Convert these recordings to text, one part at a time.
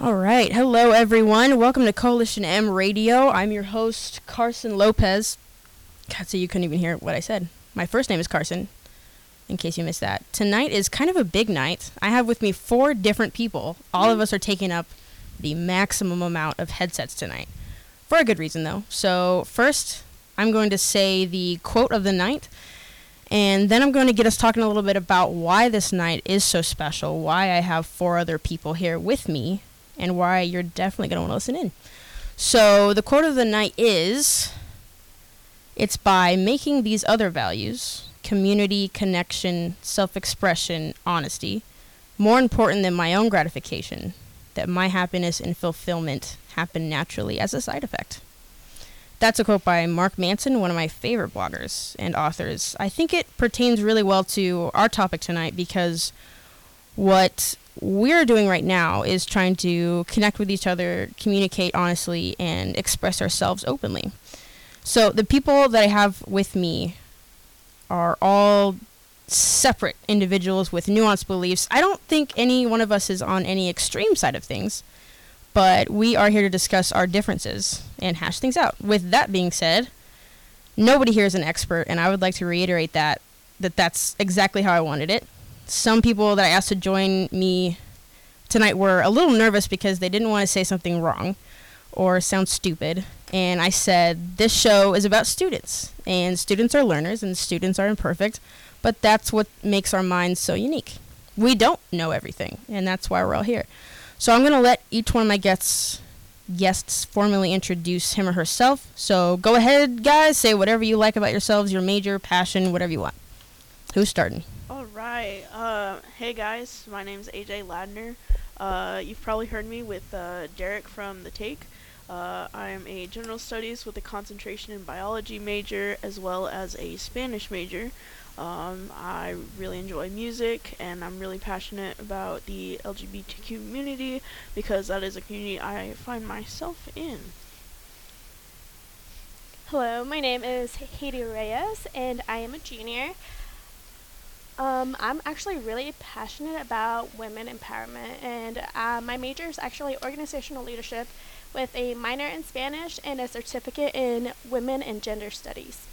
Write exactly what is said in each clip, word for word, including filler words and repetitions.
All right. Hello, everyone. Welcome to Coalition M Radio. I'm your host, Carson Lopez. God, so you couldn't even hear what I said. My first name is Carson, in case you missed that. Tonight is kind of a big night. I have with me four different people. All of us are taking up the maximum amount of headsets tonight. For a good reason, though. So first, I'm going to say the quote of the night. And then I'm going to get us talking a little bit about why this night is so special, why I have four other people here with me, and why you're definitely going to want to listen in. So the quote of the night is, it's by making these other values, community, connection, self-expression, honesty, more important than my own gratification, that my happiness and fulfillment happen naturally as a side effect. That's a quote by Mark Manson, one of my favorite bloggers and authors. I think it pertains really well to our topic tonight because what we're doing right now is trying to connect with each other, communicate honestly, and express ourselves openly. So the people that I have with me are all separate individuals with nuanced beliefs. I don't think any one of us is on any extreme side of things, but we are here to discuss our differences and hash things out. With that being said, nobody here is an expert, and I would like to reiterate that, that that's exactly how I wanted it. Some people that I asked to join me tonight were a little nervous because they didn't want to say something wrong or sound stupid. And I said, this show is about students, and students are learners, and students are imperfect, but that's what makes our minds so unique. We don't know everything, and that's why we're all here. So I'm going to let each one of my guests guests formally introduce him or herself. So go ahead, guys, say whatever you like about yourselves, your major, passion, whatever you want. Who's starting? All right. Uh, hey, guys. My name's A J Ladner. Uh, you've probably heard me with uh, Derek from The Take. Uh, I'm a general studies with a concentration in biology major as well as a Spanish major. Um, I really enjoy music, and I'm really passionate about the L G B T Q community because that is a community I find myself in. Hello, my name is Haiti Reyes, and I am a junior. Um, I'm actually really passionate about women empowerment, and uh, my major is actually organizational leadership with a minor in Spanish and a certificate in women and gender studies.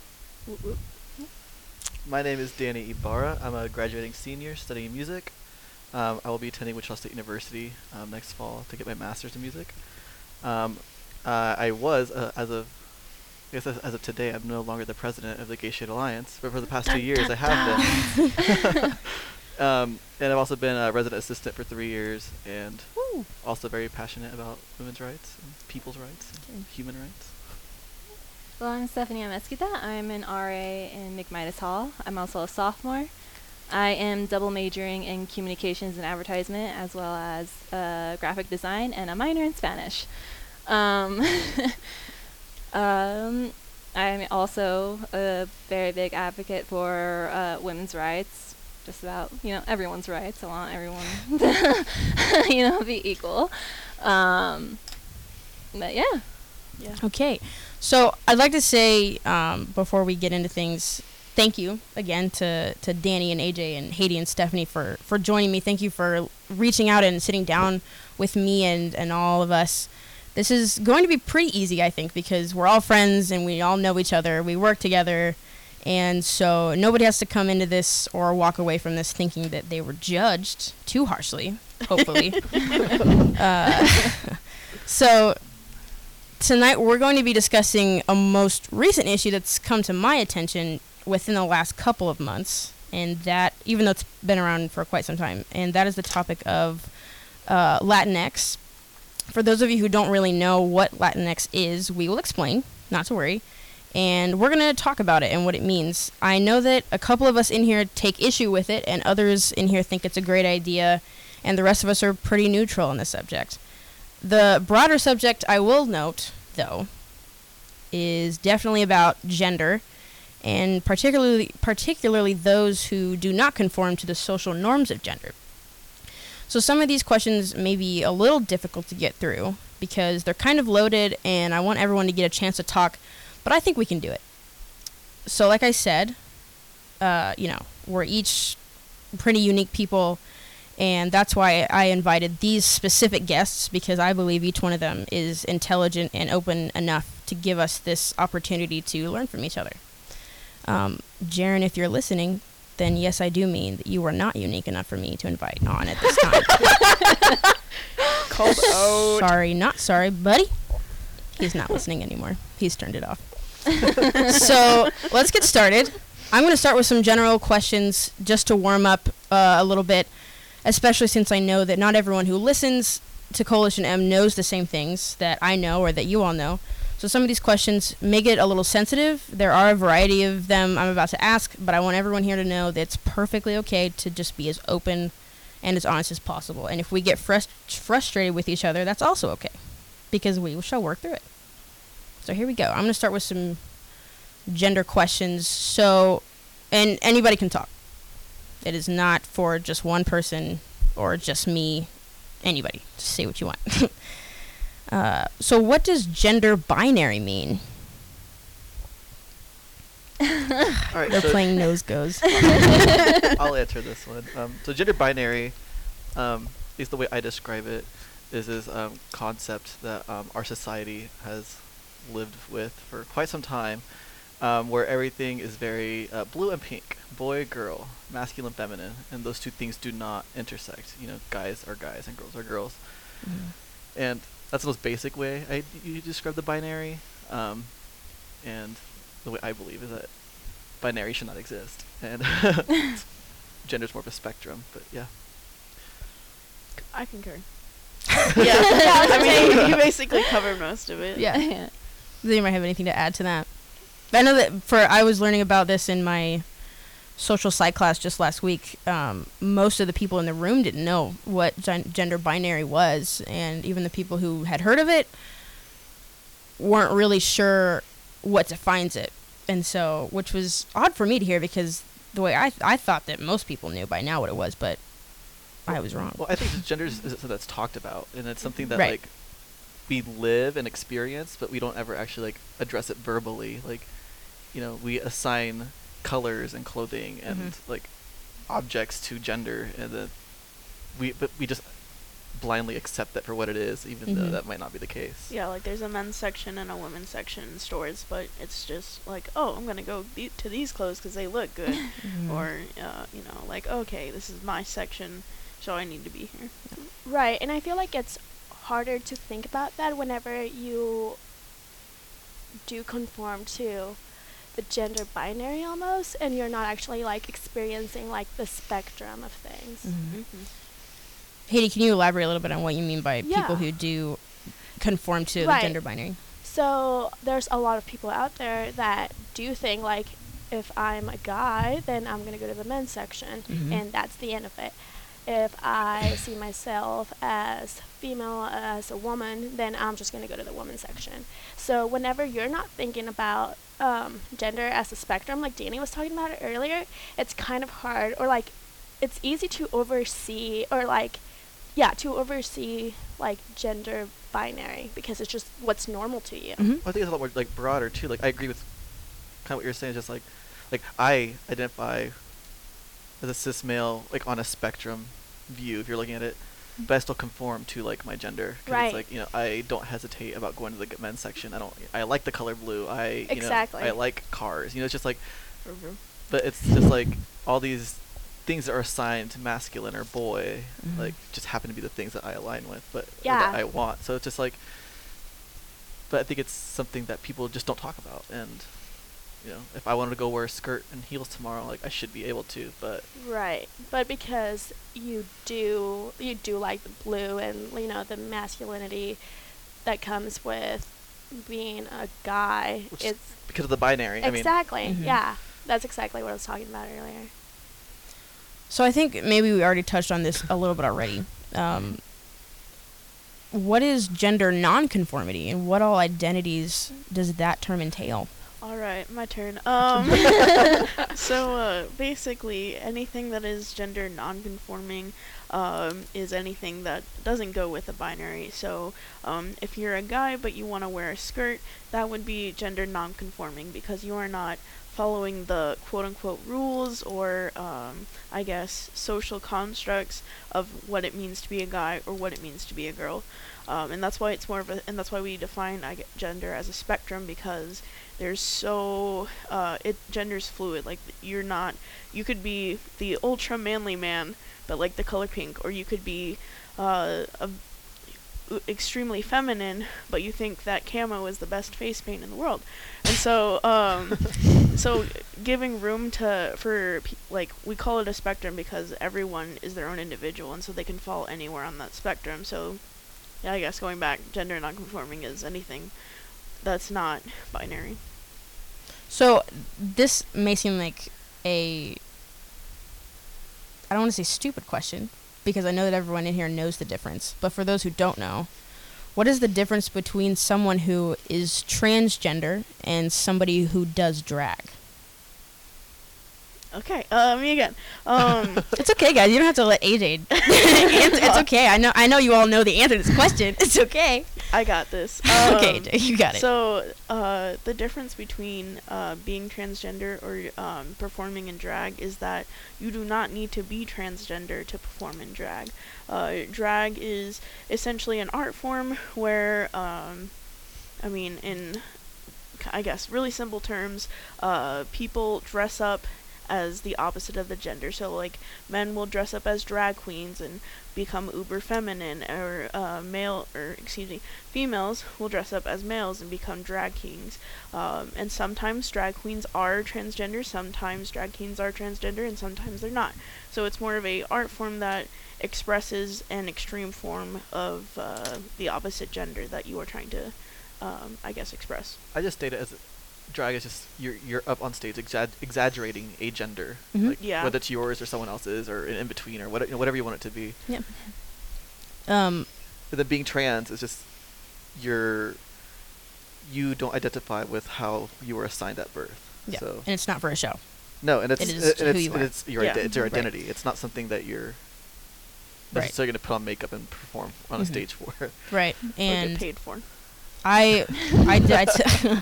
My name is Danny Ibarra. I'm a graduating senior studying music. Um, I will be attending Wichita State University um, next fall to get my master's in music. Um, uh, I was, uh, as of I guess as of today, I'm no longer the president of the Gay Shade Alliance, but for the past da, two years, da, I have da. been. um, and I've also been a resident assistant for three years, and Woo. also very passionate about women's rights, and people's rights, and okay. human rights. Well, I'm Stephanie Mesquita. I'm an R A in McMidas Hall. I'm also a sophomore. I am double majoring in communications and advertisement, as well as uh, graphic design, and a minor in Spanish. Um... Um, I'm also a very big advocate for uh, women's rights, just about, you know, everyone's rights. I want everyone to, you know, be equal. Um, but yeah. yeah. Okay. So I'd like to say, um, before we get into things, thank you again to, to Danny and A J and Haiti and Stephanie for, for joining me. Thank you for reaching out and sitting down with me and, and all of us. This is going to be pretty easy, I think, because we're all friends and we all know each other. We work together. And so nobody has to come into this or walk away from this thinking that they were judged too harshly, hopefully. uh, so tonight we're going to be discussing a most recent issue that's come to my attention within the last couple of months. And that, even though it's been around for quite some time, and that is the topic of uh, Latinx. For those of you who don't really know what Latinx is, we will explain, not to worry, and we're going to talk about it and what it means. I know that a couple of us in here take issue with it, and others in here think it's a great idea, and the rest of us are pretty neutral on the subject. The broader subject, I will note, though, is definitely about gender, and particularly, particularly those who do not conform to the social norms of gender. So some of these questions may be a little difficult to get through because they're kind of loaded and I want everyone to get a chance to talk, but I think we can do it. So like I said, uh, you know, we're each pretty unique people And that's why I invited these specific guests, because I believe each one of them is intelligent and open enough to give us this opportunity to learn from each other. Um, Jaren, if you're listening, then yes, I do mean that you are not unique enough for me to invite on at this time. Cold oat. Sorry, not sorry, buddy. He's not listening anymore. He's turned it off. So let's get started. I'm going to start with some general questions just to warm up uh, a little bit, especially since I know that not everyone who listens to Coalition M knows the same things that I know or that you all know. So some of these questions may get a little sensitive. There are a variety of them I'm about to ask, but I want everyone here to know that it's perfectly okay to just be as open and as honest as possible. And if we get frust- frustrated with each other, that's also okay, because we shall work through it. So here we go. I'm going to start with some gender questions. So, and anybody can talk. It is not for just one person or just me, anybody. Just say what you want. uh, so what does gender binary mean? All right, They're so playing nose goes. I'll answer this one. Um, so gender binary, um, at least the way I describe it, is this um, concept that um, our society has lived with for quite some time. Um, where everything is very uh, blue and pink, boy, girl, masculine, feminine, and those two things do not intersect. You know, guys are guys and girls are girls. Mm-hmm. And that's the most basic way I you describe the binary. Um, and the way I believe is that binary should not exist. And gender's more of a spectrum, but yeah. I concur. yeah, yeah I mean, you basically cover most of it. Yeah, yeah. Does anyone have anything to add to that? I know that for I was learning about this in my social psych class just last week. Um, most of the people in the room didn't know what gen- gender binary was, and even the people who had heard of it weren't really sure what defines it. And so, which was odd for me to hear, because the way I th- I thought that most people knew by now what it was, but well, I was wrong. Well, I think gender is something that's talked about, and it's something that right. like we live and experience, but we don't ever actually like address it verbally, like. You know, we assign colors and clothing and mm-hmm. like objects to gender, and the we but we just blindly accept that for what it is, even mm-hmm. though that might not be the case. Yeah, like there's a men's section and a women's section in stores, but it's just like, oh, I'm gonna go be- to these clothes because they look good, mm-hmm. or uh, you know, like okay, this is my section, so I need to be here. Right, and I feel like it's harder to think about that whenever you do conform to the gender binary almost, and you're not actually like experiencing like the spectrum of things. Mm-hmm. Mm-hmm. Haiti, can you elaborate a little bit on what you mean by yeah. people who do conform to right. the gender binary? So there's a lot of people out there that do think like, if I'm a guy, then I'm gonna go to the men's section, mm-hmm. and that's the end of it. If I see myself as female, as a woman, then I'm just gonna go to the women's section. So whenever you're not thinking about um, gender as a spectrum, like Danny was talking about it earlier, it's kind of hard, or like, it's easy to oversee, or like, yeah, to oversee like gender binary, because it's just what's normal to you. Mm-hmm. Well, I think it's a lot more like broader too. Like I agree with kind of what you're saying, just like, like I identify as a cis male, like on a spectrum view, if you're looking at it, mm-hmm. but I still conform to like my gender. Cause right. It's like, you know, I don't hesitate about going to the g- men's section. I don't. I like the color blue. I exactly. You know, I like cars. You know, it's just like, mm-hmm. but it's just like all these things that are assigned masculine or boy, mm-hmm. like just happen to be the things that I align with, but yeah. that I want. So it's just like, but I think it's something that people just don't talk about. And you know, if I wanted to go wear a skirt and heels tomorrow, like I should be able to, but right. But because you do, you do like the blue and you know the masculinity that comes with being a guy. Which it's because of the binary. Exactly. I mean. Mm-hmm. Yeah, that's exactly what I was talking about earlier. So I think maybe we already touched on this a little bit already. Um, what is gender nonconformity, and what all identities does that term entail? All right, my turn. Um, so uh, basically, anything that is gender non-conforming um, is anything that doesn't go with a binary. So um, if you're a guy but you want to wear a skirt, that would be gender non-conforming because you are not following the quote-unquote rules or, um, I guess, social constructs of what it means to be a guy or what it means to be a girl. Um, and that's why it's more of a, and that's why we define I get gender as a spectrum, because there's so, uh, it, gender's fluid. Like, you're not, you could be the ultra manly man, but like the color pink, or you could be, uh, a extremely feminine, but you think that camo is the best face paint in the world. And so um so giving room to for pe- like we call it a spectrum because everyone is their own individual, and so they can fall anywhere on that spectrum. So yeah, I guess going back, gender nonconforming is anything that's not binary. So this may seem like a, I don't want to say stupid question, because I know that everyone in here knows the difference. But for those who don't know, what is the difference between someone who is transgender and somebody who does drag? Okay, uh, me again. Um, it's okay, guys. You don't have to let A J. it's, it's okay. I know. I know you all know the answer to this question. It's okay. I got this. Um, okay, A J, you got it. So uh, the difference between uh, being transgender or um, performing in drag is that you do not need to be transgender to perform in drag. Uh, drag is essentially an art form where, um, I mean, in I guess really simple terms, uh, people dress up as the opposite of the gender. So like men will dress up as drag queens and become uber feminine, or uh, male or excuse me females will dress up as males and become drag kings. Um, and sometimes drag queens are transgender, sometimes drag kings are transgender, and sometimes they're not. So it's more of a art form that expresses an extreme form of uh, the opposite gender that you are trying to um, I guess express. I just state it as a drag is just you're you're up on stage exa- exaggerating a gender, mm-hmm. like yeah. whether it's yours or someone else's or in between or what, you know, whatever you want it to be. Yeah. Um. And then being trans is just you're you don't identify with how you were assigned at birth. Yeah. So. And it's not for a show. No, and it's it is it, and who it's, you and are. It's your yeah. ide- it's your identity. Right. It's not something that you're necessarily right. going to put on makeup and perform on mm-hmm. a stage for. Right. And or get paid for. I I did. I t-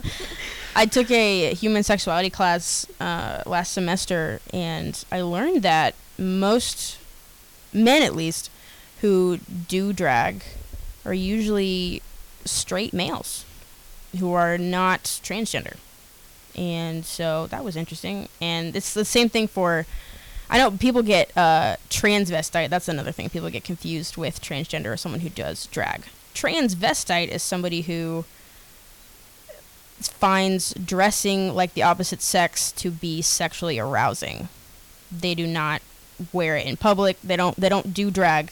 I took a human sexuality class uh, last semester, and I learned that most men, at least, who do drag are usually straight males who are not transgender. And so that was interesting. And it's the same thing for, I know people get uh, transvestite. That's another thing. People get confused with transgender or someone who does drag. Transvestite is somebody who finds dressing like the opposite sex to be sexually arousing. They do not wear it in public. They don't. They don't do drag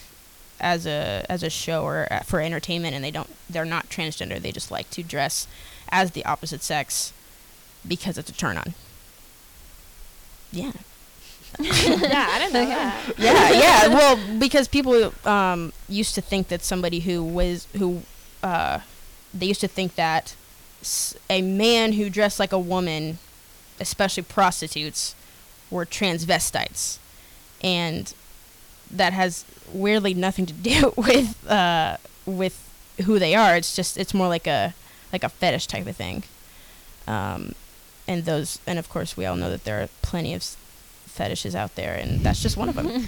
as a as a show or for entertainment. And they don't. They're not transgender. They just like to dress as the opposite sex because it's a turn on. Yeah. yeah, I didn't know that. Yeah, yeah. Well, because people um, used to think that somebody who was who uh, they used to think that. A man who dressed like a woman, especially prostitutes, were transvestites, and that has weirdly nothing to do with uh, with who they are. It's just it's more like a like a fetish type of thing, um, and those and of course we all know that there are plenty of fetishes out there, and that's just one of them.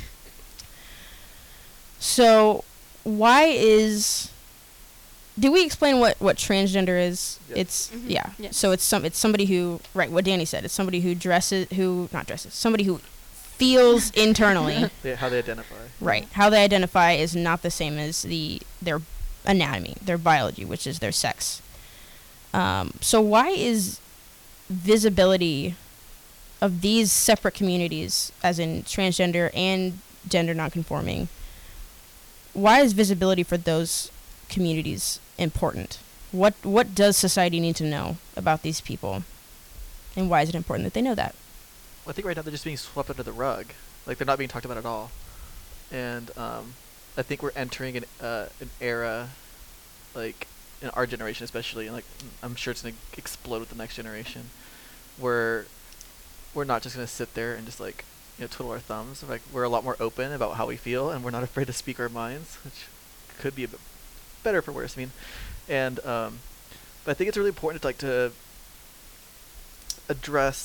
So why is Did we explain what, what transgender is? Yes. It's mm-hmm. yeah. Yes. So it's some it's somebody who right what Danny said. It's somebody who dresses who not dresses somebody who feels internally yeah, how they identify. Right, how they identify is not the same as the their anatomy, their biology, which is their sex. Um, so why is visibility of these separate communities, as in transgender and gender nonconforming, why is visibility for those communities important? What what does society need to know about these people, and why is it important that they know that? Well, I think right now they're just being swept under the rug, like they're not being talked about at all. And um, I think we're entering an uh, an era, like in our generation especially, and like I'm sure it's gonna explode with the next generation, where we're not just gonna sit there and just like you know twiddle our thumbs. Like we're a lot more open about how we feel, and we're not afraid to speak our minds, which could be a bit better for worse, I mean, and um, but I think it's really important to like to address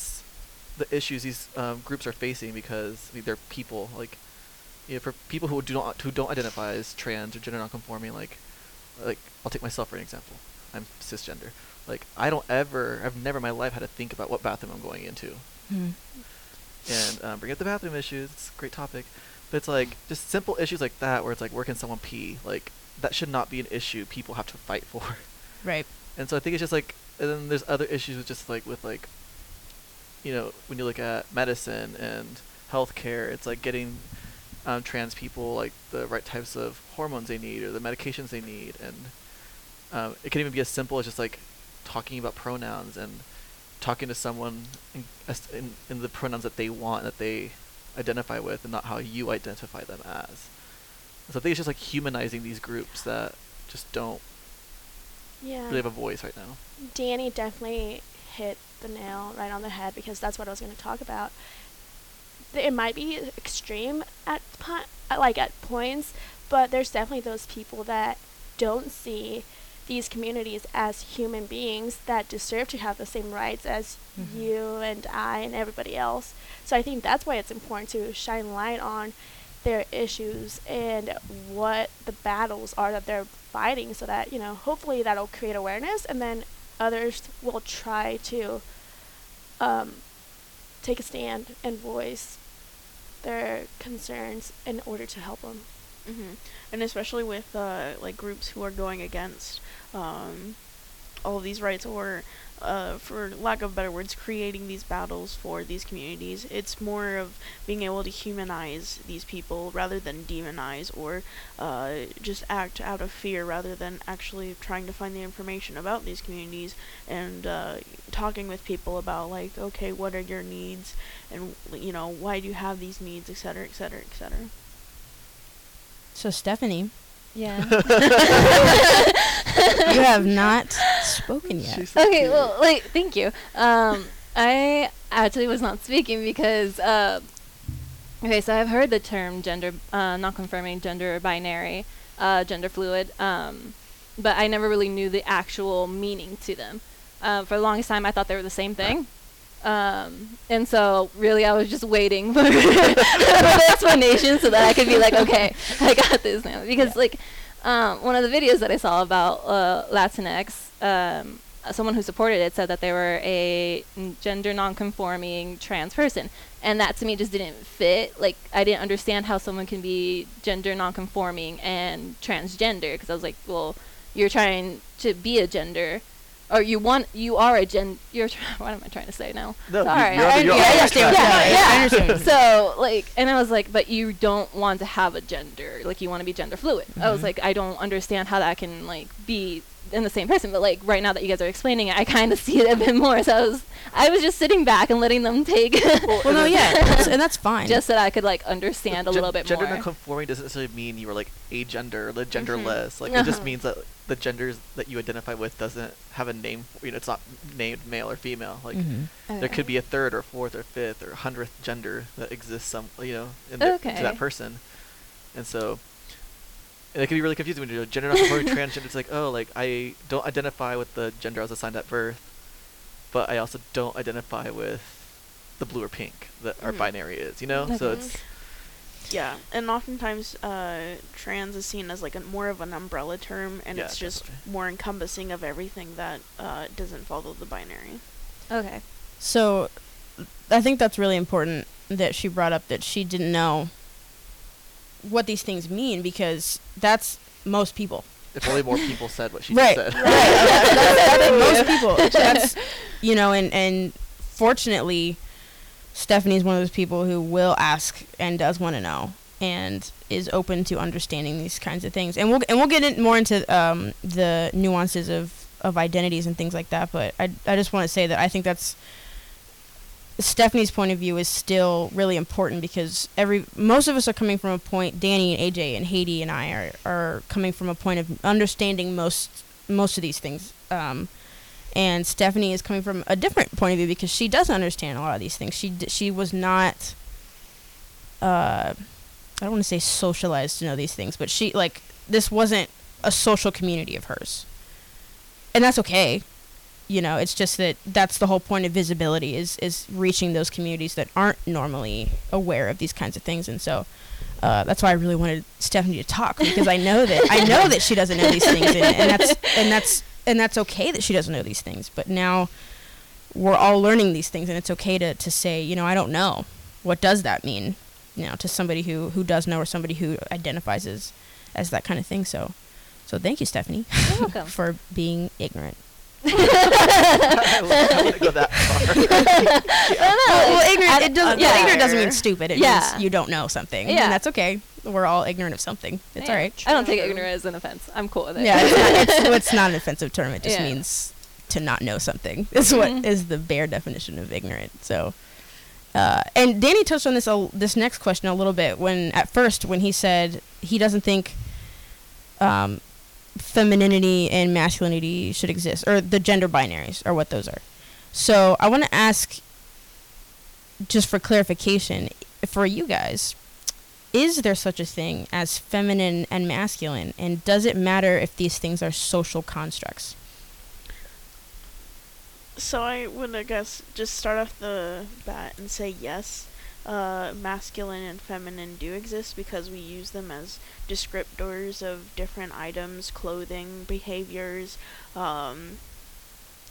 the issues these um, groups are facing because I mean, they're people. Like, you know, for people who do not who don't identify as trans or gender nonconforming, like, like I'll take myself for an example. I'm cisgender. Like, I don't ever, I've never in my life had to think about what bathroom I'm going into. Mm. And um, bring up the bathroom issues. It's a great topic. But it's like just simple issues like that where it's like, where can someone pee? Like, that should not be an issue people have to fight for. Right. And so I think it's just like, and then there's other issues with just like with like, you know, when you look at medicine and healthcare, it's like getting um, trans people like the right types of hormones they need or the medications they need. And um, it can even be as simple as just like talking about pronouns and talking to someone in, in, in the pronouns that they want, that they identify with, and not how you identify them as. And so I think it's just like humanizing these groups that just don't yeah. really have a voice right now. Danny definitely hit the nail right on the head, because that's what I was going to talk about. Th- it might be extreme at po- like at points, but there's definitely those people that don't see these communities as human beings that deserve to have the same rights as mm-hmm. you and I and everybody else. So I think that's why it's important to shine light on their issues and what the battles are that they're fighting, so that, you know, hopefully that'll create awareness, and then others will try to um, take a stand and voice their concerns in order to help them. Mm-hmm. And especially with uh, like groups who are going against um, all of these rights, or uh, for lack of better words, creating these battles for these communities, it's more of being able to humanize these people rather than demonize or uh, just act out of fear, rather than actually trying to find the information about these communities and uh, talking with people about like, okay, what are your needs, and, you know, why do you have these needs, etc, etc, et cetera. So, Stephanie, yeah, you have not spoken yet. She's okay, cute. Well, like, thank you. Um, I actually was not speaking because, uh, okay, so I've heard the term gender, uh, non-confirming, gender binary, uh, gender fluid, um, but I never really knew the actual meaning to them. Uh, for the longest time, I thought they were the same thing. Um, and so really I was just waiting for the explanation so that I could be like, okay, I got this now. Because yeah. like, um, one of the videos that I saw about uh, Latinx, um, someone who supported it said that they were a gender non-conforming trans person. And that to me just didn't fit. Like, I didn't understand how someone can be gender non-conforming and transgender, because I was like, well, you're trying to be a gender, or you want, you are a gen, you're, tra- what am I trying to say now? No, Sorry. You're I, you're I, I understand. Yeah, yeah. I understand. So, like, and I was like, but you don't want to have a gender, like, you want to be gender fluid. Mm-hmm. I was like, I don't understand how that can, like, be in the same person, but, like, right now that you guys are explaining it, I kind of see it a bit more, so I was, I was just sitting back and letting them take. Well, well no, yeah, that's, and that's fine. Just that I could, like, understand but a gen- little bit gender more. Gender non-conforming doesn't necessarily mean you were, like, agender, like, genderless. Mm-hmm. Like, uh-huh. It just means that the genders that you identify with doesn't have a name, for, you know, it's not named male or female. Like, mm-hmm. okay. There could be a third or fourth or fifth or hundredth gender that exists, some, you know, in the, okay. to that person. And so, and it can be really confusing when you're gender non-conforming transgender. It's like, oh, like, I don't identify with the gender I was assigned at birth, but I also don't identify with the blue or pink that mm-hmm. our binary is, you know? Okay. So it's... Yeah, and oftentimes uh, trans is seen as like a more of an umbrella term, and yeah, it's just definitely. more encompassing of everything that uh, doesn't follow the binary. Okay. So I think that's really important that she brought up that she didn't know what these things mean, because that's most people. If only more people said what she right. just said. Right, that's, that's most people. That's, you know, and, and fortunately... Stephanie's one of those people who will ask and does want to know and is open to understanding these kinds of things. And we'll and we'll get in more into um, the nuances of, of identities and things like that. But I, I just want to say that I think that's Stephanie's point of view is still really important, because every most of us are coming from a point. Danny and A J and Haiti and I are, are coming from a point of understanding most most of these things. Um, And Stephanie is coming from a different point of view, because she does understand a lot of these things. She d- she was not, uh, I don't want to say socialized to know these things, but she, like, this wasn't a social community of hers. And that's okay. you know, it's just that that's the whole point of visibility is, is reaching those communities that aren't normally aware of these kinds of things. And so uh, that's why I really wanted Stephanie to talk, because I know that I know that she doesn't know these things, and, and that's and that's and that's okay that she doesn't know these things. But now we're all learning these things, and it's okay to, to say, you know, I don't know. What does that mean now to somebody who, who does know, or somebody who identifies as, as that kind of thing? So so thank you, Stephanie. You're welcome. For being ignorant. I wouldn't go that far. Yeah. Well, no, well, ignorant, it doesn't, yeah, ignorant doesn't mean stupid. It yeah. means you don't know something. Yeah. And that's okay. We're all ignorant of something. It's yeah. all right. I don't take ignorant as an offense. I'm cool with it. Yeah, it's, not, it's, it's not an offensive term. It just yeah. means to not know something is what mm-hmm. is the bare definition of ignorant. So, uh, and Danny touched on this uh, this next question a little bit when at first when he said he doesn't think um, femininity and masculinity should exist, or the gender binaries are what those are. So I want to ask, just for clarification, for you guys, is there such a thing as feminine and masculine, and does it matter if these things are social constructs? So I would, I guess, just start off the bat and say yes, uh, masculine and feminine do exist, because we use them as descriptors of different items, clothing, behaviors. Um,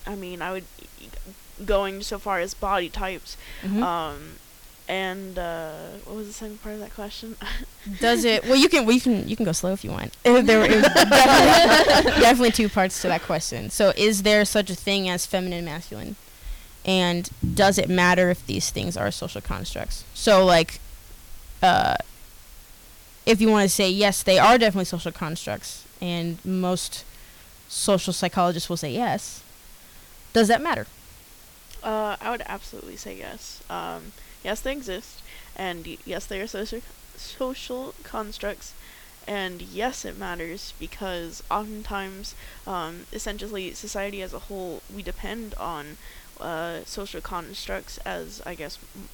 I mean, I would, going so far as body types. Mm-hmm. Um, and uh, what was the second part of that question? Does it? Well, you can, well, you can, you can go slow if you want. There is definitely, definitely two parts to that question. So, is there such a thing as feminine and masculine? And does it matter if these things are social constructs? So, like, uh, if you want to say yes, they are definitely social constructs, and most social psychologists will say yes. Does that matter? Uh, I would absolutely say yes. Um, Yes, they exist, and y- yes, they are social social constructs, and yes, it matters, because oftentimes, um, essentially, society as a whole, we depend on uh, social constructs as, I guess, m-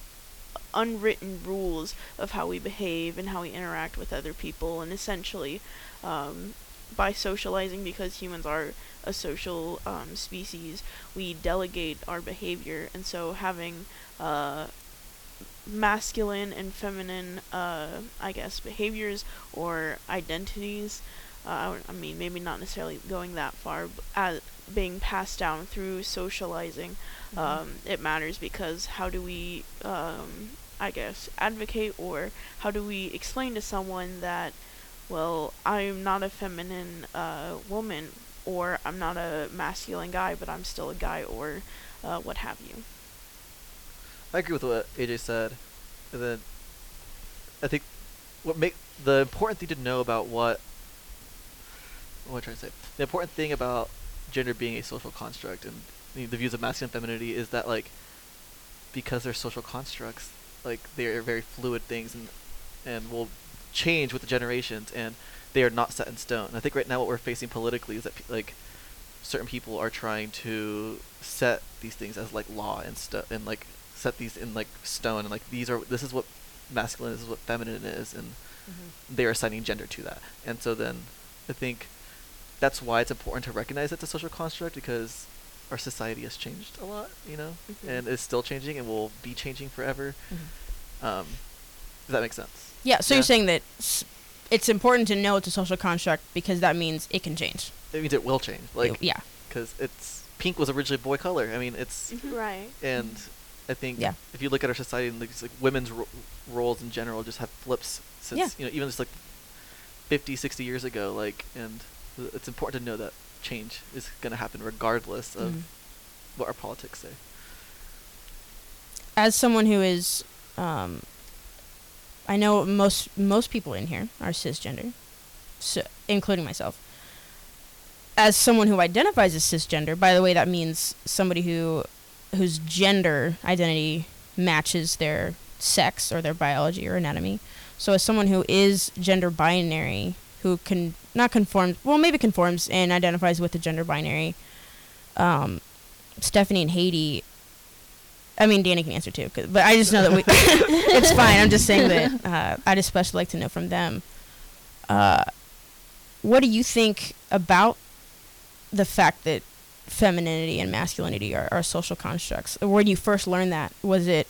unwritten rules of how we behave and how we interact with other people, and essentially, um, by socializing, because humans are a social um, species, we delegate our behavior, and so having uh, masculine and feminine, uh, I guess, behaviors or identities. Uh, I, w- I mean, maybe not necessarily going that far, but as being passed down through socializing, mm-hmm. um, it matters, because how do we, um, I guess, advocate, or how do we explain to someone that, well, I'm not a feminine uh, woman, or I'm not a masculine guy, but I'm still a guy, or uh, what have you. I agree with what A J said. And then I think what make the important thing to know about what what am I trying to say? The important thing about gender being a social construct and the, the views of masculine femininity is that, like, because they're social constructs, like, they are very fluid things and and will change with the generations, and they are not set in stone. And I think right now what we're facing politically is that pe- like certain people are trying to set these things as like law and stuff and like. set these in like stone and like these are this is what masculine is, this is what feminine is, and mm-hmm. they are assigning gender to that. And so then I think that's why it's important to recognize it's a social construct, because our society has changed a lot, you know, mm-hmm. and is still changing and will be changing forever. Mm-hmm. Um, does that make sense? Yeah. So yeah. You're saying that s- it's important to know it's a social construct because that means it can change. It means it will change. Like yeah, because it's pink was originally a boy color. I mean, it's mm-hmm. right and. Mm-hmm. I think yeah. if you look at our society and like, like women's ro- roles in general just have flips since yeah. you know even just like fifty, sixty years ago, like, and th- it's important to know that change is going to happen regardless mm-hmm. of what our politics say. As someone who is, um, I know most most people in here are cisgender, so including myself. As someone who identifies as cisgender, by the way, that means somebody who. whose gender identity matches their sex or their biology or anatomy. So as someone who is gender binary, who can not conform, well, maybe conforms and identifies with the gender binary, um, Stephanie and Haiti, I mean, Danny can answer too, but I just know that we, it's fine. I'm just saying that uh, I'd especially like to know from them. Uh, what do you think about the fact that femininity and masculinity are, are social constructs. When you first learned that, was it,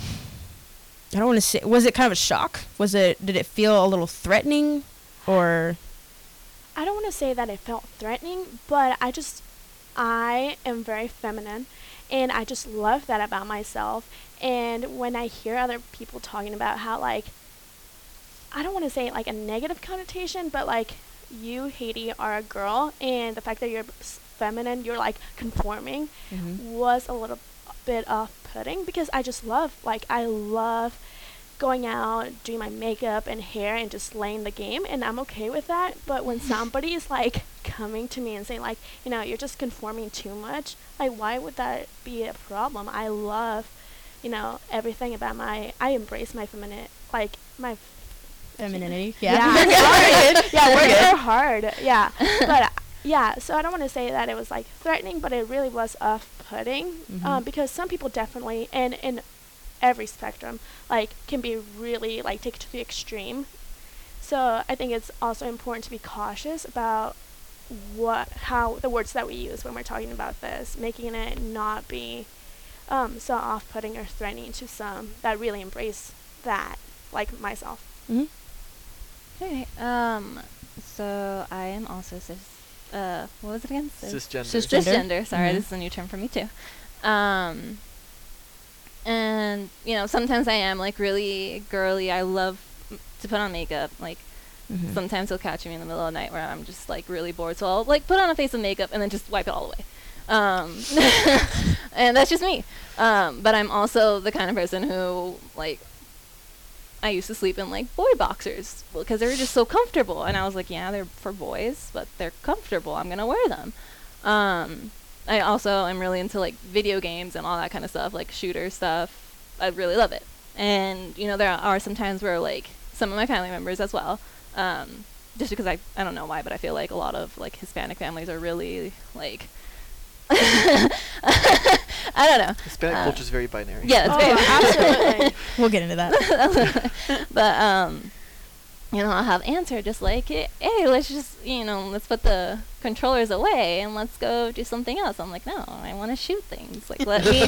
I don't want to say, was it kind of a shock? Was it, did it feel a little threatening, or? I don't want to say that it felt threatening, but I just, I am very feminine, and I just love that about myself. And when I hear other people talking about how, like, I don't want to say like a negative connotation, but like, you, Haiti, are a girl, and the fact that you're feminine, you're like conforming, mm-hmm. was a little bit off-putting, because I just love, like, I love going out, doing my makeup and hair, and just laying the game, and I'm okay with that. But when somebody is like coming to me and saying like, you know, you're just conforming too much, like, why would that be a problem? I love, you know, everything about my, I embrace my feminine, like my femininity. Yeah. Yeah, yeah, we're, yeah, we're good. Hard. Yeah. But uh, yeah, so I don't want to say that it was like threatening, but it really was off-putting, mm-hmm. um, because some people definitely, and in every spectrum, like, can be really, like, take it to the extreme. So I think it's also important to be cautious about what, how, the words that we use when we're talking about this, making it not be um, so off-putting or threatening to some that really embrace that, like myself. Mm-hmm. Okay. Um. So I am also cis. Uh. What was it again? Cis- cisgender. Cisgender. Cisgender. Sorry, mm-hmm. This is a new term for me too. Um. And you know, sometimes I am like really girly. I love m- to put on makeup. Like, mm-hmm. sometimes you'll catch me in the middle of the night where I'm just like really bored. So I'll like put on a face of makeup and then just wipe it all away. Um. And that's just me. Um. But I'm also the kind of person who like. I used to sleep in like boy boxers because they were just so comfortable, and I was like, yeah, they're for boys, but they're comfortable, I'm gonna wear them. um I also am really into like video games and all that kind of stuff, like shooter stuff. I really love it. And you know, there are some times where like some of my family members as well, um just because I I don't know why, but I feel like a lot of like Hispanic families are really like I don't know. Hispanic uh, culture is very binary. Yeah, it's oh, very absolutely. We'll get into that. But um, you know, I'll have answer just like, hey, let's just, you know, let's put the controllers away and let's go do something else. I'm like, no, I want to shoot things. Like, let me,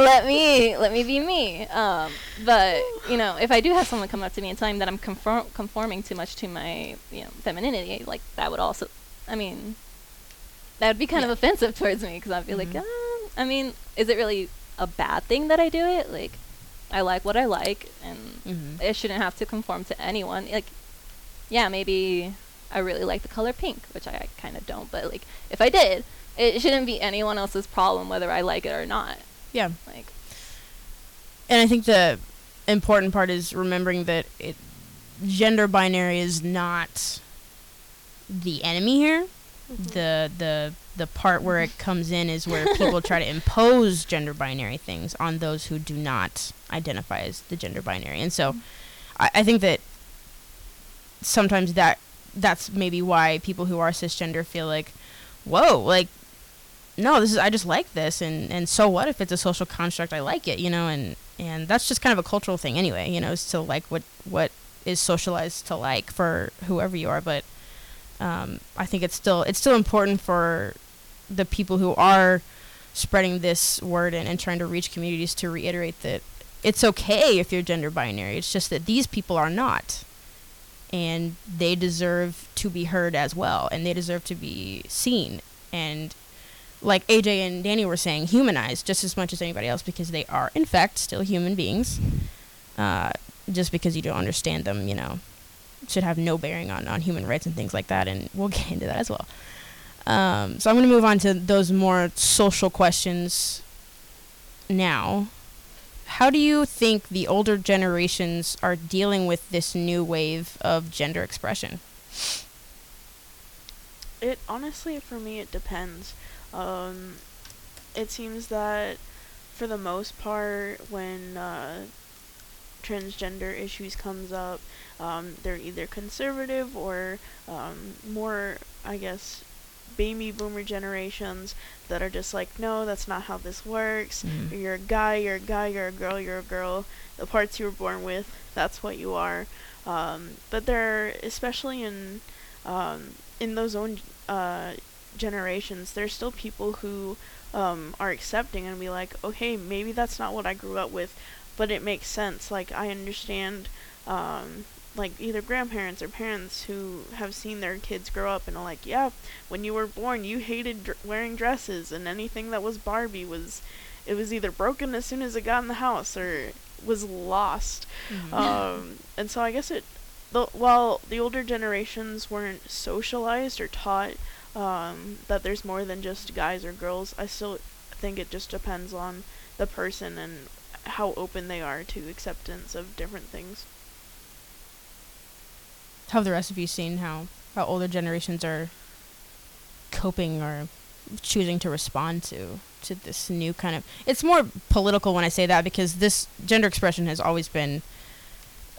let me, let me be me. Um, but you know, if I do have someone come up to me and tell me that I'm conform- conforming too much to my, you know, femininity, like that would also, I mean. That would be kind yeah. of offensive towards me, because I'd be mm-hmm. like, um, I mean, is it really a bad thing that I do it? Like, I like what I like, and mm-hmm. it shouldn't have to conform to anyone. Like, yeah, maybe I really like the color pink, which I, I kind of don't, but like, if I did, it shouldn't be anyone else's problem whether I like it or not. Yeah. Like, and I think the important part is remembering that it, gender binary is not the enemy here. The the the part where it comes in is where people try to impose gender binary things on those who do not identify as the gender binary. And so mm-hmm. I, I think that sometimes that that's maybe why people who are cisgender feel like, whoa, like, no, this is, I just like this, and, and so what if it's a social construct, I like it, you know, and, and that's just kind of a cultural thing anyway, you know, is to like what what is socialized to like for whoever you are, but Um, I think it's still it's still important for the people who are spreading this word and, and trying to reach communities to reiterate that it's okay if you're gender binary. It's just that these people are not, and they deserve to be heard as well, and they deserve to be seen. And like A J and Danny were saying, humanized just as much as anybody else, because they are, in fact, still human beings. Uh, just because you don't understand them, you know, should have no bearing on, on human rights and things like that, and we'll get into that as well. Um, so I'm going to move on to those more social questions now. How do you think the older generations are dealing with this new wave of gender expression? It honestly, for me, it depends. Um, it seems that for the most part, when uh, transgender issues comes up, Um, they're either conservative or um, more, I guess, baby boomer generations that are just like, no, that's not how this works. Mm-hmm. You're a guy, you're a guy, you're a girl, you're a girl. The parts you were born with, that's what you are. Um, but they're, especially in um, in those own uh, generations, there's still people who um, are accepting and be like, okay, maybe that's not what I grew up with, but it makes sense. Like, I understand, um, like, either grandparents or parents who have seen their kids grow up and are like, yeah, when you were born, you hated dr- wearing dresses, and anything that was Barbie was, it was either broken as soon as it got in the house or was lost. Mm-hmm. Um, and so I guess it, the, while the older generations weren't socialized or taught um, that there's more than just guys or girls, I still think it just depends on the person and how open they are to acceptance of different things. Have the rest of you seen how, how older generations are coping or choosing to respond to to this new kind of... It's more political when I say that, because this gender expression has always been...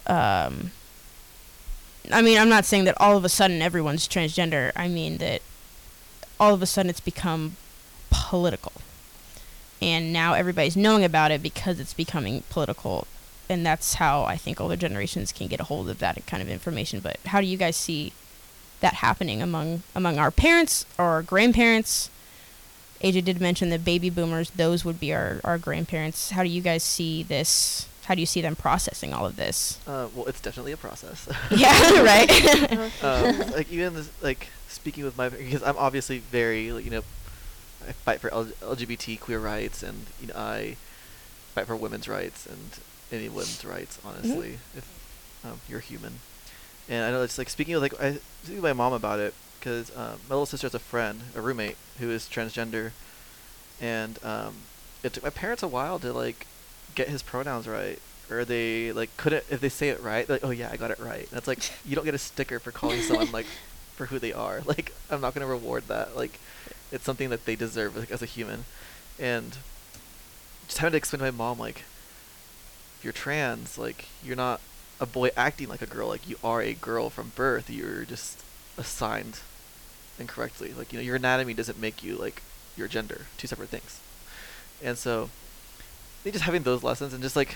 Um, I mean, I'm not saying that all of a sudden everyone's transgender. I mean that all of a sudden it's become political. And now everybody's knowing about it because it's becoming political. And that's how I think older generations can get a hold of that kind of information. But how do you guys see that happening among among our parents or our grandparents? A J did mention the baby boomers. Those would be our, our grandparents. How do you guys see this? How do you see them processing all of this? Uh, well, it's definitely a process. Yeah, right. um, like even this, like speaking with my, because I'm obviously very, like, you know, I fight for L- LGBT queer rights, and you know, I fight for women's rights and any women's rights. Honestly, mm-hmm. if um, you're human, and I know it's like speaking with like I speak with my mom about it, because um, my little sister has a friend, a roommate who is transgender, and um, it took my parents a while to like get his pronouns right, or they like couldn't, if they say it right, they're like, oh yeah, I got it right. That's like, you don't get a sticker for calling someone like for who they are. Like, I'm not going to reward that. Like, it's something that they deserve, like, as a human. And just having to explain to my mom, like, if you're trans, like, you're not a boy acting like a girl, like, you are a girl from birth. You're just assigned incorrectly. Like, you know, your anatomy doesn't make you like your gender, two separate things. And so just having those lessons, and just like,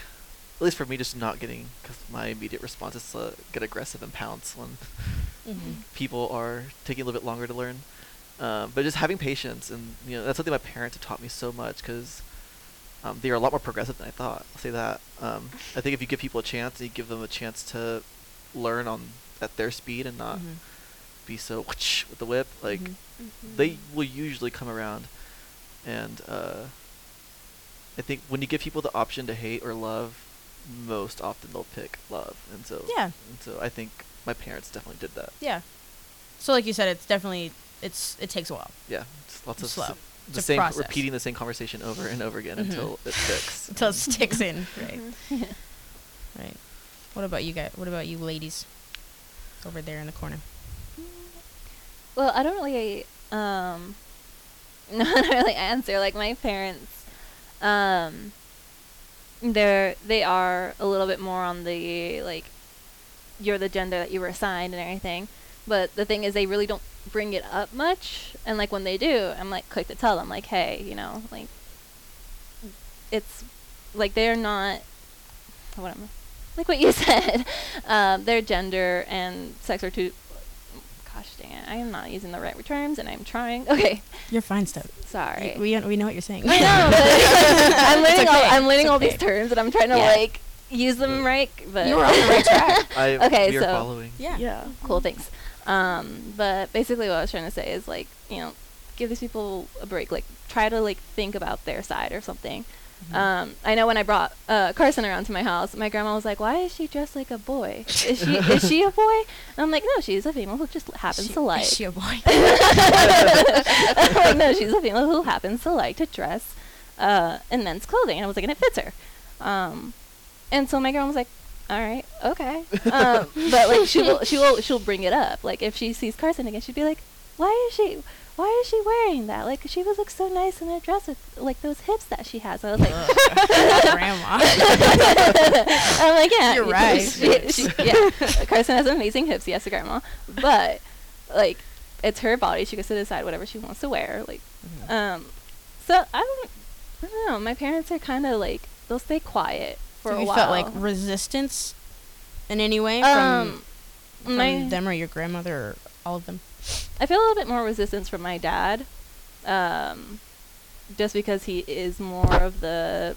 at least for me, just not getting, because my immediate response is to get aggressive and pounce when mm-hmm. people are taking a little bit longer to learn. Um, but just having patience, and you know, that's something my parents have taught me so much, because um, they are a lot more progressive than I thought. I'll say that. Um, I think if you give people a chance, and you give them a chance to learn on at their speed and not mm-hmm. be so whoosh with the whip, like mm-hmm. Mm-hmm. they will usually come around. And uh, I think when you give people the option to hate or love, most often they'll pick love. And so yeah. And so I think my parents definitely did that. Yeah. So like you said, it's definitely, it's it takes a while. Yeah. It's lots it's of slow. S- the same process. Repeating the same conversation over and over again mm-hmm. until it sticks. Until it sticks in. Right. Mm-hmm. Yeah. Right. What about you guys? What about you ladies over there in the corner? Well, I don't really um no, I don't really answer. Like, my parents, Um, they're, they are a little bit more on the, like, you're the gender that you were assigned and everything. But the thing is, they really don't bring it up much. And, like, when they do, I'm, like, quick to tell them, like, hey, you know, like, it's, like, they're not, what am I, like what you said. um, their gender and sex are two, gosh dang it, I am not using the right terms, and I'm trying. Okay. You're fine, Steph. Sorry. Y- we, we know what you're saying. I know, but I'm learning, okay. all, I'm learning okay. all these terms, and I'm trying to, yeah. like, use them yeah. right. But you were on the right track. I, okay, we so. Are following. Yeah. yeah. Cool, thanks. Um, but basically what I was trying to say is, like, you know, give these people a break. Like, try to, like, think about their side or something. Mm-hmm. Um, I know when I brought uh, Carson around to my house, my grandma was like, "Why is she dressed like a boy? Is she is she a boy?" And I'm like, "No, she's a female who just happens she, to like." Is she a boy? I'm like, "No, she's a female who happens to like to dress uh, in men's clothing." And I was like, "And it fits her." Um, and so my grandma was like, "All right, okay," um, but like she will she will she'll bring it up. Like, if she sees Carson again, she'd be like, "Why is she?" Why is she wearing that? Like, she would look so nice in that dress with, like, those hips that she has. I was like, Grandma. I'm like, yeah. You're right. She, she, yeah. Carson has amazing hips. Yes, Grandma. But, like, it's her body. She gets to decide whatever she wants to wear. Like, mm-hmm. um, so I don't, I don't know. My parents are kind of like, they'll stay quiet for so a while. So you felt like resistance in any way um, from, from my them or your grandmother or all of them? I feel a little bit more resistance from my dad, um, just because he is more of the,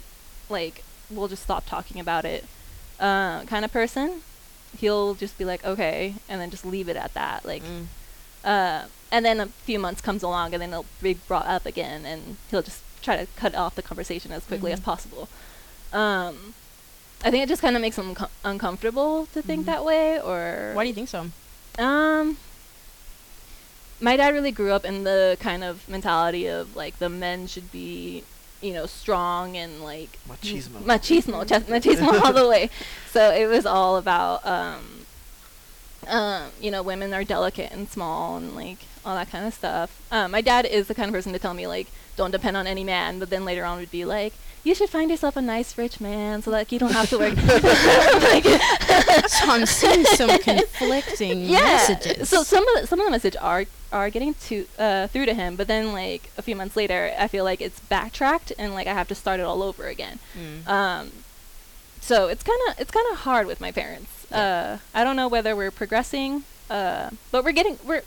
like, we'll just stop talking about it uh, kind of person. He'll just be like, okay, and then just leave it at that. Like, mm. uh, and then a few months comes along, and then it'll be brought up again, and he'll just try to cut off the conversation as quickly mm-hmm. as possible. Um, I think it just kind of makes them com- uncomfortable to think mm-hmm. that way. Or why do you think so? Um, my dad really grew up in the kind of mentality of like the men should be, you know, strong and like machismo, machismo, ch- machismo all the way. So it was all about, um, um, you know, women are delicate and small and like all that kind of stuff. Um, my dad is the kind of person to tell me like, don't depend on any man, but then later on would be like, you should find yourself a nice rich man so that you don't have to work. So I'm seeing some conflicting yeah. messages. So some of the, some of the message are are getting to uh, through to him, but then like a few months later, I feel like it's backtracked and like I have to start it all over again. Mm. Um, so it's kind of it's kind of hard with my parents. Yeah. Uh, I don't know whether we're progressing, uh, but we're getting we're.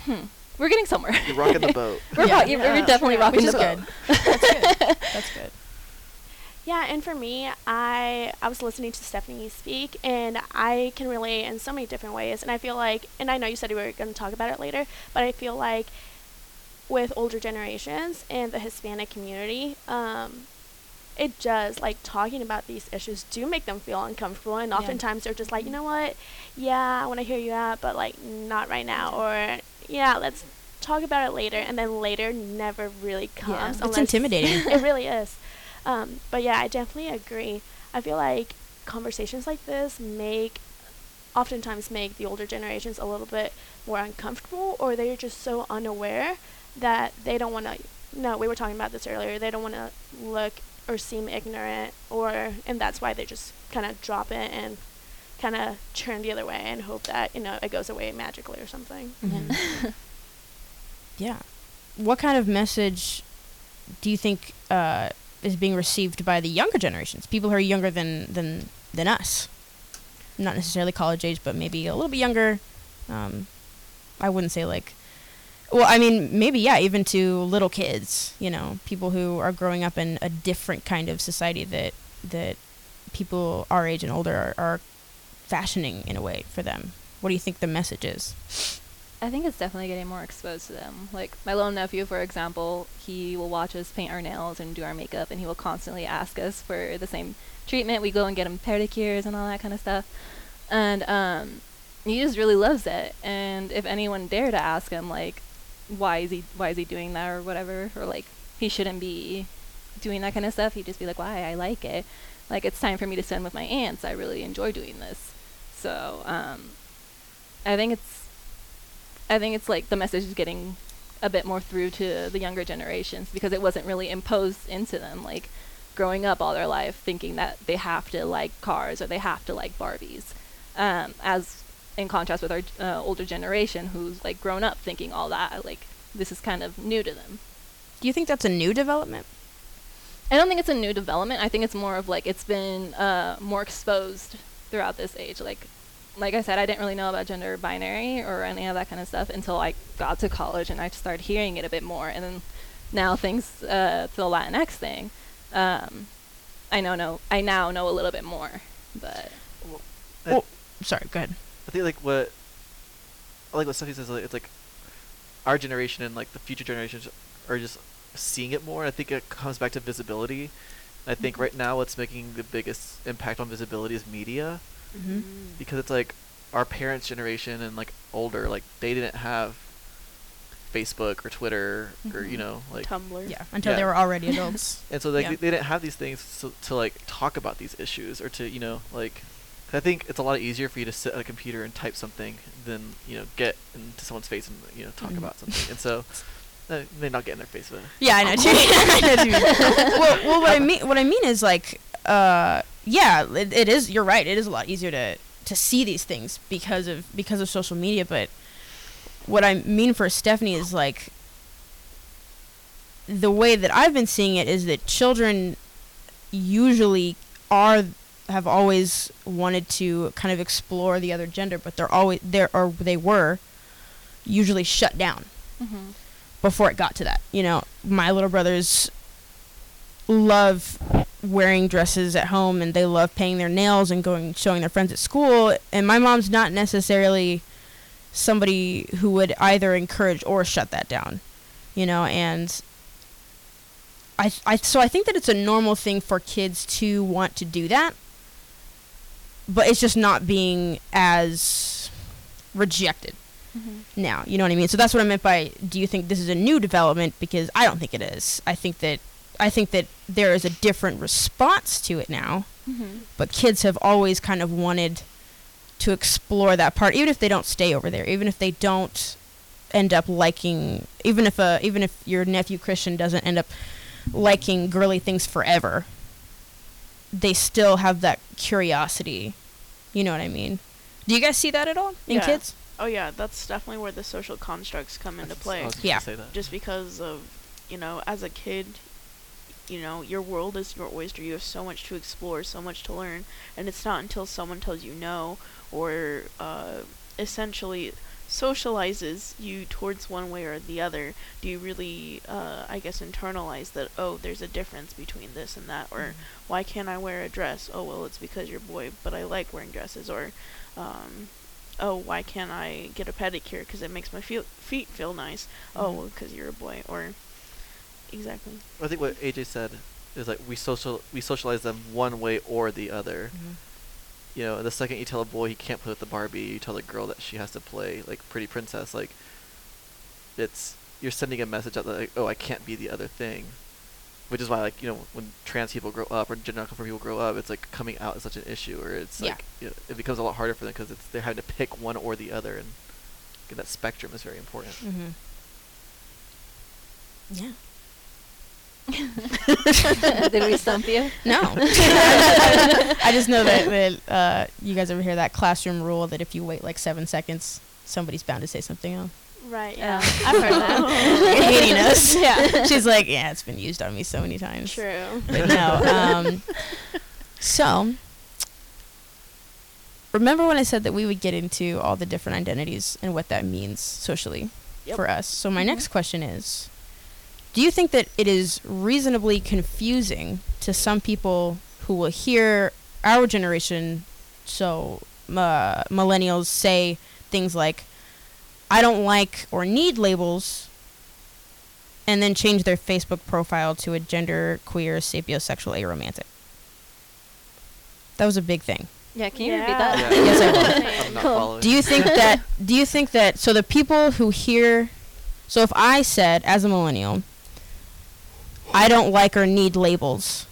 Hmm. We're getting somewhere. You're rocking the boat. We're, yeah. Ro- yeah. we're definitely yeah. rocking Which the boat. Which is good. That's good. That's good. Yeah, and for me, I I was listening to Stephanie speak, and I can relate in so many different ways. And I feel like, and I know you said we were going to talk about it later, but I feel like with older generations and the Hispanic community, um, it does, like, talking about these issues do make them feel uncomfortable, and oftentimes yeah. they're just like, you know what, yeah, I want to hear you out, but, like, not right now, or... yeah, let's talk about it later, and then later never really comes. Yeah, it's intimidating. It really is. Um, but yeah, I definitely agree. I feel like conversations like this make, oftentimes make the older generations a little bit more uncomfortable, or they're just so unaware that they don't want to, no, we were talking about this earlier, they don't want to look or seem ignorant, or, and that's why they just kind of drop it and kind of turn the other way and hope that, you know, it goes away magically or something. Mm-hmm. Yeah. What kind of message do you think uh, is being received by the younger generations, people who are younger than than, than us? Not necessarily college age, but maybe a little bit younger. Um, I wouldn't say like, well, I mean, maybe, yeah, even to little kids, you know, people who are growing up in a different kind of society that that people our age and older are, are fashioning in a way for them. What do you think the message is? I think it's definitely getting more exposed to them. Like my little nephew, for example, he will watch us paint our nails and do our makeup, and he will constantly ask us for the same treatment. We go and get him pedicures and all that kind of stuff, and um he just really loves it. And if anyone dare to ask him like why is he why is he doing that or whatever, or like he shouldn't be doing that kind of stuff, he'd just be like, why? I like it. Like, it's time for me to spend with my aunts. I really enjoy doing this. So um, I think it's, I think it's like the message is getting a bit more through to the younger generations because it wasn't really imposed into them. Like growing up all their life thinking that they have to like cars or they have to like Barbies, um, as in contrast with our uh, older generation who's like grown up thinking all that. Like this is kind of new to them. Do you think that's a new development? I don't think it's a new development. I think it's more of like it's been uh, more exposed throughout this age. Like like I said, I didn't really know about gender binary or any of that kind of stuff until I got to college and I started hearing it a bit more. And then now thanks uh, to the Latinx thing, um, I know no, I now know a little bit more. But well, I oh, sorry, go ahead. I think like what like what Stephanie says, like, it's like our generation and like the future generations are just seeing it more. I think it comes back to visibility. I think mm-hmm. right now what's making the biggest impact on visibility is media, mm-hmm. because it's like our parents' generation and like older, like they didn't have Facebook or Twitter mm-hmm. or, you know, like Tumblr yeah until yeah. they were already adults. And so like yeah. they didn't have these things so, to like talk about these issues or to, you know, like I think it's a lot easier for you to sit at a computer and type something than, you know, get into someone's face and, you know, talk mm-hmm. about something. And so Uh, they not get in their face, but yeah, I know. I know. Well, well, what I mean, what I mean is like, uh, yeah, it, it is. You're right. It is a lot easier to, to see these things because of because of social media. But what I mean for Stephanie is like the way that I've been seeing it is that children usually are have always wanted to kind of explore the other gender, but they're always there or they were usually shut down mm-hmm. before it got to that. You know, my little brothers love wearing dresses at home, and they love painting their nails and going showing their friends at school. And my mom's not necessarily somebody who would either encourage or shut that down, you know. And I, I so I think that it's a normal thing for kids to want to do that, but it's just not being as rejected mm-hmm. now. You know what I mean? So that's what I meant by, do you think this is a new development? Because I don't think it is. I think that I think that there is a different response to it now, mm-hmm. but kids have always kind of wanted to explore that part, even if they don't stay over there, even if they don't end up liking, even if uh, even if your nephew Christian doesn't end up liking girly things forever, they still have that curiosity. You know what I mean? Do you guys see that at all in yeah. kids? Oh yeah, that's definitely where the social constructs come into play. I was gonna yeah. say that. Just because of, you know, as a kid, you know, your world is your oyster. You have so much to explore, so much to learn, and it's not until someone tells you no or uh, essentially socializes you towards one way or the other do you really, uh, I guess, internalize that, oh, there's a difference between this and that, or mm-hmm. why can't I wear a dress? Oh, well, it's because you're a boy, but I like wearing dresses. Or, um, oh, why can't I get a pedicure? Because it makes my feel- feet feel nice. Mm-hmm. Oh, well, because you're a boy. Or... Exactly. I think what A J said is, like, we social we socialize them one way or the other. Mm-hmm. You know, the second you tell a boy he can't play with the Barbie, you tell the girl that she has to play like Pretty Princess. Like, it's you're sending a message out that, like, oh, I can't be the other thing, which is why, like, you know, when trans people grow up or gender nonconforming people grow up, it's like coming out is such an issue, or it's yeah. like you know, it becomes a lot harder for them because it's they're having to pick one or the other, and that spectrum is very important. Mm-hmm. Yeah. Did we stump you? No. I just know that, that uh, you guys ever hear that classroom rule that if you wait like seven seconds, somebody's bound to say something else. Right. Yeah. Uh, I've heard that. You're hating us. Yeah. She's like, yeah, it's been used on me so many times. True. But no. Um, so, remember when I said that we would get into all the different identities and what that means socially yep. for us? So my mm-hmm. next question is, do you think that it is reasonably confusing to some people who will hear our generation, so uh, millennials, say things like, I don't like or need labels, and then change their Facebook profile to a gender, queer, sapiosexual, aromantic? That was a big thing. Yeah, can you yeah. repeat that? Yeah. Yes, I will. I'm not cool. following. Do you think that, do you think that, so the people who hear, so if I said, as a millennial, I don't like or need labels,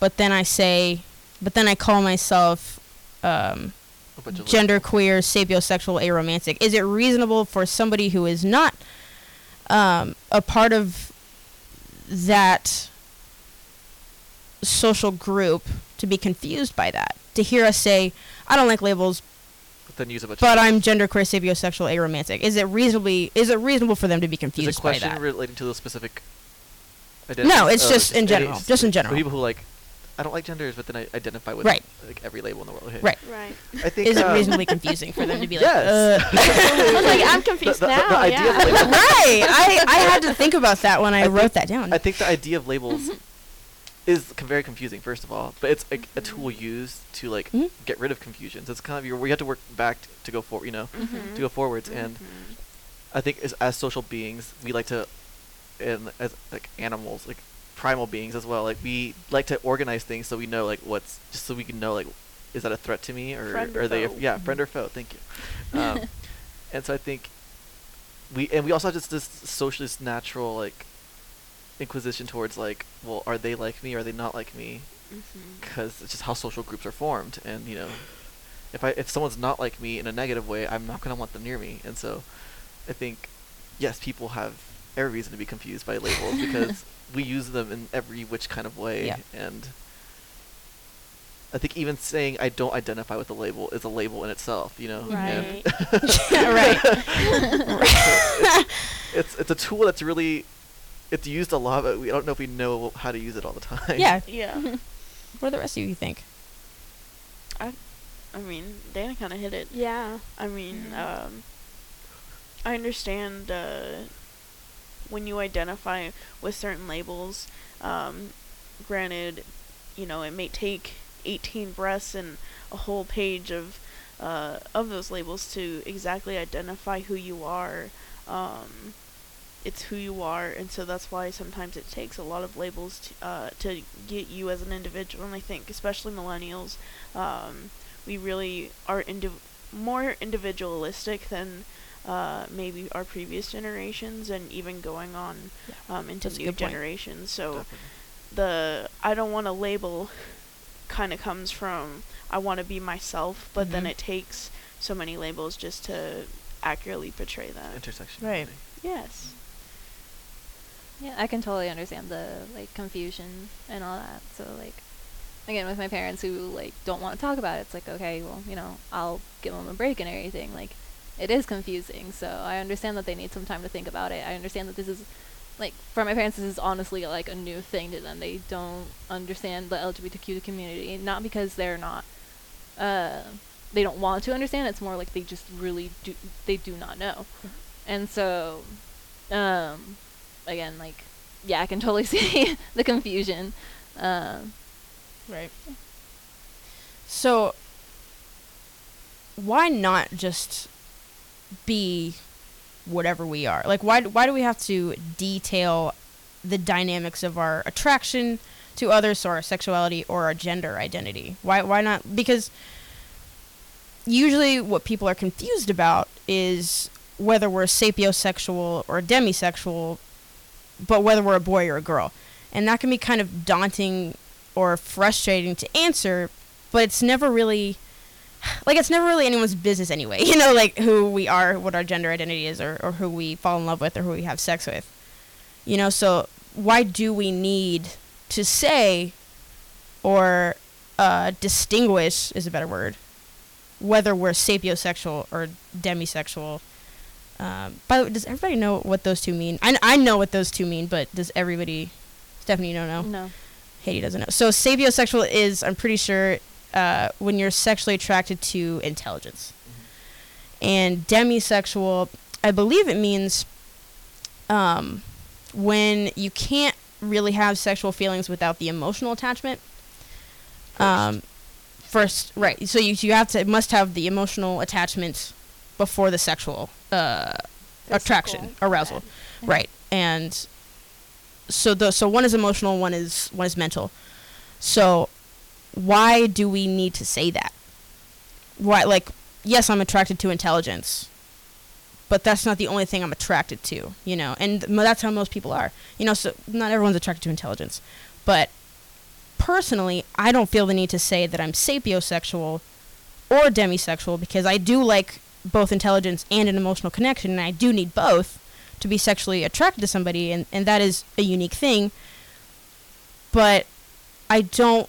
but then I say, but then I call myself um, genderqueer, sapiosexual, aromantic. Is it reasonable for somebody who is not um, a part of that social group to be confused by that? To hear us say, I don't like labels, but, then use a bunch but of I'm genderqueer, sapiosexual, aromantic. Is it reasonably is it reasonable for them to be confused by that? Is the question that? relating to those specific identities? No, it's oh, just, just in general. Just, just in general. For people who, like, I don't like genders, but then I identify with right. like every label in the world. Okay. Right. Right. I think, is um, it reasonably confusing for them to be like, yes. uh, I'm like, I'm confused the, the, now. The idea yeah. of labels. Right. I, I had to think about that when I, I wrote think, that down. I think the idea of labels is c- very confusing, first of all, but it's a, a tool used to, like, mm-hmm. get rid of confusion. So it's kind of your, where you have to work back t- to go forward, you know, mm-hmm. to go forwards. Mm-hmm. And I think as, as social beings, we like to, and as like animals, like primal beings as well, like we like to organize things so we know, like, what's, just so we can know, like, is that a threat to me, or, or are they, a, yeah, mm-hmm. friend or foe? Thank you. Um, and so I think we, and we also have just this socialist natural, like, inquisition towards, like, well, are they like me, or are they not like me? Because mm-hmm. it's just how social groups are formed, and, you know, if I if someone's not like me in a negative way, I'm not going to want them near me. And so I think, yes, people have every reason to be confused by labels because we use them in every which kind of way. Yeah. And I think even saying I don't identify with the label is a label in itself, you know? Right. Yeah, right. Right. So it's, it's, it's a tool that's really... It's used a lot, but we don't know if we know how to use it all the time. Yeah. Yeah. What do the rest of you think? I I mean, Dana kind of hit it. Yeah. I mean, um, I understand uh, when you identify with certain labels, um, granted, you know, it may take eighteen breaths and a whole page of uh, of those labels to exactly identify who you are. Um, it's who you are, and so that's why sometimes it takes a lot of labels to, uh, to get you as an individual. And I think, especially millennials, um, we really are indiv- more individualistic than uh, maybe our previous generations, and even going on yeah. um, into that's new generations. So Definitely. the I don't want to label kind of comes from I want to be myself, but mm-hmm. then it takes so many labels just to accurately portray that. Intersectionality. Right. Yes. Yeah, I can totally understand the, like, confusion and all that. So, like, again, with my parents who, like, don't want to talk about it, it's like, okay, well, you know, I'll give them a break and everything. Like, it is confusing, so I understand that they need some time to think about it. I understand that this is, like, for my parents, this is honestly, like, a new thing to them. They don't understand the L G B T Q community, not because they're not, uh, they don't want to understand. It's more like they just really do, they do not know. Mm-hmm. And so, um... again, like, yeah, I can totally see the confusion. Um, right. So, why not just be whatever we are? Like, why why do we have to detail the dynamics of our attraction to others, or our sexuality, or our gender identity? Why why not? Because usually what people are confused about is whether we're sapiosexual or demisexual, but whether we're a boy or a girl. And that can be kind of daunting or frustrating to answer, but it's never really, like, it's never really anyone's business anyway, you know, like, who we are, what our gender identity is, or, or who we fall in love with, or who we have sex with, you know. So why do we need to say, or uh, distinguish is a better word, whether we're sapiosexual or demisexual? Um, by the way, does everybody know what those two mean? I, I know what those two mean, but does everybody... Stephanie, you don't know? No. Haiti doesn't know. So sapiosexual is, I'm pretty sure, uh, when you're sexually attracted to intelligence. Mm-hmm. And demisexual, I believe it means um, when you can't really have sexual feelings without the emotional attachment. First. Um, first, right. So you, you have to must have the emotional attachment before the sexual uh, attraction, cool. arousal, okay. right? And so, the, so one is emotional, one is one is mental. So, why do we need to say that? Why, like, yes, I'm attracted to intelligence, but that's not the only thing I'm attracted to, you know. And th- that's how most people are, you know. So, not everyone's attracted to intelligence, but personally, I don't feel the need to say that I'm sapiosexual or demisexual, because I do like both intelligence and an emotional connection, and I do need both to be sexually attracted to somebody, and, and that is a unique thing, but I don't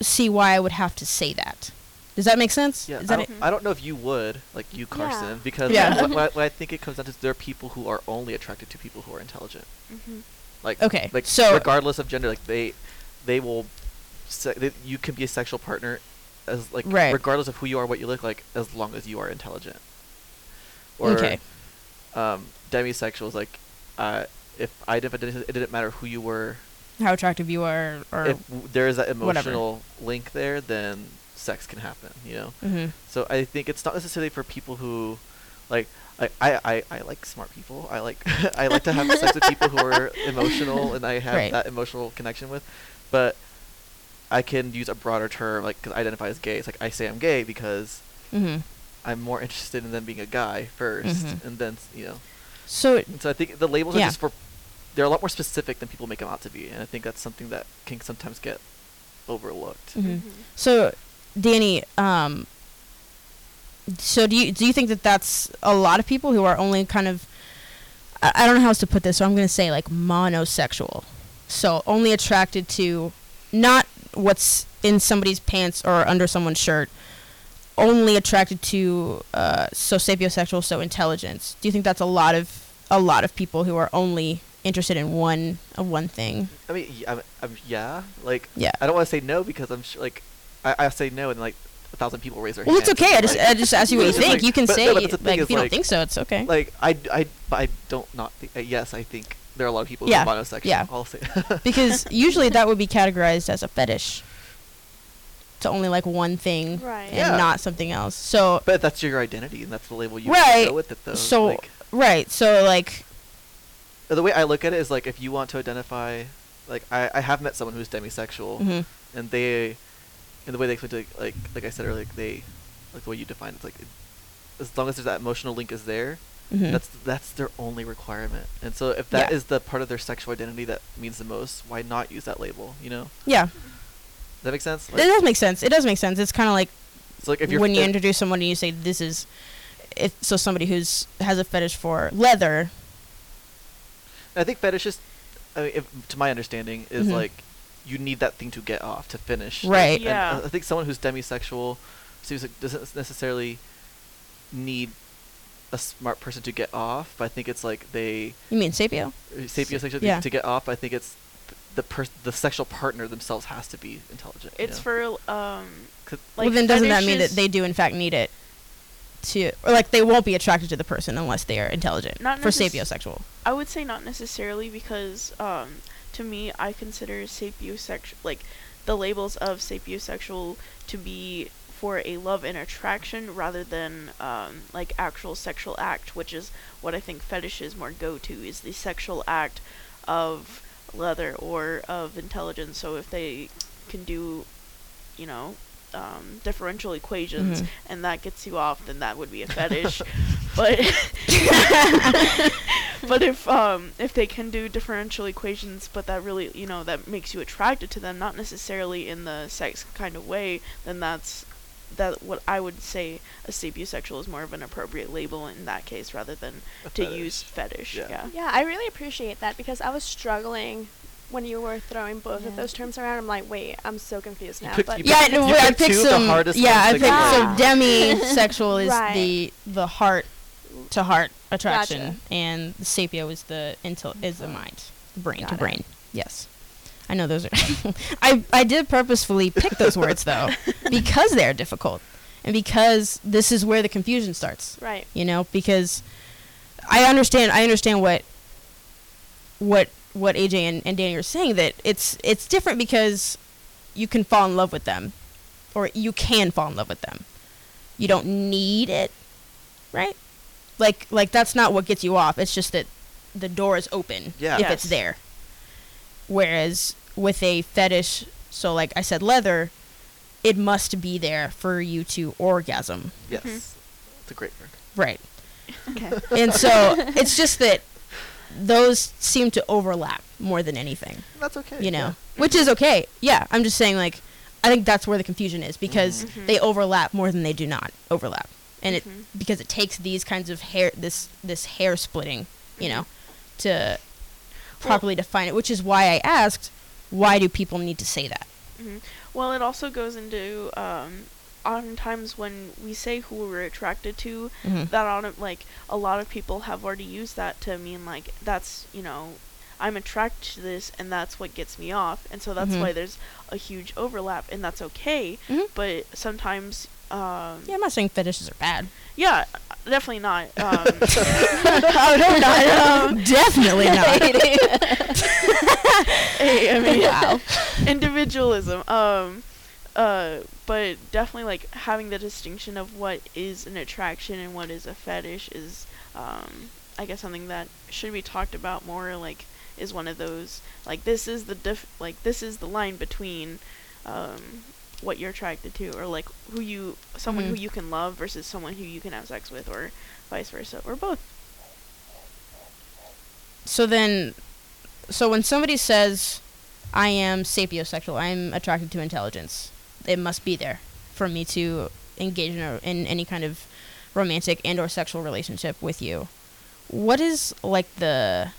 see why I would have to say that. Does that make sense? Yeah, is I, that don't, I don't know if you would, like you, Carson, yeah. because yeah. Like, what, what I think it comes down to, there are people who are only attracted to people who are intelligent. Mm-hmm. Like, okay, like so regardless of gender, like they, they will, se- they, you can be a sexual partner as like right. regardless of who you are, what you look like, as long as you are intelligent. Or, okay. um, demisexuals, like, uh, if I didn't, it didn't matter who you were, how attractive you are, or if w- there is that emotional whatever. link there, then sex can happen, you know? Mm-hmm. So I think it's not necessarily for people who, like, I, I, I, I like smart people. I like, I like to have sex with people who are emotional, and I have right. that emotional connection with, but I can use a broader term, like, cause I identify as gay. It's like, I say I'm gay because mm-hmm. I'm more interested in them being a guy first, mm-hmm. and then, you know. So and so I think the labels yeah. are just for, they're a lot more specific than people make them out to be, and I think that's something that can sometimes get overlooked. Mm-hmm. Mm-hmm. So, Danny, um, so do you do you think that that's a lot of people who are only kind of, I, I don't know how else to put this, so I'm going to say, like, monosexual. So only attracted to not what's in somebody's pants or under someone's shirt, only attracted to uh, so sapiosexual, so intelligence. Do you think that's a lot of a lot of people who are only interested in one uh, one thing? I mean, I'm, I'm, yeah, like yeah. I don't want to say no, because I'm sh- like I, I say no, and like a thousand people raise their well, hand. Well, it's okay. I just, like, I just asked you what you think. Like, you can but, say, no, but the thing like, is, if you like, don't think so, it's okay. Like, I, I, I don't not think, uh, yes, I think there are a lot of people yeah. who are monosexual. Yeah. I'll say because usually that would be categorized as a fetish. To only like one thing right. and yeah. not something else. So, but that's your identity, and that's the label you right. go with it, though. So, like, right. So, like, the way I look at it is like, if you want to identify, like, I, I have met someone who's demisexual, mm-hmm. and they, and the way they explain it, like, like I said earlier, like they, like the way you define it's like, it, as long as there's that emotional link is there, mm-hmm. that's that's their only requirement. And so, if that yeah. is the part of their sexual identity that means the most, why not use that label? You know? Yeah. Does that make sense? Like, it does make sense. It does make sense. It's kind of like, like if you're when you introduce someone and you say, this is... If, so somebody who's has a fetish for leather. I think fetishes, I mean, if, to my understanding, is mm-hmm. like, you need that thing to get off, to finish. Right. And, yeah. and I think someone who's demisexual seems like doesn't necessarily need a smart person to get off, but I think it's like they... You mean sapio? Sapiosexual yeah. to get off, I think it's... the pers- the sexual partner themselves has to be intelligent. It's you know? for um like well then doesn't that mean that they do in fact need it to or like they won't be attracted to the person unless they are intelligent not for necess- sapiosexual? I would say not necessarily because um to me I consider sapiosexual like the labels of sapiosexual to be for a love and attraction rather than um like actual sexual act, which is what I think fetishes more go to is the sexual act of leather or of intelligence. So if they can do, you know, um, differential equations mm-hmm. and that gets you off, then that would be a fetish. But but if um if they can do differential equations, but that really, you know, that makes you attracted to them, not necessarily in the sex kind of way, then that's that what I would say a sapiosexual is more of an appropriate label in that case rather than a to fetish. use fetish. Yeah. yeah. Yeah, I really appreciate that because I was struggling when you were throwing both yeah. of those terms around. I'm like, wait, I'm so confused now. Picked, but yeah, picked, no, I picked, picked some. Yeah, I picked yeah. so demisexual is right. the the heart to heart attraction, gotcha. and the sapio is the intel is the mind, the brain Got to it. brain. Yes. I know those are I I did purposefully pick those words though because they're difficult and because this is where the confusion starts. Right. You know, because I understand I understand what what what A J and, and Danny are saying, that it's it's different because you can fall in love with them or you can fall in love with them. You don't need it, right? Like like that's not what gets you off. It's just that the door is open yeah. if yes. it's there. Whereas with a fetish, so like I said, leather, it must be there for you to orgasm. Yes. Mm-hmm. It's a great word. Right. Okay. And so it's just that those seem to overlap more than anything. That's okay. You know, yeah. which is okay. Yeah. I'm just saying, like, I think that's where the confusion is because mm-hmm. they overlap more than they do not overlap. And mm-hmm. it, because it takes these kinds of hair, this, this hair splitting, you know, to properly define it, which is why I asked, why do people need to say that? Mm-hmm. Well, it also goes into um, oftentimes when we say who we're attracted to, mm-hmm. that on like a lot of people have already used that to mean like that's, you know, I'm attracted to this and that's what gets me off, and so that's mm-hmm. why there's a huge overlap, and that's okay. Mm-hmm. But sometimes. Um, yeah, I'm not saying fetishes are bad. Yeah, definitely not. Um, oh, no, not um, definitely not. Hey, I mean, wow. Individualism. Um, uh, but definitely, like having the distinction of what is an attraction and what is a fetish is, um, I guess, something that should be talked about more. Like, is one of those like this is the diff- like this is the line between. Um, what you're attracted to, or like who you someone mm-hmm. who you can love versus someone who you can have sex with, or vice versa, or both. So then so when somebody says I am sapiosexual, I'm attracted to intelligence, it must be there for me to engage in, a, in any kind of romantic and or sexual relationship with you. What is like the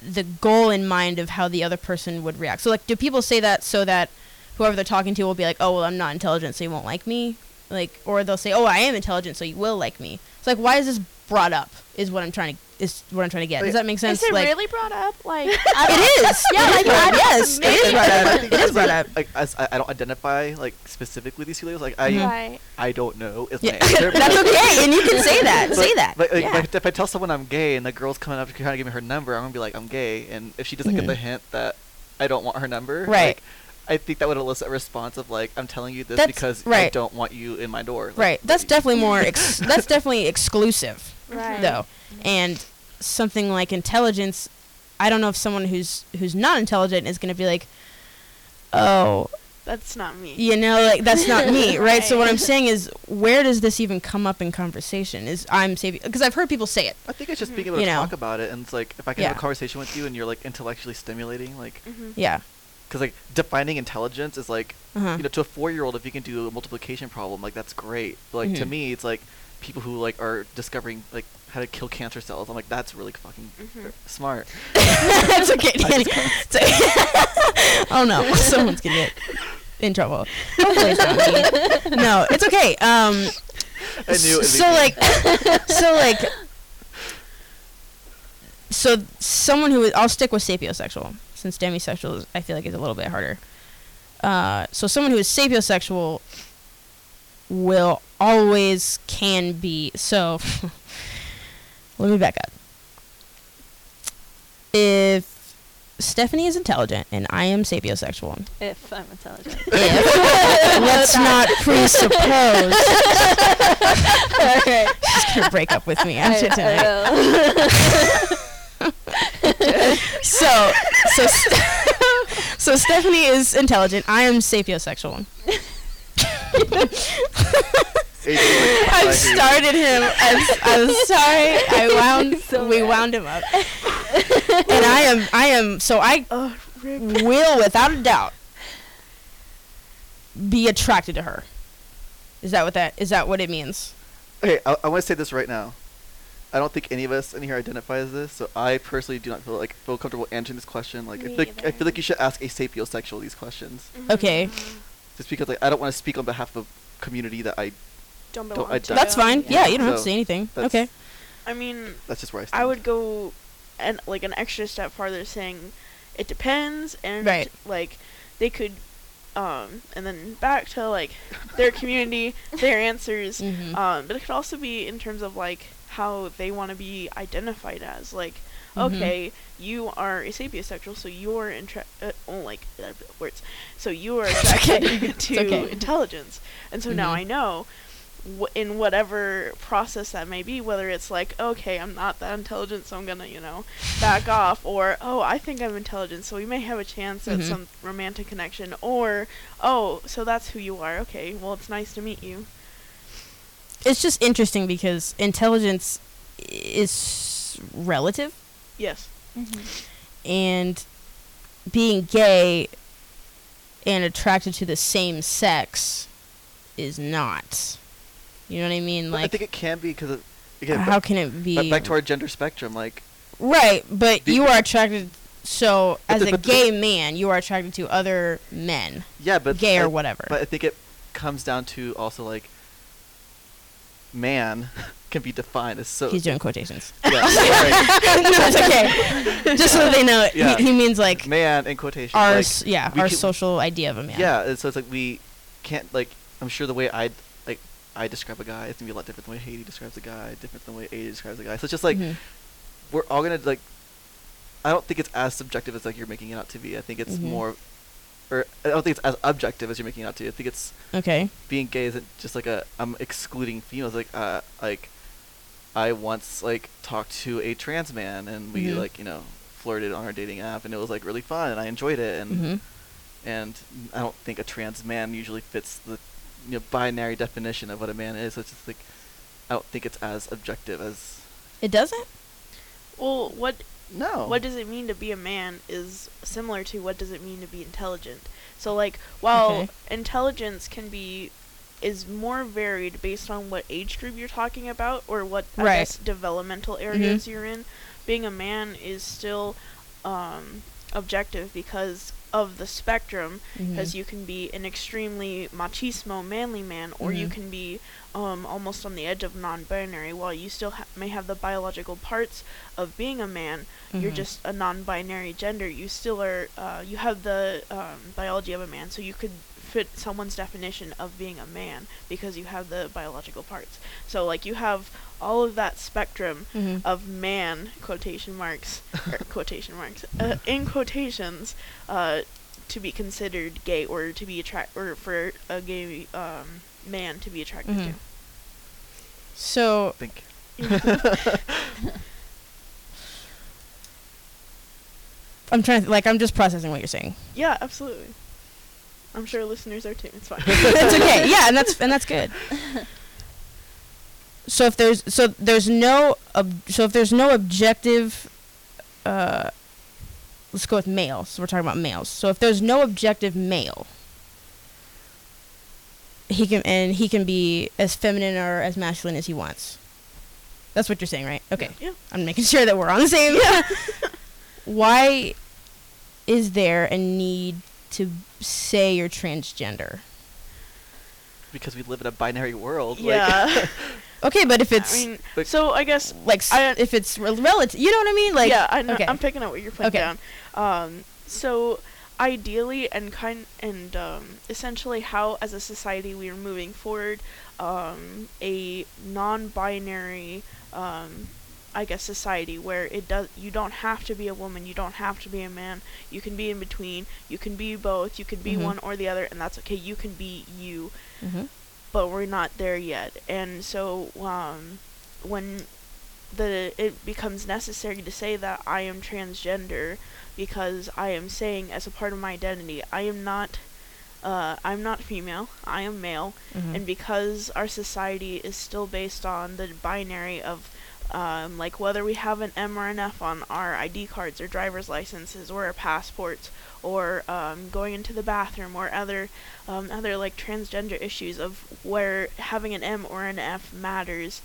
the goal in mind of how the other person would react? So like, do people say that so that whoever they're talking to will be like, oh, well, I'm not intelligent, so you won't like me? Like, or they'll say, oh, I am intelligent, so you will like me. It's like, why is this brought up is what I'm trying to is what I'm trying to get. Does that make sense? Is it like, really brought up? Like it is. Yeah, like yes, it is brought up. It is brought up. Like I, I don't identify like specifically these two labels. Like I, right. I don't know. Is yeah. my answer. That's okay, and you can say that. But, say that. But like, yeah. like, if I tell someone I'm gay and the girl's coming up trying to give me her number, I'm gonna be like, I'm gay, and if she doesn't mm-hmm. get the hint that I don't want her number, right? Like, I think that would elicit a response of like, I'm telling you this that's, because right. I don't want you in my door. Like, right. That's definitely more. Ex- that's definitely exclusive, right. though. And something like intelligence, I don't know if someone who's who's not intelligent is going to be like, oh, that's not me. You know, like that's not me, right? right? So what I'm saying is, where does this even come up in conversation? Is I'm saving because I've heard people say it. I think it's just mm-hmm. being able to you talk know. about it, and it's like if I can yeah. have a conversation with you, and you're like intellectually stimulating, like mm-hmm. yeah. Because, like, defining intelligence is, like, uh-huh. you know, to a four-year-old, if you can do a multiplication problem, like, that's great. But, like, mm-hmm. to me, it's, like, people who, like, are discovering, like, how to kill cancer cells. I'm like, that's really fucking mm-hmm. smart. That's okay, Danny. It's okay. Oh, no. Someone's going to get in trouble. No, it's okay. Um, I knew it so, like, so, like, so someone who is, I'll stick with sapiosexual. Since demisexual, I feel like is a little bit harder. Uh, so someone who is sapiosexual will always can be. So let me back up. If Stephanie is intelligent and I am sapiosexual, if I'm intelligent, if, let's not presuppose. Okay, she's gonna break up with me after tonight. so, so, st- so Stephanie is intelligent. I am sapiosexual. I've started him. I'm, I'm sorry. I wound. So we bad. wound him up. And I am. I am. So I oh, will, without a doubt, be attracted to her. Is that what that? Is that what it means? Okay, I, I want to say this right now. I don't think any of us in here identify as this, so I personally do not feel like feel comfortable answering this question. Like, I feel like, I feel like you should ask a sapiosexual these questions. Mm-hmm. Okay. Mm-hmm. Just because, like, I don't want to speak on behalf of a community that I don't belong don't, to. That's fine. Yeah, yeah you don't so have to say anything. Okay. I mean, that's just where I stand. I would go, and like an extra step farther, saying it depends, and right. like they could. Um, and then back to like their community, their answers. Mm-hmm. Um, but it could also be in terms of like how they want to be identified as. Like, mm-hmm. okay, you are a sapiosexual, so you're intra- uh, oh, like uh, words. So you are attracted okay. to okay. intelligence, and so mm-hmm. now I know. W- in whatever process that may be, whether it's like, okay, I'm not that intelligent, so I'm gonna, you know, back off, or, oh, I think I'm intelligent, so we may have a chance mm-hmm. at some romantic connection, or, oh, so that's who you are, okay, well, it's nice to meet you. It's just interesting because intelligence is relative. Yes. Mm-hmm. And being gay and attracted to the same sex is not. You know what I mean? Like, I think it can be because how can it be? Back to our gender spectrum, like. Right, but you are attracted. So as a gay man, you are attracted to other men. Yeah, but gay I, or whatever. But I think it comes down to also like, man can be defined as so. He's doing quotations. Yeah, yeah, right. No, it's okay. Just so that they know, it, yeah. he, he means like man in quotations. Our like, s- yeah, our can, social idea of a man. Yeah, so it's like we can't like. I'm sure the way I. I describe a guy, it's gonna be a lot different than the way Haiti describes a guy, different than the way Ada describes a guy. So it's just like mm-hmm. we're all gonna like. I don't think it's as subjective as like you're making it out to be. I think it's mm-hmm. more, or I don't think it's as objective as you're making it out to be. I think it's okay. Being gay isn't just like a I'm excluding females. Like uh like, I once like talked to a trans man and we mm-hmm. like you know flirted on our dating app and it was like really fun and I enjoyed it and mm-hmm. and I don't think a trans man usually fits the. You know, binary definition of what a man is. So it's just like I don't think it's as objective as it doesn't. Well, what no, what does it mean to be a man is similar to what does it mean to be intelligent. So like while okay. intelligence can be is more varied based on what age group you're talking about or what right. I guess developmental areas mm-hmm. you're in. Being a man is still um objective because of the spectrum, because mm-hmm. you can be an extremely machismo manly man, or mm-hmm. you can be um almost on the edge of non-binary. While you still ha- may have the biological parts of being a man, mm-hmm. you're just a non-binary gender. You still are uh you have the um biology of a man, so you could fit someone's definition of being a man because you have the biological parts. So like you have all of that spectrum mm-hmm. of man, quotation marks, er, quotation marks, uh, in quotations, uh, to be considered gay or to be attract or for a gay um, man to be attracted mm-hmm. to. So. Thank you. I'm trying to like I'm just processing what you're saying. Yeah, absolutely. I'm sure listeners are too. It's fine. That's okay. Yeah, and that's and that's good. So if there's so there's no ob- so if there's no objective, uh, let's go with males. So we're talking about males. So if there's no objective male, he can and he can be as feminine or as masculine as he wants. That's what you're saying, right? Okay. Yeah. I'm making sure that we're on the same. Yeah. Why is there a need to say you're transgender? Because we live in a binary world. Yeah. Like okay, but if it's I mean, like so, I guess like s- I if it's re- relative, you know what I mean? Like yeah, I know, okay. I'm picking up what you're putting okay. down. Um, so ideally, and kind and um, essentially, how as a society we are moving forward, um, a non-binary. Um, I guess society where it does you don't have to be a woman, you don't have to be a man, you can be in between, you can be both, you can be mm-hmm. one or the other, and that's okay. You can be you mm-hmm. but we're not there yet. And so um when the it becomes necessary to say that I am transgender, because I am saying as a part of my identity I am not Uh, I'm not female, I am male, mm-hmm. and because our society is still based on the binary of, um, like whether we have an M or an F on our I D cards or driver's licenses or our passports or, um, going into the bathroom or other, um, other like transgender issues of where having an M or an F matters.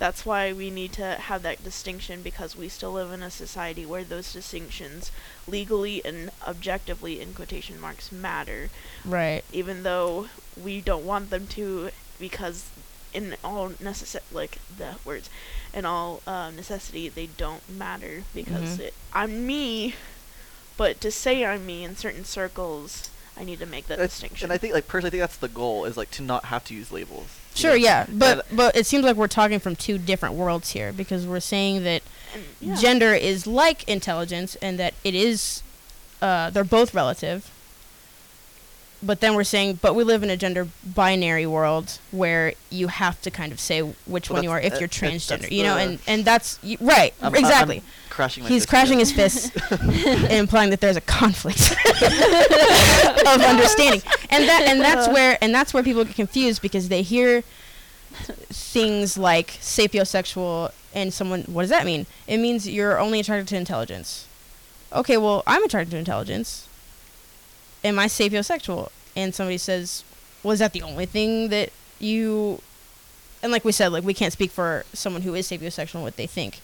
That's why we need to have that distinction, because we still live in a society where those distinctions legally and objectively, in quotation marks, matter. Right. Even though we don't want them to, because in all necessi- like the words, in all uh, necessity, they don't matter because mm-hmm. it, I'm me, but to say I'm me in certain circles, I need to make that that's distinction. And I think, like, personally, I think that's the goal, is, like, to not have to use labels. Sure, know? yeah. But and but it seems like we're talking from two different worlds here, because we're saying that and, yeah. gender is like intelligence and that it is, uh, they're both relative. But then we're saying, but we live in a gender binary world where you have to kind of say which well, one you are if uh, you're transgender, you know, and, and that's, y- right, I'm, exactly. I'm crashing my He's fist crashing his fists and implying that there's a conflict of understanding. And that and that's where and that's where people get confused, because they hear things like sapiosexual and someone, what does that mean? It means you're only attracted to intelligence. Okay, well, I'm attracted to intelligence. Am I sapiosexual? And somebody says, well, is that the only thing that you... And like we said, like we can't speak for someone who is sapiosexual and what they think.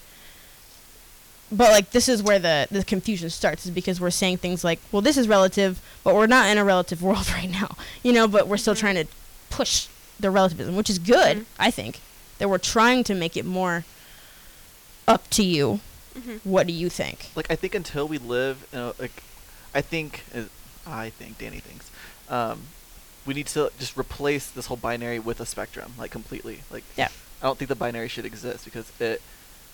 But like this is where the, the confusion starts, is because we're saying things like, well, this is relative, but we're not in a relative world right now. You know, but we're mm-hmm. still trying to push the relativism, which is good, mm-hmm. I think, that we're trying to make it more up to you. Mm-hmm. What do you think? Like, I think until we live... You know, like, I think... Uh, I think Danny thinks um, we need to just replace this whole binary with a spectrum, like completely. Like, yeah. I don't think the binary should exist, because it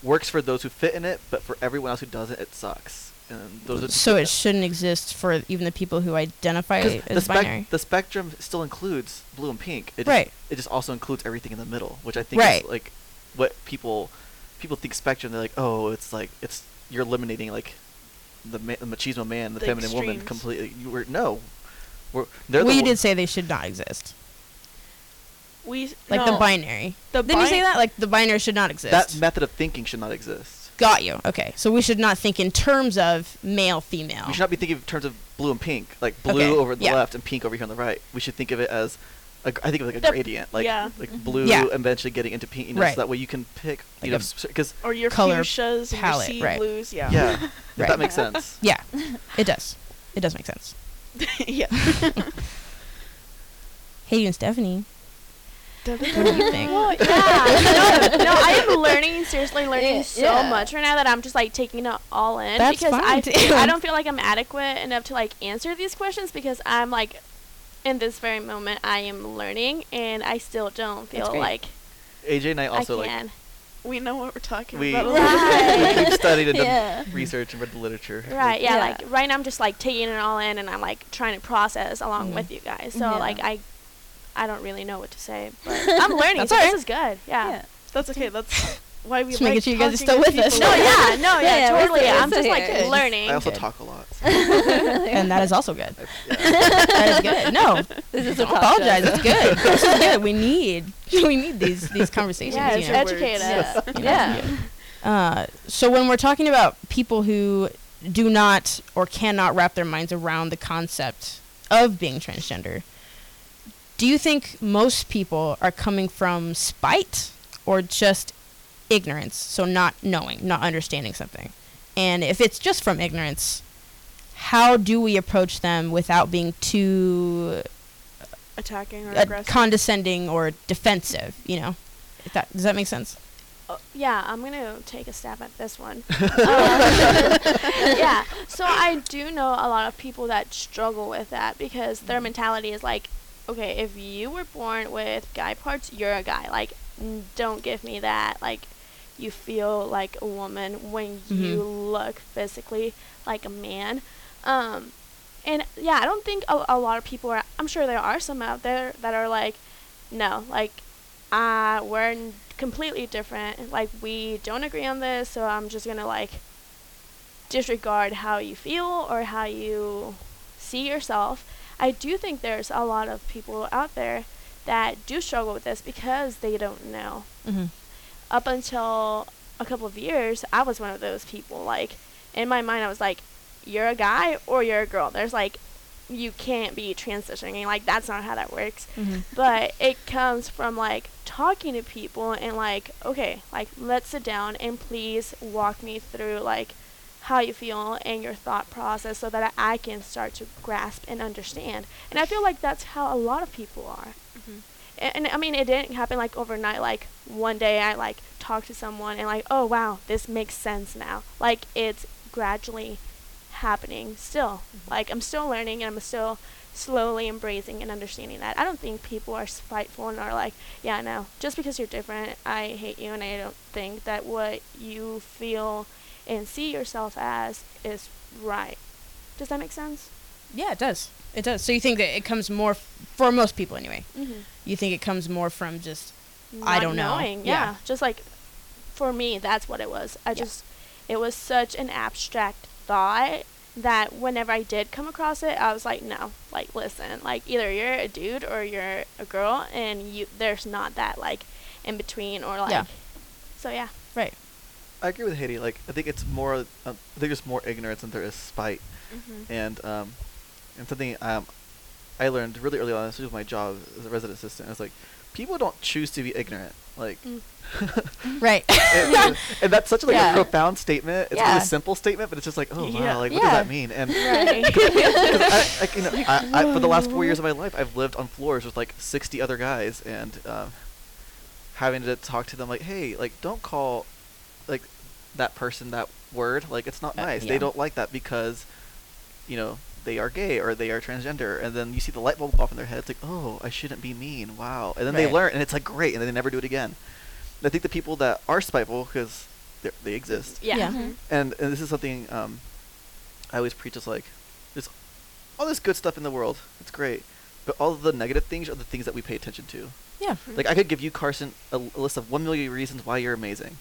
works for those who fit in it, but for everyone else who doesn't, it sucks. And those are so it shouldn't exist for even the people who identify as the spec- binary. The spectrum still includes blue and pink. It right. Just, it just also includes everything in the middle, which I think right. is like what people people think spectrum. They're like, oh, it's like it's you're eliminating like. The, ma- the machismo man, the, the feminine extremes. Woman, completely. You were no. We're, well, the you wo- did say they should not exist. We like no. the binary. The Didn't bi- you say that? Like the binary should not exist. That method of thinking should not exist. Got you. Okay, so we should not think in terms of male, female. We should not be thinking in terms of blue and pink, like blue okay. over the yeah. left and pink over here on the right. We should think of it as a, I think of like a the, gradient, like yeah. like mm-hmm. blue, yeah. eventually getting into pink. You know, right. So that way you can pick, you like know, because or your fuchsias, your sea right. blues, yeah, yeah. right. If that makes sense. Yeah, it does. It does make sense. yeah. Hey, and Stephanie. What do you think? Well, yeah. no, no, I am learning, seriously learning yeah, so yeah. much right now that I'm just like taking it all in. That's because fine, I feel, I don't feel like I'm adequate enough to like answer these questions because I'm like in this very moment I am learning and I still don't feel like A J and I also I can. like we know what we're talking we about. Right. We've studied and done yeah. research and read the literature. Right, yeah, yeah, like right now I'm just like taking it all in and I'm like trying to process along mm-hmm. with you guys. So yeah. like I I don't really know what to say, but I'm learning. That's so right. This is good. Yeah. yeah. That's okay. That's why we just like sure you guys are still with us. No, yeah. No, yeah, yeah, yeah totally. I'm just like good. learning. I also good. talk a lot. So. And that is also good. Yeah. That is good. No. This is I apologize. It's good. This is good. We need we need these these conversations. Yeah, you know. Educate us. Yeah. You know, yeah. Uh, so when we're talking about people who do not or cannot wrap their minds around the concept of being transgender, do you think most people are coming from spite or just ignorance? So not knowing, not understanding something. And if it's just from ignorance, how do we approach them without being too attacking or uh, aggressive, condescending or defensive? You know, if that, does that make sense? Uh, yeah, I'm gonna take a stab at this one. uh, yeah, so I do know a lot of people that struggle with that because their mentality is like, okay, if you were born with guy parts, you're a guy. Like, n- don't give me that. Like, you feel like a woman when mm-hmm. you look physically like a man. Um, and, yeah, I don't think a, a lot of people are... I'm sure there are some out there that are like, no, like, uh, we're n- completely different. Like, we don't agree on this, so I'm just going to, like, disregard how you feel or how you see yourself. I do think there's a lot of people out there that do struggle with this because they don't know. Mm-hmm. Up until a couple of years, I was one of those people. Like, in my mind, I was like, you're a guy or you're a girl. There's, like, you can't be transitioning. Like, that's not how that works. Mm-hmm. But it comes from, like, talking to people and, like, okay, like, let's sit down and please walk me through, like, how you feel and your thought process so that I can start to grasp and understand. And I feel like that's how a lot of people are. Mm-hmm. And, and I mean, it didn't happen like overnight. Like one day I like talked to someone and like, oh wow, this makes sense now. Like it's gradually happening still. Mm-hmm. Like I'm still learning and I'm still slowly embracing and understanding that. I don't think people are spiteful and are like, yeah, no, just because you're different, I hate you and I don't think that what you feel and see yourself as is right. Does that make sense? Yeah, it does. It does. So you think that it comes more, f- for most people anyway, mm-hmm. you think it comes more from just, not I don't knowing. know. Yeah. yeah, just like, for me, that's what it was. I yeah. just, it was such an abstract thought that whenever I did come across it, I was like, no, like, listen, like, either you're a dude or you're a girl, and you there's not that, like, in between or like, yeah. so yeah. Right. I agree with Haiti. Like, I think it's more, uh, I think there's more ignorance than there is spite. Mm-hmm. And um, and something um, I learned really early on, especially with my job as a resident assistant, is like, people don't choose to be ignorant. Like, mm. right. and, and, and that's such like yeah. a profound statement. It's yeah. a simple statement, but it's just like, oh yeah. wow, like, what yeah. does that mean? And right. cause, cause I, like, you know, I, I, for the last four years of my life, I've lived on floors with like sixty other guys, and um, having to talk to them like, hey, like, don't call like that person that word, like it's not uh, nice. Yeah. They don't like that because, you know, they are gay or they are transgender, and then you see the light bulb go off in their head. It's like, oh, I shouldn't be mean. Wow. And then right. they learn, and it's like great, and then they never do it again. And I think the people that are spiteful, because they exist. Yeah. yeah. Mm-hmm. And and this is something um, I always preach. Is like, there's all this good stuff in the world. It's great, but all the negative things are the things that we pay attention to. Yeah. Mm-hmm. Like I could give you, Carson, a, a list of one million reasons why you're amazing.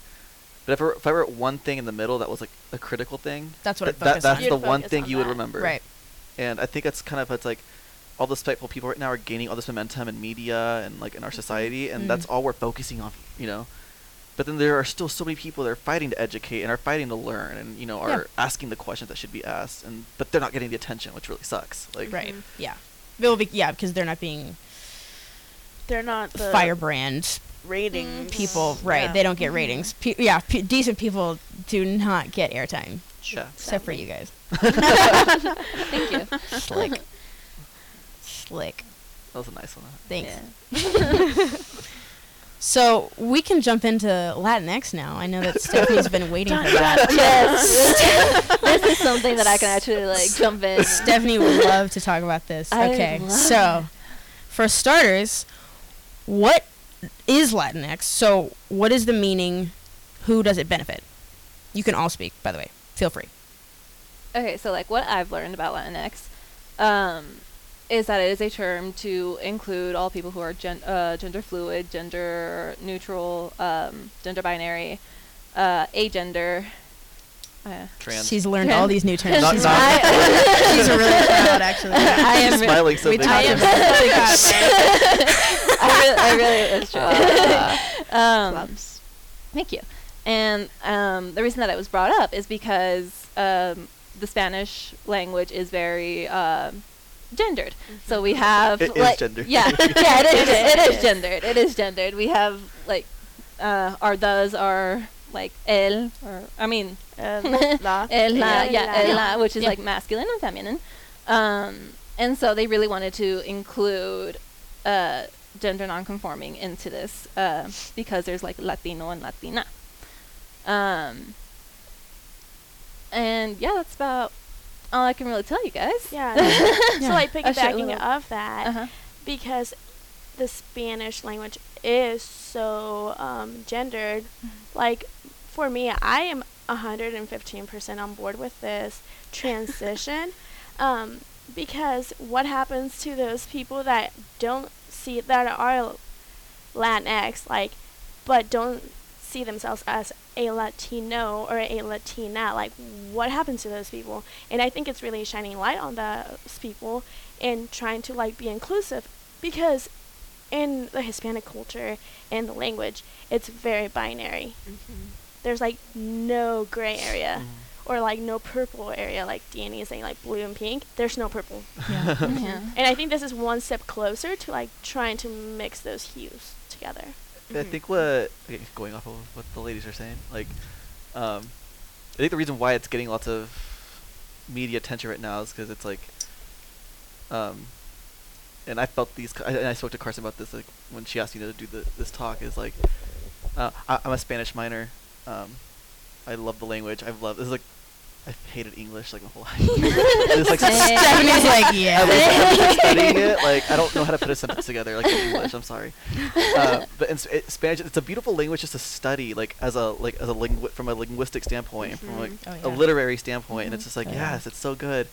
But if I, were, if I were one thing in the middle that was like a critical thing, that's what th- that, that's You'd the one thing on you that. would remember. Right. And I think that's kind of it's like all the spiteful people right now are gaining all this momentum in media and like in our society, and mm. that's all we're focusing on, you know. But then there are still so many people that are fighting to educate and are fighting to learn, and you know are yeah. asking the questions that should be asked, and but they're not getting the attention, which really sucks. Like right. Mm-hmm. Yeah. Be, yeah, because they're not being They're not the firebrand ratings people, right? Yeah. They don't get mm-hmm. ratings. Pe- yeah, pe- decent people do not get airtime. Sure, except for you guys. Thank you. Slick, slick. That was a nice one. Thanks. Yeah. So we can jump into Latinx now. I know that Stephanie's been waiting for that. Yes. This is something that I can actually like jump in. Stephanie would love to talk about this. I okay. So, for starters, what is Latinx? So, what is the meaning? Who does it benefit? You can all speak, by the way. Feel free. Okay, so like what I've learned about Latinx, um, is that it is a term to include all people who are gen- uh, gender fluid, gender neutral, um, gender binary, uh, agender. Uh, Trans. She's learned Trans. all these new terms. Not, she's, not. I, she's really proud, actually. I am smiling so big. I am really proud. I really was trying. Uh, um, Clubs. Thank you. And um, the reason that it was brought up is because um, the Spanish language is very... Uh, gendered. Mm-hmm. So we have it like is gendered. Yeah. yeah, it is it is, it is gendered. It is gendered. We have like uh our does are like el or I mean el la el la yeah el la which is yeah. like masculine and feminine. Um and so they really wanted to include uh gender nonconforming into this uh because there's like Latino and Latina. Um and yeah, that's about all I can really tell you guys. Yeah. yeah. So like piggybacking off that, uh-huh. because the Spanish language is so um, gendered, mm-hmm. like for me, I am one hundred fifteen percent on board with this transition um, because what happens to those people that don't see, that are Latinx, like, but don't see themselves as a Latino or a Latina, like what happens to those people? And I think it's really shining light on those people and trying to like be inclusive, because in the Hispanic culture and the language, it's very binary. Mm-hmm. There's like no gray area mm. or like no purple area, like Danny is saying, like blue and pink. There's no purple. Yeah. yeah. And I think this is one step closer to like trying to mix those hues together. I think what, okay, going off of what the ladies are saying, like, um, I think the reason why it's getting lots of media attention right now is because it's like, um, and I felt these, I, and I spoke to Carson about this, like, when she asked me to do the, this talk, is like, uh, I, I'm a Spanish minor, um, I love the language, I've loved, this is like, I've hated English like my whole life. It's like Stephanie's like, yeah. I was, I was studying it. Like I don't know how to put a sentence together like in English. I'm sorry, uh, but in it, Spanish, it's a beautiful language just to study. Like as a like as a lingu- from a linguistic standpoint, mm-hmm. from like oh, yeah. a literary standpoint, mm-hmm. and it's just like oh, yes, yeah. it's so good.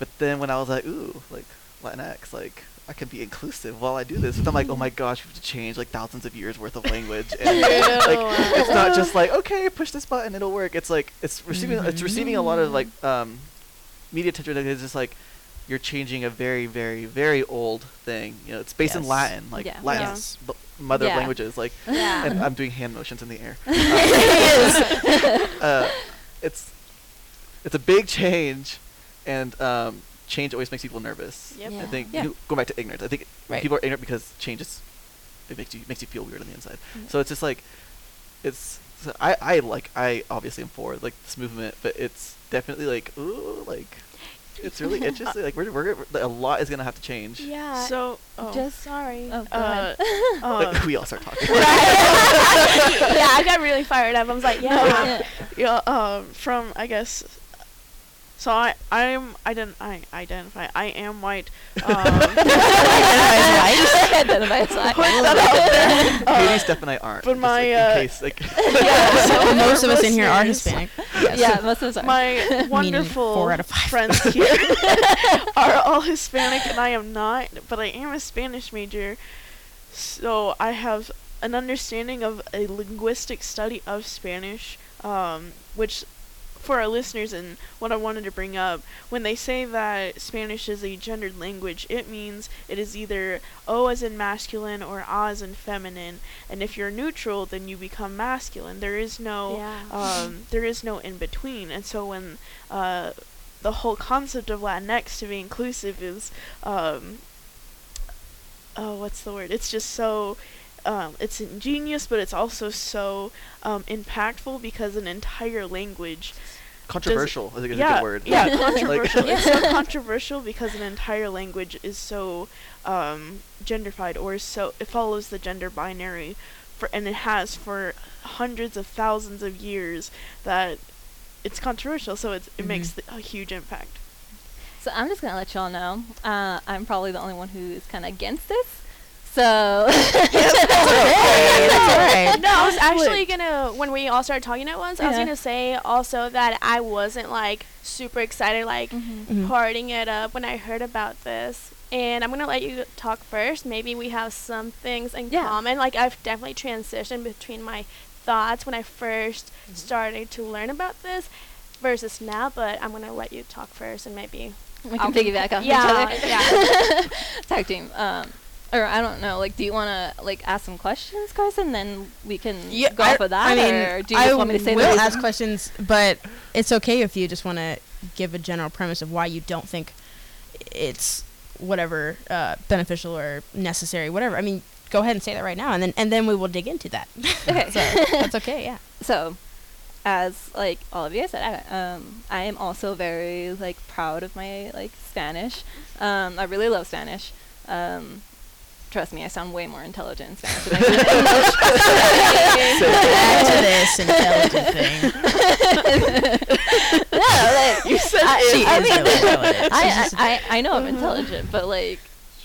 But then when I was like, ooh, like Latinx, like I can be inclusive while I do this. And I'm like, oh my gosh, we have to change like thousands of years worth of language. And like, it's not just like, okay, push this button, it'll work. It's like, it's receiving, mm-hmm. it's receiving a lot of like um, media attention. It's just like, you're changing a very, very, very old thing. You know, it's based yes. in Latin, like yeah. Latin's yeah. b- mother yeah. of languages. Like, yeah. and I'm doing hand motions in the air. Um, uh, it's, it's a big change, and. Um, Change always makes people nervous. Yep. Yeah. I think yeah. you know, going back to ignorance. I think right. people are ignorant because change is it makes you makes you feel weird on the inside. Mm-hmm. So it's just like it's. So I I like I obviously am for like this movement, but it's definitely like ooh like it's really interesting. Like we're we're like, a lot is gonna have to change. Yeah. So oh. just sorry. Oh, go uh, ahead. Um, like, we all start talking. yeah, I got really fired up. I was like, yeah, yeah. Um, uh, from I guess. So I I'm ident- I identify I am white. Um, I identify as white. Put that out there. Katie, Steph, and I aren't. But my just, like, uh, in case, like yeah, so most of us in here are Hispanic. Yes. Yeah, most of us are. My wonderful four out of five. friends here are all Hispanic, and I am not. But I am a Spanish major, so I have an understanding of a linguistic study of Spanish, um, which. For our listeners, and what I wanted to bring up, when they say that Spanish is a gendered language, it means it is either O as in masculine or A as in feminine, and if you're neutral, then you become masculine. There is no, yeah. um, there is no in between, and so when uh, the whole concept of Latinx to be inclusive is um, oh, what's the word? It's just so, um, it's ingenious, but it's also so um, impactful because an entire language. Controversial is, is yeah, a good word. Yeah, controversial. It's so controversial because an entire language is so um, genderfied, or is so it follows the gender binary, for and it has for hundreds of thousands of years that it's controversial. So it's, it mm-hmm. makes th- a huge impact. So I'm just gonna let y'all know. Uh, I'm probably the only one who is kind of against this. So yes, that's okay. That's all right. No, I was actually gonna, when we all started talking at once, yeah. I was gonna say also that I wasn't like super excited, like mm-hmm. partying it up when I heard about this. And I'm gonna let you talk first. Maybe we have some things in yeah. common. Like I've definitely transitioned between my thoughts when I first mm-hmm. started to learn about this versus now. But I'm gonna let you talk first, and maybe. We I'll can piggyback off yeah, each other. Yeah. Tag team. Um, or I don't know. Like, do you want to like ask some questions, Carson? Then we can yeah, go I off of that. I mean, or do you I just want me to say? I will ask questions, but it's okay if you just want to give a general premise of why you don't think it's whatever uh, beneficial or necessary, whatever. I mean, go ahead and say that right now, and then and then we will dig into that. Okay, so that's okay. Yeah. So. As like all of you guys said, I, um, I am also very like proud of my like Spanish. Um, I really love Spanish. Um, trust me, I sound way more intelligent in Spanish than I do in English. So back to this intelligent thing. No, like you said, I, she I is mean, really intelligent. I, I, I, I know I'm intelligent, but like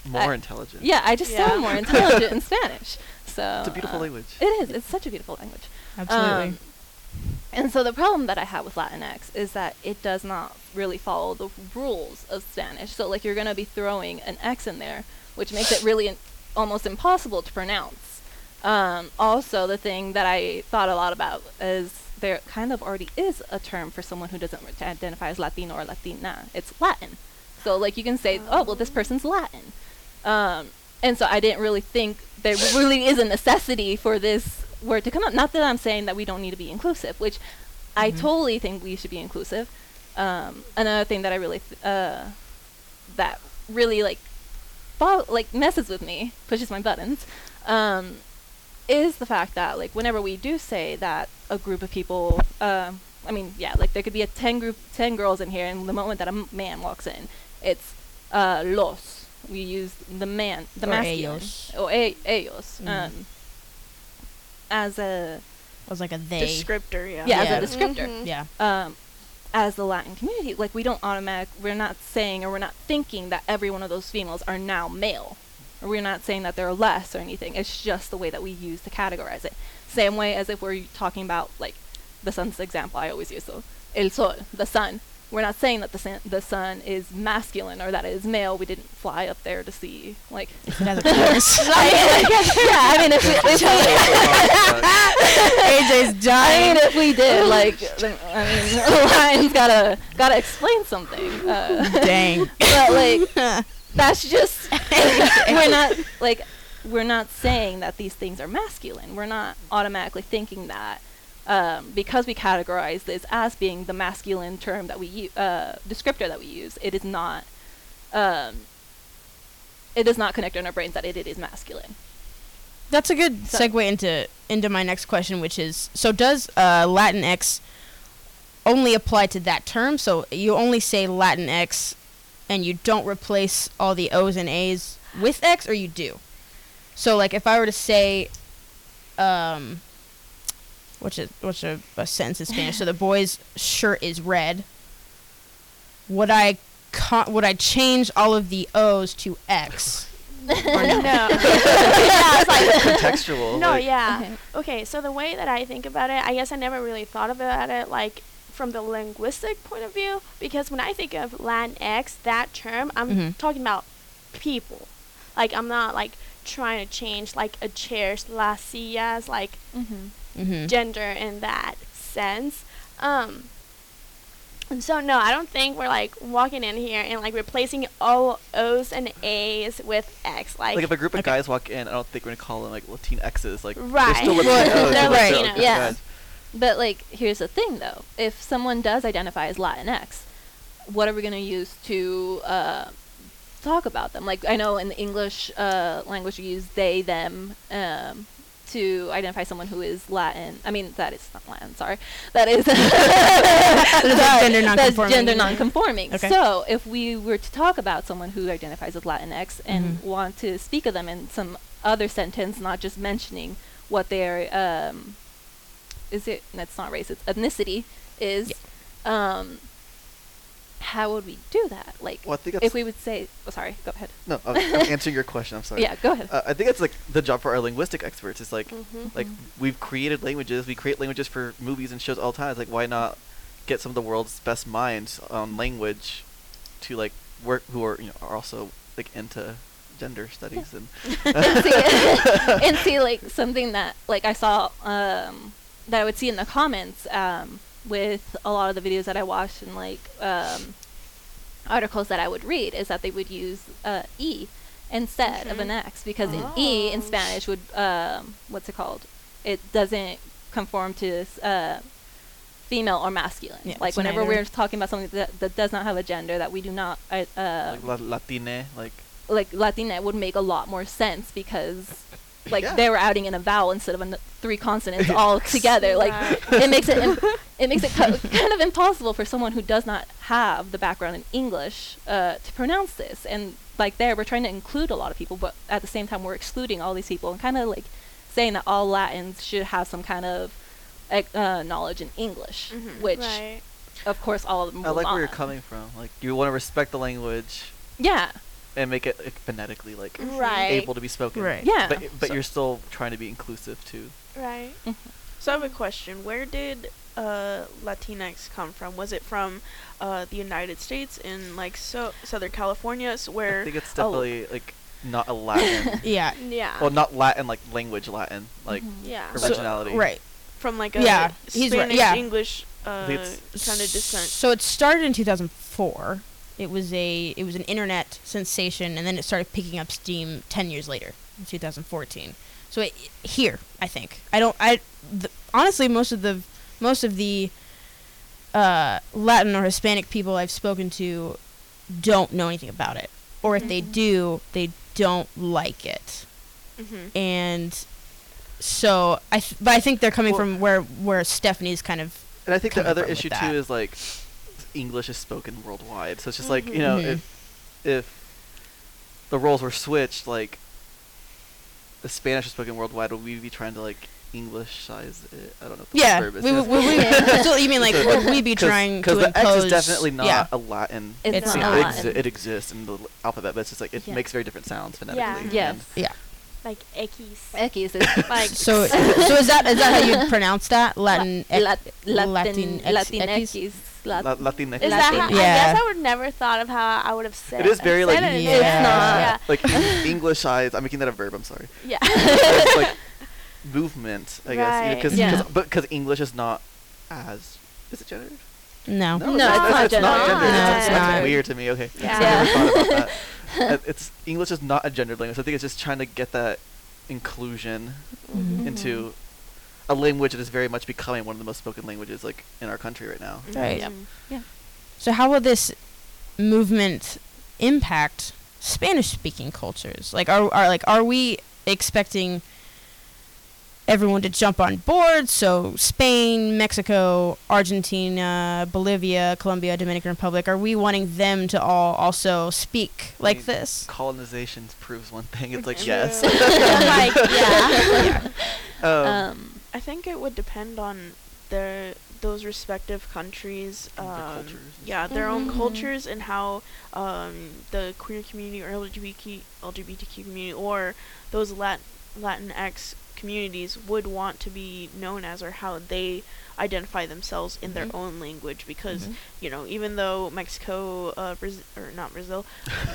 more I, intelligent. Yeah, I just yeah. sound more intelligent in Spanish. So it's a beautiful um, language. It is. It's such a beautiful language. Absolutely. Um, And so the problem that I have with Latinx is that it does not really follow the rules of Spanish. So like you're going to be throwing an X in there, which makes it really in- almost impossible to pronounce. Um, also, the thing that I thought a lot about is there kind of already is a term for someone who doesn't re- identify as Latino or Latina. It's Latin. So like you can say, oh, well, this person's Latin. Um, and so I didn't really think there really is a necessity for this word to come up. Not that I'm saying that we don't need to be inclusive, which mm-hmm. I totally think we should be inclusive. Um, another thing that I really, th- uh, that really like, fo- like messes with me, pushes my buttons, um, is the fact that like whenever we do say that a group of people, um, I mean, yeah, like there could be a ten group, ten girls in here, and the moment that a m- man walks in, it's uh, los. We use the man, the or masculine, ellos. or e- ellos. Mm. Um, as a was like a they descriptor yeah yeah, yeah. as a descriptor mm-hmm. yeah um as the Latin community, like we don't automatic we're not saying or we're not thinking that every one of those females are now male, or we're not saying that they're less or anything. It's just the way that we use to categorize it, same way as if we're talking about like the sun's example. I always use the el sol, the sun. We're not saying that the sun, the sun is masculine or that it is male. We didn't fly up there to see, like. If it has a penis. I mean, like, yeah, I mean, if we, if we A J's dying. I mean, if we did, like, the, I mean, Lion's gotta gotta explain something. Uh, Dang. But like, that's just we're not like we're not saying that these things are masculine. We're not automatically thinking that. Um, because we categorize this as being the masculine term that we use, uh, descriptor that we use, it is not, um, it does not connect in our brains that it, it is masculine. That's a good so. segue into into my next question, which is, so does uh, Latinx only apply to that term? So you only say Latinx and you don't replace all the O's and A's with X, or you do? So like if I were to say, um, Which is which a, a sentence in Spanish. So the boy's shirt is red. Would I con- would I change all of the O's to X? Or no. no. yeah, it's like contextual. No, like. yeah. Okay. okay, so the way that I think about it, I guess I never really thought about it like from the linguistic point of view, because when I think of Latinx, that term, I'm mm-hmm. talking about people. Like I'm not like trying to change like a chair's las sillas like. Mm-hmm. Mm-hmm. Gender in that sense, um, and so no, I don't think we're like walking in here and like replacing all O's and A's with X. Like, like if a group of okay. guys walk in, I don't think we're gonna call them like Latinx's. Like right, they're still Latinos. they're right. Latinos. Okay, yeah, but like here's the thing though: if someone does identify as Latinx, what are we gonna use to uh, talk about them. Like, I know in the English uh, language you use they, them, um, to identify someone who is Latin. I mean, that is not Latin, sorry. That is sorry, gender non-conforming. That's gender non-conforming. Okay. So if we were to talk about someone who identifies as Latinx and mm-hmm. want to speak of them in some other sentence, not just mentioning what their, um, is it, that's not racist, ethnicity is, yeah. um, how would we do that? Like, well, I think if we would say, oh, sorry, go ahead. No, I'm answering your question. I'm sorry. Yeah, go ahead. Uh, I think that's like the job for our linguistic experts. It's like, mm-hmm. like we've created languages. We create languages for movies and shows all the time. It's like, why not get some of the world's best minds on language to like work who are you know are also like into gender studies yeah. and and, see, and see like something that like I saw um, that I would see in the comments. Um, with a lot of the videos that I watched and like um, articles that I would read is that they would use uh, E instead okay. of an X because oh. an E in Spanish would, um, what's it called? It doesn't conform to uh, female or masculine. Yeah, like whenever neither. We're talking about something that, that does not have a gender that we do not. Uh, like la- Latine, like. Like Latina would make a lot more sense because like yeah. they were outing in a vowel instead of an three consonants all together. Like it makes it Im- it makes it co- kind of impossible for someone who does not have the background in English uh, to pronounce this. And like there, we're trying to include a lot of people, but at the same time, we're excluding all these people and kind of like saying that all Latins should have some kind of uh, knowledge in English, mm-hmm. which right. of course all of them. I like on. Where you're coming from. Like you want to respect the language. Yeah. And make it like, phonetically like right. able to be spoken. Right. Yeah. But, but so. You're still trying to be inclusive too. Right. Mm-hmm. So I have a question. Where did uh, Latinx come from? Was it from uh, the United States in like so Southern California? So where I think it's definitely oh. like not a Latin. yeah. Yeah. Well, not Latin like language Latin like mm-hmm. yeah. originality. So, right. From like a yeah. Spanish right. yeah. English uh, kind of descent. So it started in two thousand four. It was a it was an internet sensation, and then it started picking up steam ten years later, in two thousand fourteen. So it, here, I think I don't I th- honestly most of the most of the uh, Latin or Hispanic people I've spoken to don't know anything about it, or if mm-hmm. they do, they don't like it, mm-hmm. and so I th- but I think they're coming well, from where where Stephanie's kind of and I think the other issue too is like. English is spoken worldwide, so it's just mm-hmm. like you know, mm-hmm. if if the roles were switched, like the Spanish is spoken worldwide, would we be trying to like English-size it? I don't know. If the yeah, verb is we would. We, we so you mean like would we be Cause, trying cause to impose? Because the X is definitely not yeah. a Latin. It's, it's not. Not. It, exi- it exists in the alphabet, but it's just like it yeah. makes very different sounds phonetically. Yeah. Yes. Yeah. Like ekis. Ekis is like. So, so is that is that how you pronounce that? Latin. La- ek- la- Latin. Latin ekis. Ekis. Latin. Latin. Is that how, yeah. I guess I would never thought of how I would have said it. It is very like, yeah. yeah. like English-ized. I'm making that a verb, I'm sorry. Yeah. It's like movement, I right. guess. Because you know, yeah. because English is not as, is it gendered? No. No, no, no it's, it's not, not gendered. No, it's, it's not. That's weird to me, okay. Yeah. yeah. I never thought about that. uh, it's, English is not a gendered language. So I think it's just trying to get that inclusion mm-hmm. into a language that is very much becoming one of the most spoken languages like in our country right now. Right. Mm-hmm. Yeah. So how will this movement impact Spanish speaking cultures? Like are are like are we expecting everyone to jump on board? So Spain, Mexico, Argentina, Bolivia, Colombia, Dominican Republic, are we wanting them to all also speak I like mean, this? Colonization proves one thing. It's like yes. like yeah. um, um I think it would depend on their those respective countries, um, their cultures. yeah, their mm-hmm. own cultures and how um, the queer community or L G B T Q community or those Latin Latinx communities would want to be known as or how they identify themselves in mm-hmm. their own language because mm-hmm. you know even though Mexico uh, Brazil or not Brazil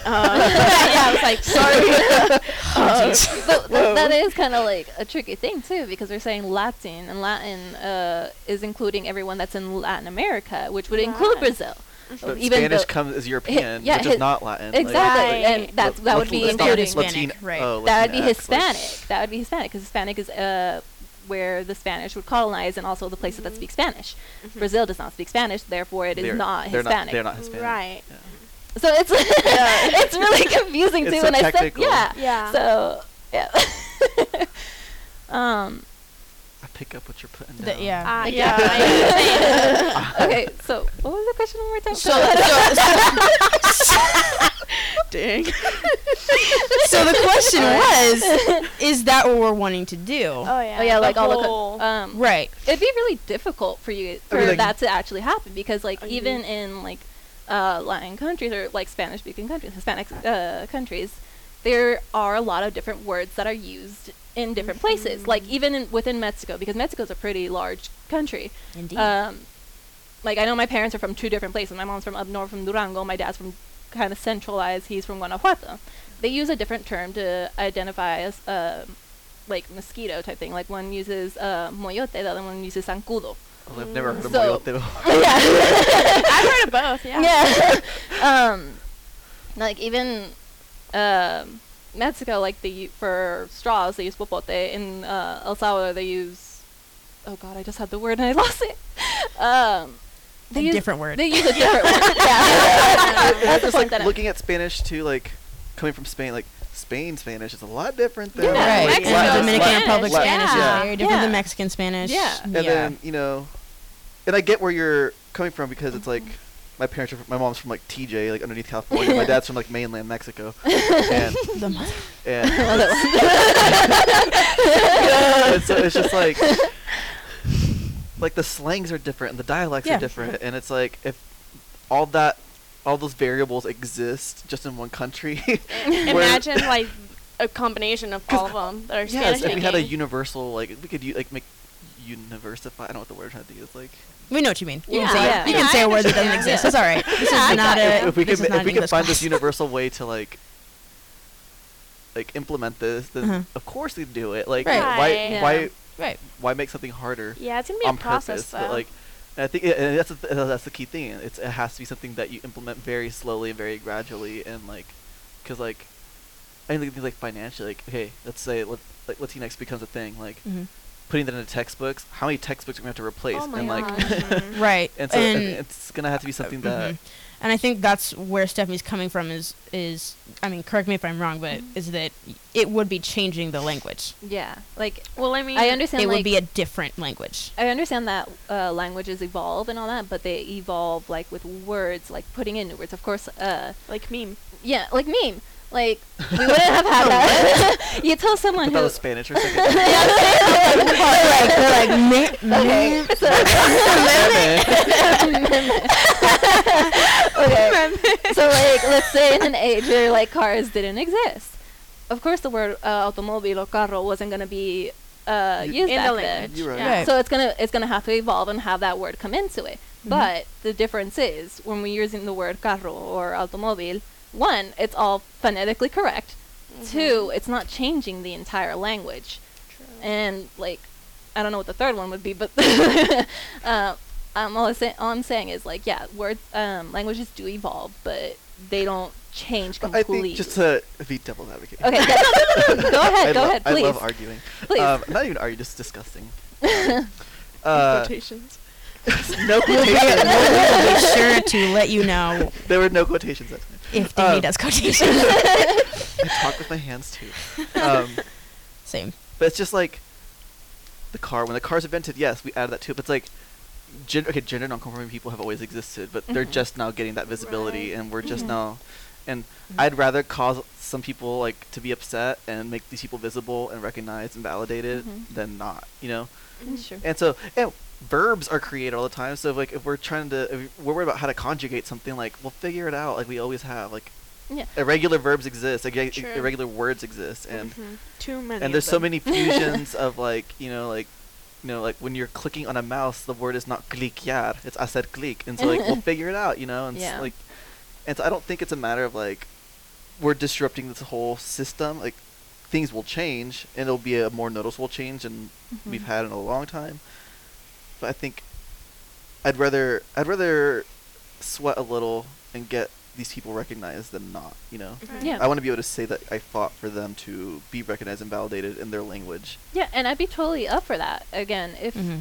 uh, yeah I was like sorry uh, but th- that is kind of like a tricky thing too because we're saying Latin and Latin uh, is including everyone that's in Latin America which would right. include Brazil. So even Spanish comes as European, hi, yeah, which hi, is not Latin. Exactly, like, and that's, that would be including Hispanic. Right. Oh, that would be Hispanic. Like. That would be Hispanic because Hispanic is uh, where the Spanish would colonize, and also the places mm-hmm. that speak Spanish. Mm-hmm. Brazil does not speak Spanish, therefore it they're, is not Hispanic. They're not, they're not Hispanic. Right. Yeah. So it's yeah. it's really confusing it's too. So when technical. I said yeah, yeah. So yeah. um. I pick up what you're putting down. The, yeah. Uh, yeah. yeah. Okay. So what was the question one more time? So, so, so dang. So the question was, is that what we're wanting to do? Oh yeah. Oh yeah. Like all the co- um. Right. It'd be really difficult for you for like that to actually happen because like even in like. Uh, Latin countries or like Spanish-speaking countries, Hispanic uh, countries, there are a lot of different words that are used in different mm-hmm. places. Like even in, within Mexico, because Mexico is a pretty large country. Indeed. Um, like I know my parents are from two different places. My mom's from up north, from Durango. My dad's from kind of centralized. He's from Guanajuato. They use a different term to identify as uh, like mosquito type thing. Like one uses uh, moyote, the other one uses zancudo. Oh, I've never heard so of Moyote. Yeah. I've heard of both, yeah. Yeah. um, like, even uh, Mexico, like, they u- for straws, they use popote. In uh, El Salvador, they use... Oh, God, I just had the word and I lost it. Um, they a different word. They use a different word, yeah. yeah. That's just, like, that looking at Spanish, too, like, coming from Spain, like, Spain Spanish is a lot different than yeah, right. yeah. Dominican Republic Spanish, Spanish yeah. is very different yeah. than Mexican Spanish. Yeah. And yeah. then, you know, and I get where you're coming from because mm-hmm. it's like my parents are from, my mom's from like T J, like underneath California. My dad's from like mainland Mexico. And the mother. And it's, it's just like like the slangs are different and the dialects yeah. are different and it's like if all that all those variables exist just in one country. Imagine like a combination of all of them that are Spanish. Yes, if we had a universal, like we could u- like make universify. I don't know what the word I'm trying to use. Like we know what you mean. You yeah, can say, yeah. you yeah. can yeah. say a word that doesn't exist. It's all right. This yeah, is not a. If, if we could, ma- if we could find this universal way to like, like implement this, then mm-hmm. of course we'd do it. Like right. why, yeah. why, right. why make something harder? Yeah, it's gonna be on a process. Purpose, though. But, like, I think it, and that's a th- that's the key thing. It's, it has to be something that you implement very slowly and very gradually, and like, cause like, I think like financially, like, hey, let's say let, like Latinx becomes a thing, like, mm-hmm. putting that into textbooks. How many textbooks are we gonna have to replace? Oh my and like, mm-hmm. right. And so and and it's gonna have to be something uh, that. Mm-hmm. And I think that's where Stephanie's coming from. Is is I mean, correct me if I'm wrong, but mm-hmm. is that it would be changing the language. Yeah, like well, I mean, I understand it like would be a different language. I understand that uh, languages evolve and all that, but they evolve like with words, like putting in new words. Of course, uh, like meme. Yeah, like meme. Like we wouldn't have had that. You tell someone who that was Spanish or something. They're like, like meme. Okay. So okay. So like, let's say in an age where like cars didn't exist, of course the word uh, automobile or carro wasn't gonna be uh, used in the language. Right. Yeah. Right. So it's gonna it's gonna have to evolve and have that word come into it. Mm-hmm. But the difference is when we're using the word carro or automobile. One, it's all phonetically correct. Mm-hmm. Two, it's not changing the entire language. True. And like, I don't know what the third one would be, but uh, I'm all, say- all I'm saying is like, yeah, words, um, languages do evolve, but they don't change completely. I think just to be devil's advocate. Okay, no, no, no, no. go ahead, I go lo- ahead, please. I love arguing. Please, um, not even argue, just disgusting. uh, quotations. No quotations. We'll be sure to let you know. There were no quotations. That time. If Danny um, does quotations. I talk with my hands too. Um, Same. But it's just like the car. When the car's invented, yes, we added that too. But it's like, gen- okay, gender nonconforming people have always existed, but mm-hmm. they're just now getting that visibility, right. and we're just mm-hmm. now. And mm-hmm. I'd rather cause some people like to be upset and make these people visible and recognized and validated mm-hmm. than not. You know. Mm-hmm. Sure. And so. And verbs are created all the time, so if, like if we're trying to if we're worried about how to conjugate something, like we'll figure it out, like we always have, like yeah. irregular verbs exist, like ig- irregular words exist, and mm-hmm. too many, and there's so many fusions of like you know like you know like when you're clicking on a mouse, the word is not cliquear, it's hacer click, and so like we'll figure it out, you know, and yeah. so, like and so I don't think it's a matter of like we're disrupting this whole system, like things will change and it'll be a more noticeable change than mm-hmm. we've had in a long time. But I think I'd rather I'd rather sweat a little and get these people recognized than not, you know? Right. Yeah. I want to be able to say that I fought for them to be recognized and validated in their language. Yeah, and I'd be totally up for that, again, if mm-hmm.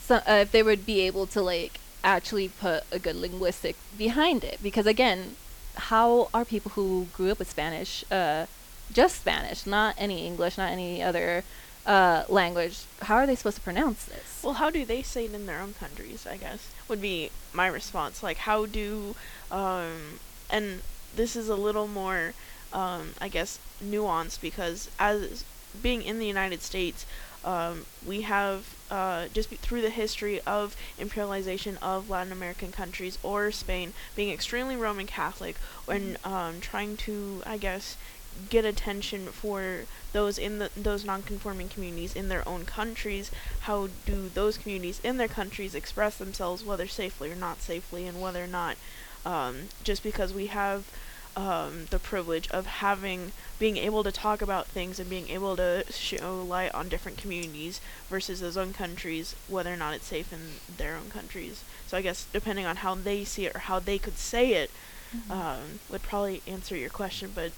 so, uh, if they would be able to, like, actually put a good linguistic behind it. Because, again, how are people who grew up with Spanish, uh, just Spanish, not any English, not any other uh, language, how are they supposed to pronounce this? Well, how do they say it in their own countries, I guess, would be my response. Like, how do, um, and this is a little more, um, I guess, nuanced, because as being in the United States, um, we have, uh, just be through the history of imperialization of Latin American countries or Spain being extremely Roman Catholic, and um, trying to, I guess, get attention for those in the, those non-conforming communities in their own countries. How do those communities in their countries express themselves, whether safely or not safely, and whether or not, um, just because we have um, the privilege of having, being able to talk about things and being able to show light on different communities versus those own countries, whether or not it's safe in their own countries. So I guess depending on how they see it or how they could say it, mm-hmm. um, would probably answer your question, but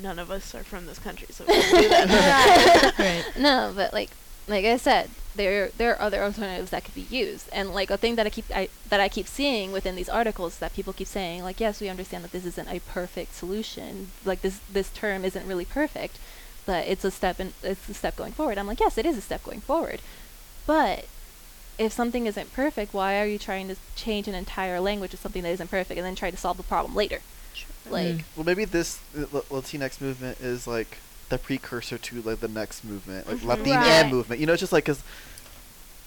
none of us are from this country, so we can't do that. Right. No, but like, like I said, there there are other alternatives that could be used, and like a thing that I keep I, that I keep seeing within these articles that people keep saying, like, yes, we understand that this isn't a perfect solution, like this this term isn't really perfect, but it's a step in it's a step going forward. I'm like, yes, it is a step going forward, but if something isn't perfect, why are you trying to change an entire language of something that isn't perfect and then try to solve the problem later? Like, mm. Well, maybe this uh, Latinx movement is like the precursor to like the next movement, like Latina right. movement. You know, it's just like, because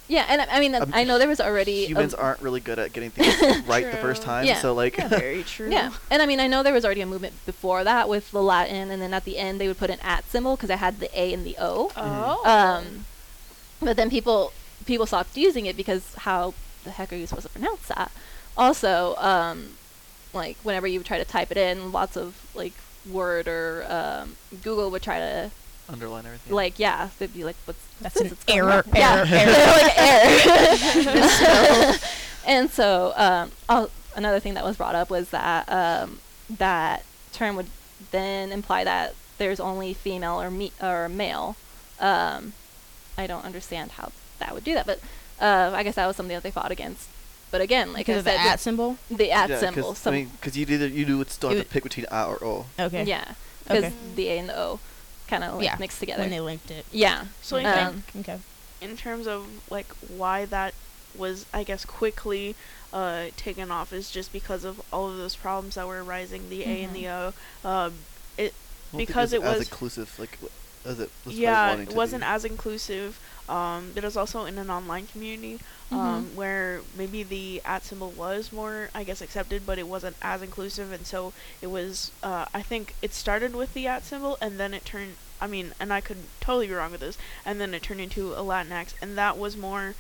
yeah, and I, I mean, um, I know there was already humans w- aren't really good at getting things right the first time. Yeah. So like, yeah, very true. Yeah, and I mean, I know there was already a movement before that with the Latin, and then at the end they would put an at symbol because it had the A and the O. Oh. Um, but then people people stopped using it because how the heck are you supposed to pronounce that? Also, um. like whenever you try to type it in, lots of like Word or um, Google would try to underline everything. Like yeah, they'd be like, "What's that's an error, error, yeah. error, error." So, and so um, all, another thing that was brought up was that um, that term would then imply that there's only female or me- or male. Um, I don't understand how that would do that, but uh, I guess that was something that they fought against. But again, like because I said, the at symbol, the at yeah, symbol. Because I mean, you either you do still have to pick between a or o. Okay. Yeah, because okay. the a and the o kind of like yeah. mixed together. When they linked it. Yeah. So mm-hmm. I think, okay. in terms of like why that was, I guess, quickly uh, taken off is just because of all of those problems that were arising. The mm-hmm. a and the o, um, it well, because it was as inclusive, like as it was yeah, it wasn't be. as inclusive. Um, it was also in an online community um, mm-hmm. where maybe the at symbol was more, I guess, accepted, but it wasn't as inclusive, and so it was, uh, I think it started with the at symbol, and then it turned, I mean, and I could totally be wrong with this, and then it turned into a Latinx, and that was more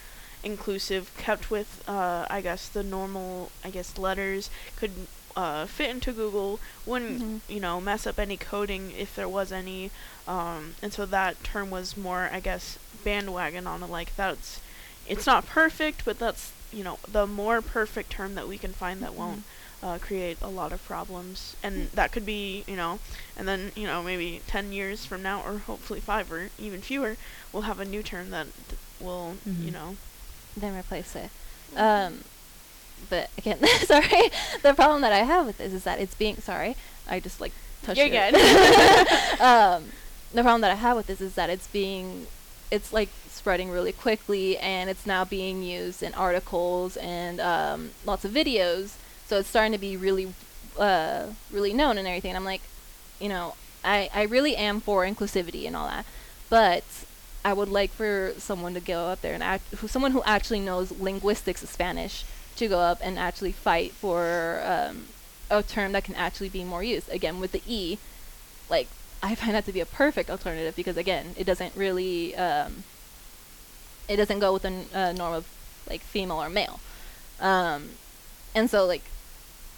inclusive, kept with, uh, I guess, the normal, I guess, letters, could uh, fit into Google, wouldn't, mm-hmm. you know, mess up any coding if there was any, um, and so that term was more, I guess, bandwagon on it, like that's it's not perfect, but that's, you know, the more perfect term that we can find that mm-hmm. won't uh, create a lot of problems, and mm-hmm. that could be, you know, and then, you know, maybe ten years from now, or hopefully five or even fewer, we'll have a new term that th- will mm-hmm. you know then replace it. Um but again, sorry, the problem that I have with this is that it's being sorry I just like touched you're good um the problem that I have with this is that it's being it's like spreading really quickly, and it's now being used in articles and um, lots of videos, so it's starting to be really uh, really known and everything. And I'm like, you know, I, I really am for inclusivity and all that, but I would like for someone to go up there and act who, someone who actually knows linguistics of Spanish to go up and actually fight for um, a term that can actually be more used. Again, with the E, like I find that to be a perfect alternative, because again, it doesn't really, um, it doesn't go with the n- uh, norm of like female or male, um, and so like,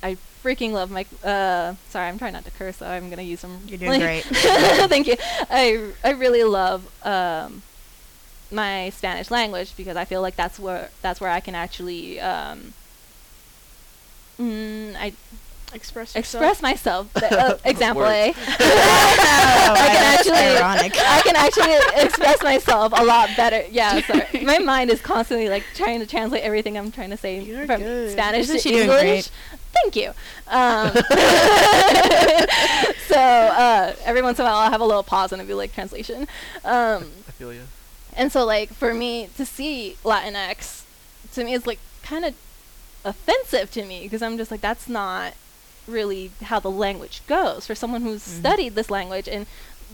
I freaking love my. Uh, sorry, I'm trying not to curse, so I'm gonna use some. You're doing like great. Thank you. I I really love um, my Spanish language, because I feel like that's where that's where I can actually um, mm, I. Express yourself. Express myself. Th- uh, example A. oh, I can actually, ironic. I can actually express myself a lot better. Yeah, sorry. My mind is constantly like trying to translate everything I'm trying to say You're from good. Spanish Isn't to English. thank you. Um, so uh, every once in a while I'll have a little pause and I'll be like, translation. Um, I feel you. And so like for me to see Latinx, to me is like kind of offensive to me, because I'm just like, that's not really how the language goes for someone who's mm-hmm. studied this language. And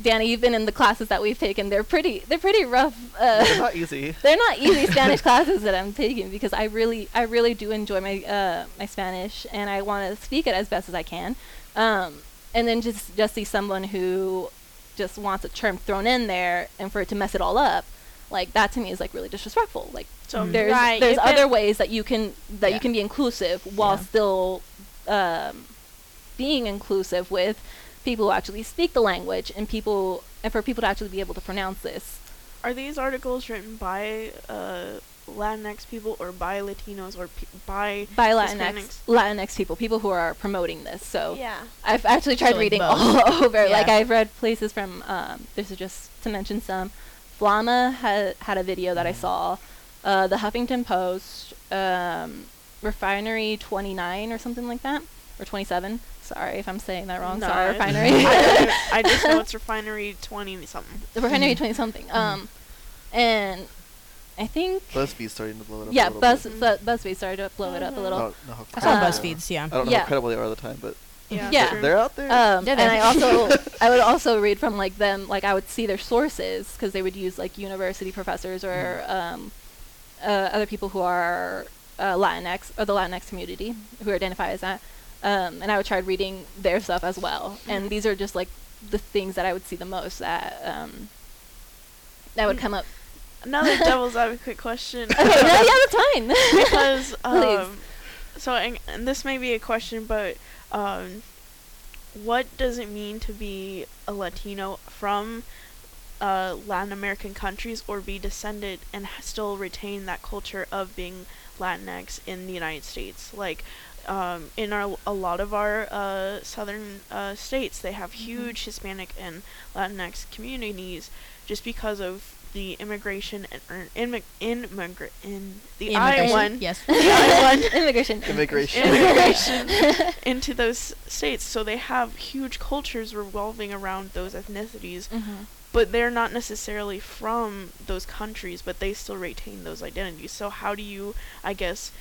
Danny, you've been in the classes that we've taken. They're pretty they're pretty rough. Uh, they're not easy. They're not easy Spanish classes that I'm taking, because I really I really do enjoy my uh, my Spanish, and I want to speak it as best as I can. Um, and then just, just see someone who just wants a term thrown in there and for it to mess it all up, like that to me is like really disrespectful. Like so there's right. there's if other ways that you can that yeah. you can be inclusive while yeah. still um, being inclusive with people who actually speak the language, and people, and for people to actually be able to pronounce this. Are these articles written by uh, Latinx people, or by Latinos, or pe- by by Latinx Latinx people, people who are promoting this? So yeah, I've actually tried so reading both. all over. Yeah. Like I've read places from. Um, this is just to mention some. Flama had had a video that I saw. Uh, the Huffington Post, um, Refinery twenty-nine or something like that, or twenty-seven. Sorry if I'm saying that wrong. No, sorry, Refinery. I, I just know it's Refinery twenty-something. Refinery twenty-something. Mm-hmm. Um, and I think... BuzzFeed starting to blow it up yeah, a little Buzz, bit. Yeah, bu- BuzzFeed started to blow mm-hmm. it up a little. No, no, I saw um, BuzzFeeds, yeah. I don't know yeah. how credible they are all the time, but... Yeah. yeah. They're out there. Um, yeah, they're and I also... I would also read from, like, them... Like, I would see their sources, because they would use, like, university professors or um, uh, other people who are uh, Latinx, or the Latinx community, who identify as that. Um, and I would try reading their stuff as well. And these are just like the things that I would see the most that um, that would come up. Another devil's advocate question. Okay, no, yeah, that's fine. Because um, so, and, and this may be a question, but um, what does it mean to be a Latino from uh, Latin American countries, or be descended and still retain that culture of being Latinx in the United States? Like. Um, in our a lot of our uh, southern uh, states, they have mm-hmm. huge Hispanic and Latinx communities, just because of the immigration and er, immig- immigra- in the I one, yes, the I one immigration, immigration, immigration into those states. So they have huge cultures revolving around those ethnicities, mm-hmm. but they're not necessarily from those countries, but they still retain those identities. So how do you, I guess,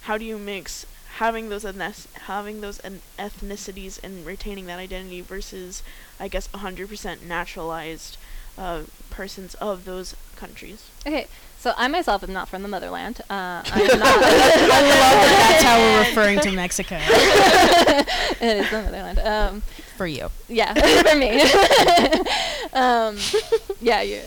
how do you mix having those ethnic- having those en- ethnicities and retaining that identity versus, I guess, one hundred percent naturalized uh, persons of those countries? Okay, so I myself am not from the motherland. Uh, I am not. I love that that's how we're referring to Mexico. It is the motherland. Um, for you. Yeah, for me. um, yeah, yeah.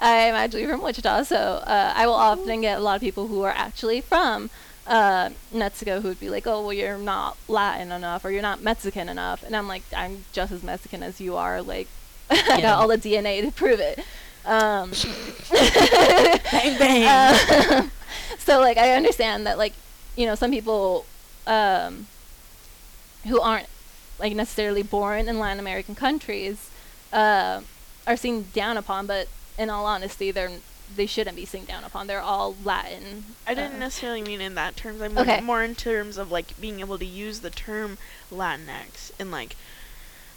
I'm actually from Wichita, so uh, I will often get a lot of people who are actually from Uh, Mexico who would be like, oh, well, you're not Latin enough, or you're not Mexican enough, and I'm like, I'm just as Mexican as you are, like, yeah. I got all the D N A to prove it. Um, bang, bang. Um, so, like, I understand that, like, you know, some people um, who aren't, like, necessarily born in Latin American countries uh, are seen down upon, but in all honesty, they're they shouldn't be seen down upon. They're all Latin. I uh, didn't necessarily mean in that terms. I mean okay. more in terms of, like, being able to use the term Latinx and, like,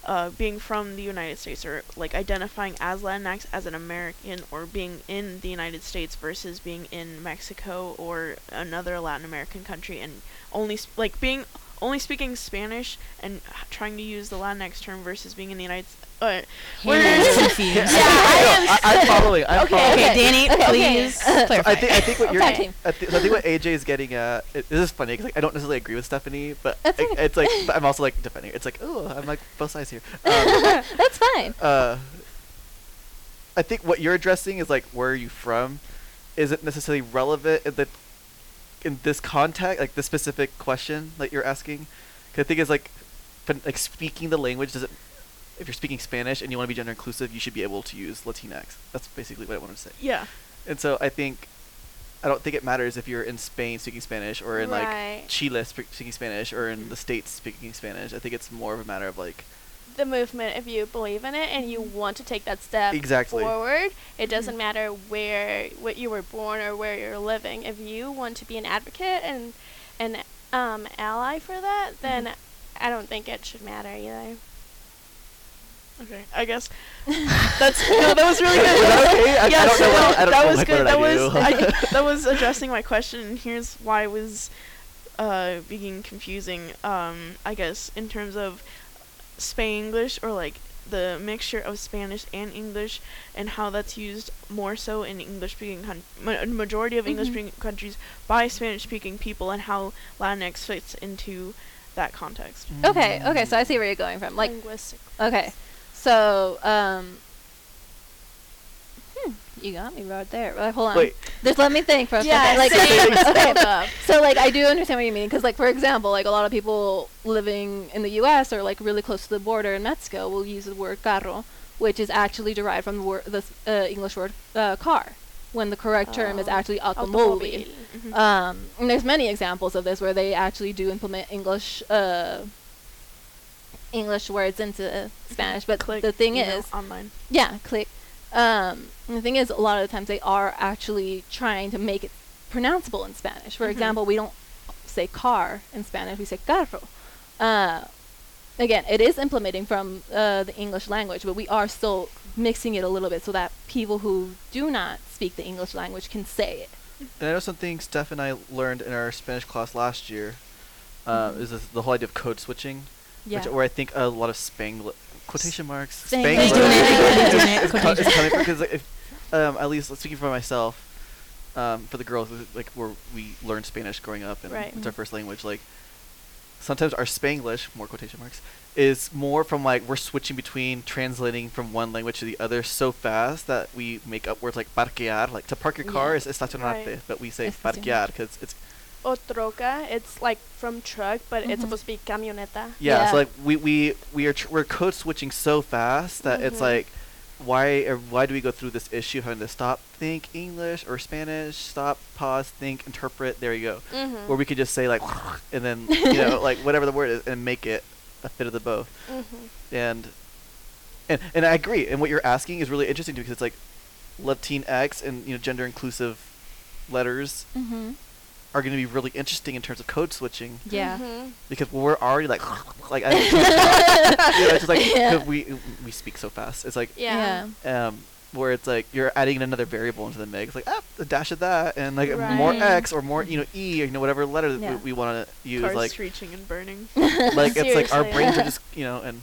uh, being from the United States, or, like, identifying as Latinx as an American, or being in the United States versus being in Mexico or another Latin American country, and only, sp- like, being only speaking Spanish and trying to use the Latinx term versus being in the United States. Uh, we're confused. Yeah, I I, I'm following. I'm okay, following. Okay, Danny, okay, please. Okay. Clarify. I think I think what you're. Okay. I, th- I think what A J is getting at. It, this is funny because, like, I don't necessarily agree with Stephanie, but I, it's like but I'm also like defending her. It's like, oh, I'm like both sides here. Um, That's fine. Uh, I think what you're addressing is, like, where are you from, isn't necessarily relevant in the in this context, like the specific question that you're asking. Because I think it's like, fin- like speaking the language doesn't. If you're speaking Spanish and you want to be gender inclusive, you should be able to use Latinx. That's basically what I wanted to say. Yeah. And so I think, I don't think it matters if you're in Spain speaking Spanish, or in right. like Chile sp- speaking Spanish, or in the States speaking Spanish. I think it's more of a matter of, like, the movement. If you believe in it and you want to take that step exactly. forward, it doesn't mm-hmm. matter where what you were born or where you're living. If you want to be an advocate and and um, ally for that, then mm-hmm. I don't think it should matter either. Okay, I guess that's no. That was really good. Okay? I, yeah, I don't so know what, I don't that know was good. That was I, that was addressing my question. And here's why it was uh, being confusing. Um, I guess in terms of Spanglish or like the mixture of Spanish and English, and how that's used more so in English-speaking con- ma- majority of mm-hmm. English-speaking countries by Spanish-speaking people, and how Latinx fits into that context. Okay. Okay. So I see where you're going from. Like linguistic. Okay. So, um, hmm, you got me right there. Like, hold on. Wait. Just let me think for a yeah, second. Like, okay. So, like, I do understand what you mean. Because, like, for example, like, a lot of people living in the U S or, like, really close to the border in Mexico will use the word carro, which is actually derived from the, wor- the uh, English word uh, car, when the correct oh. term is actually automobile. Mm-hmm. Um, and there's many examples of this where they actually do implement English uh English words into Spanish, but click, the thing is, know, online. Yeah, click. Um, the thing is, a lot of the times they are actually trying to make it pronounceable in Spanish. For mm-hmm. example, we don't say car in Spanish; we say carro. Uh, again, it is implementing from uh, the English language, but we are still mixing it a little bit so that people who do not speak the English language can say it. And I know something Steph and I learned in our Spanish class last year uh, mm-hmm. is this, the whole idea of code switching. Yeah. Which, or I think a lot of Spangli- quotation marks Spangli- Spangli- is coming because like, if, um, at least speaking for myself, um, for the girls like where we learned Spanish growing up and right. it's mm-hmm. our first language. Like sometimes our Spanglish, more quotation marks, is more from like we're switching between translating from one language to the other so fast that we make up words like parquear, like to park your car yeah. is estacionarte, right. but we say es- parquear because it's. O troca, it's like from truck, but mm-hmm. it's supposed to be camioneta. Yeah, yeah. So like we we we are tr- we're code switching so fast that mm-hmm. it's like, why or why do we go through this issue having to stop, think English or Spanish, stop, pause, think, interpret. There you go. Mm-hmm. Where we could just say like, and then you know like whatever the word is, and make it a fit of the both. Mm-hmm. And and and I agree. And what you're asking is really interesting too, because it's like, Latinx and you know gender inclusive letters. Mm-hmm. are going to be really interesting in terms of code switching. Yeah. Mm-hmm. Because we're already like, like I, you know, it's just like yeah. we we speak so fast. It's like yeah. Um, where it's like you're adding another variable into the mix, like ah, a dash of that, and like right. more X or more you know E or you know whatever letter yeah. we, we want to use. Cars like screeching and burning. Like it's like our brains yeah. are just you know and.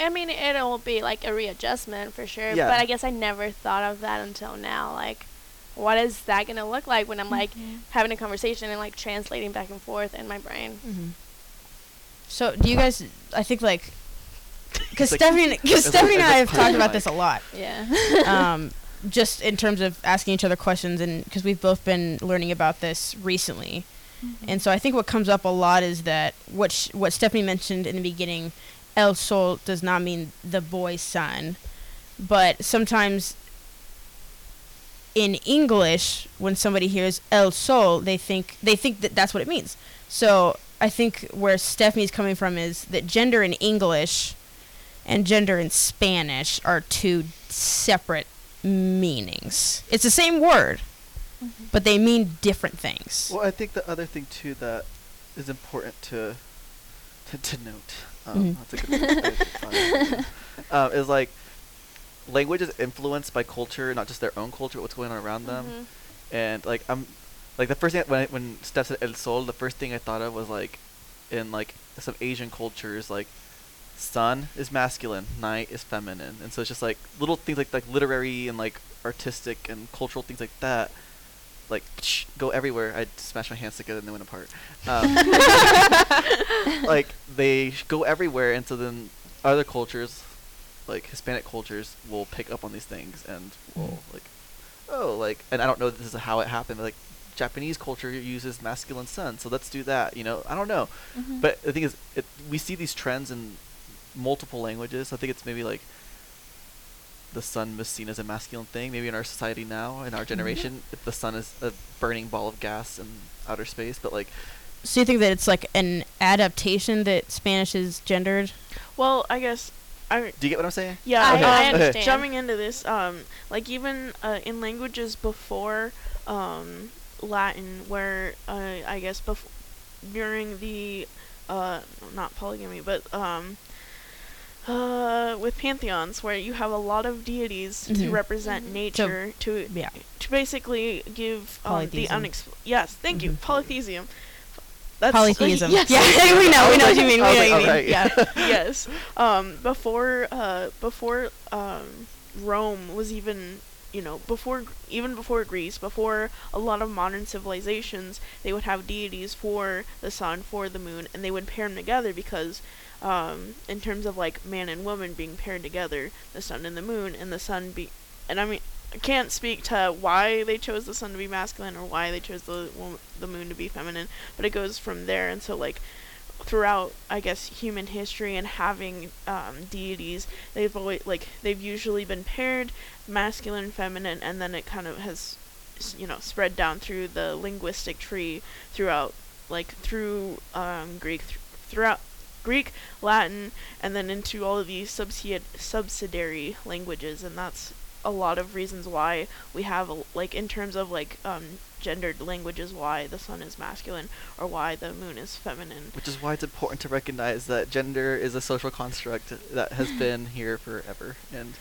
I mean, it'll be like a readjustment for sure. Yeah. But I guess I never thought of that until now. Like. What is that going to look like when I'm, like, mm-hmm. having a conversation and, like, translating back and forth in my brain? Mm-hmm. So, do you guys, I think, like, because Stephanie, like, cause Stephanie and I have talked about this a lot. Yeah. um, just in terms of asking each other questions, and because we've both been learning about this recently. Mm-hmm. And so I think what comes up a lot is that what sh- what Stephanie mentioned in the beginning, El Sol does not mean the boy son, but sometimes... In English, when somebody hears El Sol, they think they think that that's what it means. So I think where Stephanie's coming from is that gender in English and gender in Spanish are two separate meanings. It's the same word, mm-hmm. but they mean different things. Well, I think the other thing, too, that is important to to, to note um, mm-hmm. that's a good point, uh, is, like, language is influenced by culture, not just their own culture, but what's going on around mm-hmm. them. And like I'm, like the first thing I, when I, when Steph said El Sol, the first thing I thought of was like, in like some Asian cultures, like sun is masculine, night is feminine, and so it's just like little things like like literary and like artistic and cultural things like that, like psh, go everywhere. I'd smash my hands together and they went apart. Um, like they go everywhere, and so then other cultures. Like Hispanic cultures will pick up on these things and will like, oh, like, and I don't know if this is how it happened. But like Japanese culture uses masculine sun, so let's do that. You know, I don't know, mm-hmm. but the thing is, it, we see these trends in multiple languages. I think it's maybe like the sun is seen as a masculine thing. Maybe in our society now, in our generation, mm-hmm. the sun is a burning ball of gas in outer space. But like, so you think that it's like an adaptation that Spanish is gendered? Well, I guess. Do you get what I'm saying? Yeah, I, okay. I understand. Okay. Jumping into this, um, like even uh, in languages before um, Latin, where uh, I guess bef- during the, uh, not polygamy, but, um, uh, with pantheons, where you have a lot of deities mm-hmm. to represent mm-hmm. nature, so, to yeah. to basically give um, the unexpl- yes, thank mm-hmm. you, polytheism. That's polytheism. Like, yes. Yeah, we know, we know what you mean. We know what you mean. Right. Yeah, yes. Um, before, uh, before, um, Rome was even, you know, before, even before Greece, before a lot of modern civilizations, they would have deities for the sun, for the moon, and they would pair them together because, um, in terms of, like, man and woman being paired together, the sun and the moon, and the sun be, and I mean, I can't speak to why they chose the sun to be masculine or why they chose the wo- the moon to be feminine, but it goes from there, and so, like, throughout, I guess, human history and having um, deities, they've always, like, they've usually been paired, masculine, feminine, and then it kind of has, you know, spread down through the linguistic tree throughout, like, through um, Greek, th- throughout Greek, Latin, and then into all of these subsidiary subsidiary languages, and that's a lot of reasons why we have, a, like, in terms of, like, um, gendered languages, why the sun is masculine or why the moon is feminine. Which is why it's important to recognize that gender is a social construct that has been here forever. And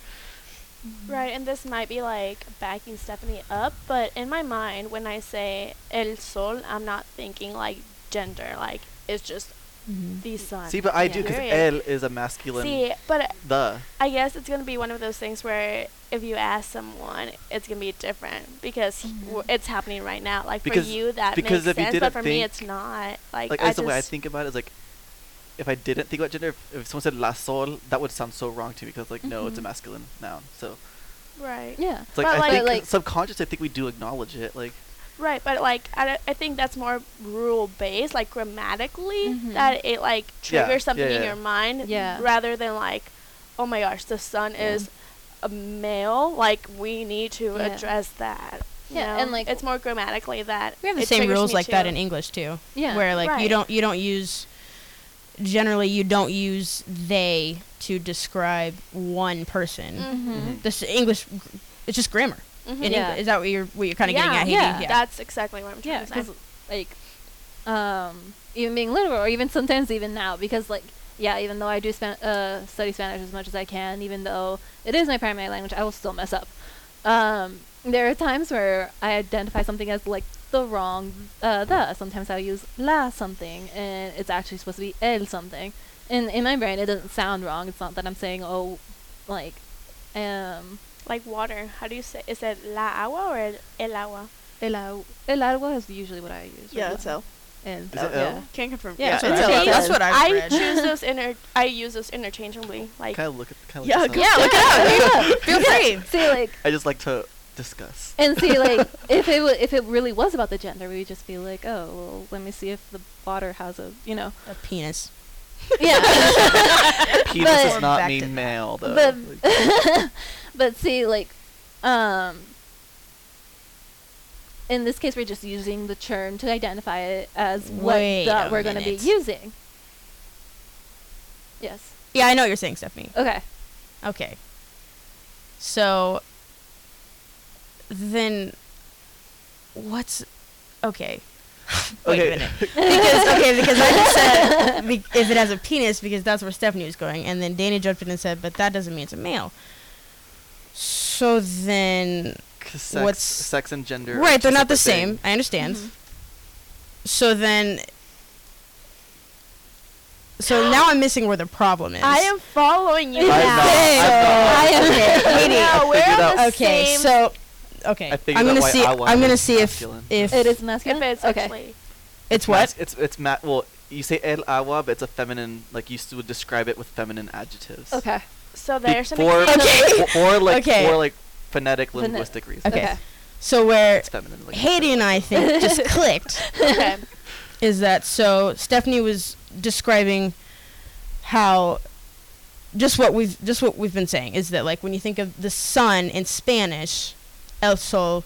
right, and this might be, like, backing Stephanie up, but in my mind, when I say el sol, I'm not thinking, like, gender. Like, it's just mm-hmm. the sun. See, but I yeah. do, because el is a masculine. See, but the. I guess it's going to be one of those things where if you ask someone, it's going to be different because mm-hmm. it's happening right now. Like, because for you, that makes sense, but for me, it's not. Like, like I that's just the way I think about it is, like, if I didn't think about gender, if, if someone said la sol, that would sound so wrong to me because, like, mm-hmm. no, it's a masculine noun. So, right. Yeah. It's like, but I like, think like subconsciously, I think we do acknowledge it. Like, right, but, like, I, I think that's more rule-based, like, grammatically, mm-hmm. that it, like, triggers yeah, something yeah, yeah. in your mind yeah. rather than, like, oh, my gosh, the sun yeah. is a male, like, we need to yeah. address that. Yeah, know? And, like, it's more grammatically that we have the same rules like too. That in English, too. Yeah. Where, like, right. you don't you don't use, generally, you don't use they to describe one person. Mm-hmm. Mm-hmm. This English, it's just grammar. Mm-hmm. In yeah. English. Is that what you're what you're kind of yeah, getting at, Haiti? Yeah. yeah, that's exactly what I'm trying yeah, to say. Like, um, even being literal, or even sometimes even now, because, like, yeah, even though I do span- uh, study Spanish as much as I can, even though it is my primary language, I will still mess up. Um, there are times where I identify something as, like, the wrong uh, the. Sometimes I'll use la something, and it's actually supposed to be el something. And in my brain, it doesn't sound wrong. It's not that I'm saying, oh, like, um... like water. How do you say? Is it la agua or el agua? El agua. El agua is usually what I use. Yeah, it's el. el. Is oh, it el? Yeah. Can't confirm. Yeah, yeah it's it's el. El. That's what I've read. I choose those inter. I use those interchangeably. Like. Kind of look at. Kinda yeah, look yeah, look it up. Feel free. See, like. I just like to discuss. And see, like, if it w- if it really was about the gender, we'd just be like, oh, well, let me see if the water has a, you know, a penis. Yeah. Penis but does not mean male, though. But, like, but see, like, um, in this case, we're just using the term to identify it as Wait what the we're going to be using. Yes. Yeah, I know what you're saying, Stephanie. Okay. Okay. So, then, what's, okay. Wait okay. a minute. Because, okay, because I just said be- if it has a penis, because that's where Stephanie was going, and then Dana jumped in and said, but that doesn't mean it's a male. So then, sex, what's... sex and gender. Right, they're not the same. Thing. I understand. Mm-hmm. So then... So now I'm missing where the problem is. I am following you now. I am Haiti. No, we're on the okay, same... So, okay, I'm gonna see. I'm gonna see if, if it is masculine. If it's okay, actually. It's what? Mas- it's it's ma- well, you say el agua, but it's a feminine. Like, you would describe it with feminine adjectives. Okay, so there's some okay, or like okay. or like phonetic Phone- linguistic reasons. Okay. okay, so where Haiti and I think just clicked okay. is that so? Stephanie was describing how. Just what we've just what we've been saying is that, like, when you think of the sun in Spanish. El Sol,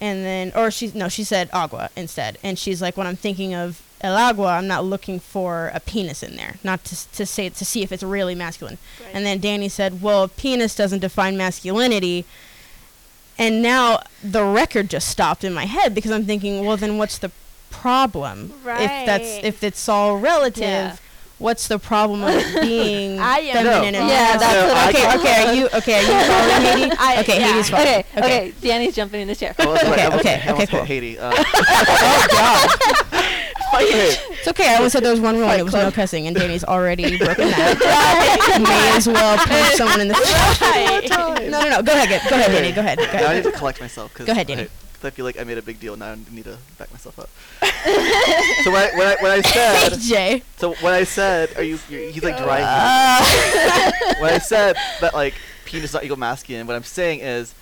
and then, or she, no, she said agua instead, and she's like, when I'm thinking of el agua, I'm not looking for a penis in there, not to to say to see if it's really masculine. Right. And then Danny said, well, penis doesn't define masculinity, and now the record just stopped in my head because I'm thinking, well, then what's the problem? Right. If that's if it's all relative, yeah. What's the problem with being I am feminine? No. And yeah, that's no, okay. Okay, are you okay? Are you following Haiti? I, okay, yeah. Haiti's fine. Okay, okay, okay. Danny's jumping in the chair. Well, okay, okay, okay, okay, okay, cool. Haiti. Uh. Oh God. It's okay. I always said there was one rule and it was no cussing, and Danny's already broken that. May as well punch someone in the face. No, no, no. Go ahead, go ahead, Danny. Go ahead. Go ahead. Now I need to collect myself. Go ahead, Danny. I, I feel like I made a big deal, and I need to back myself up. So when I, when I, when I said, Jay. So when I said, are you? You're, he's like drying. Uh. When I said that like penis does not equal masculine, what I'm saying is,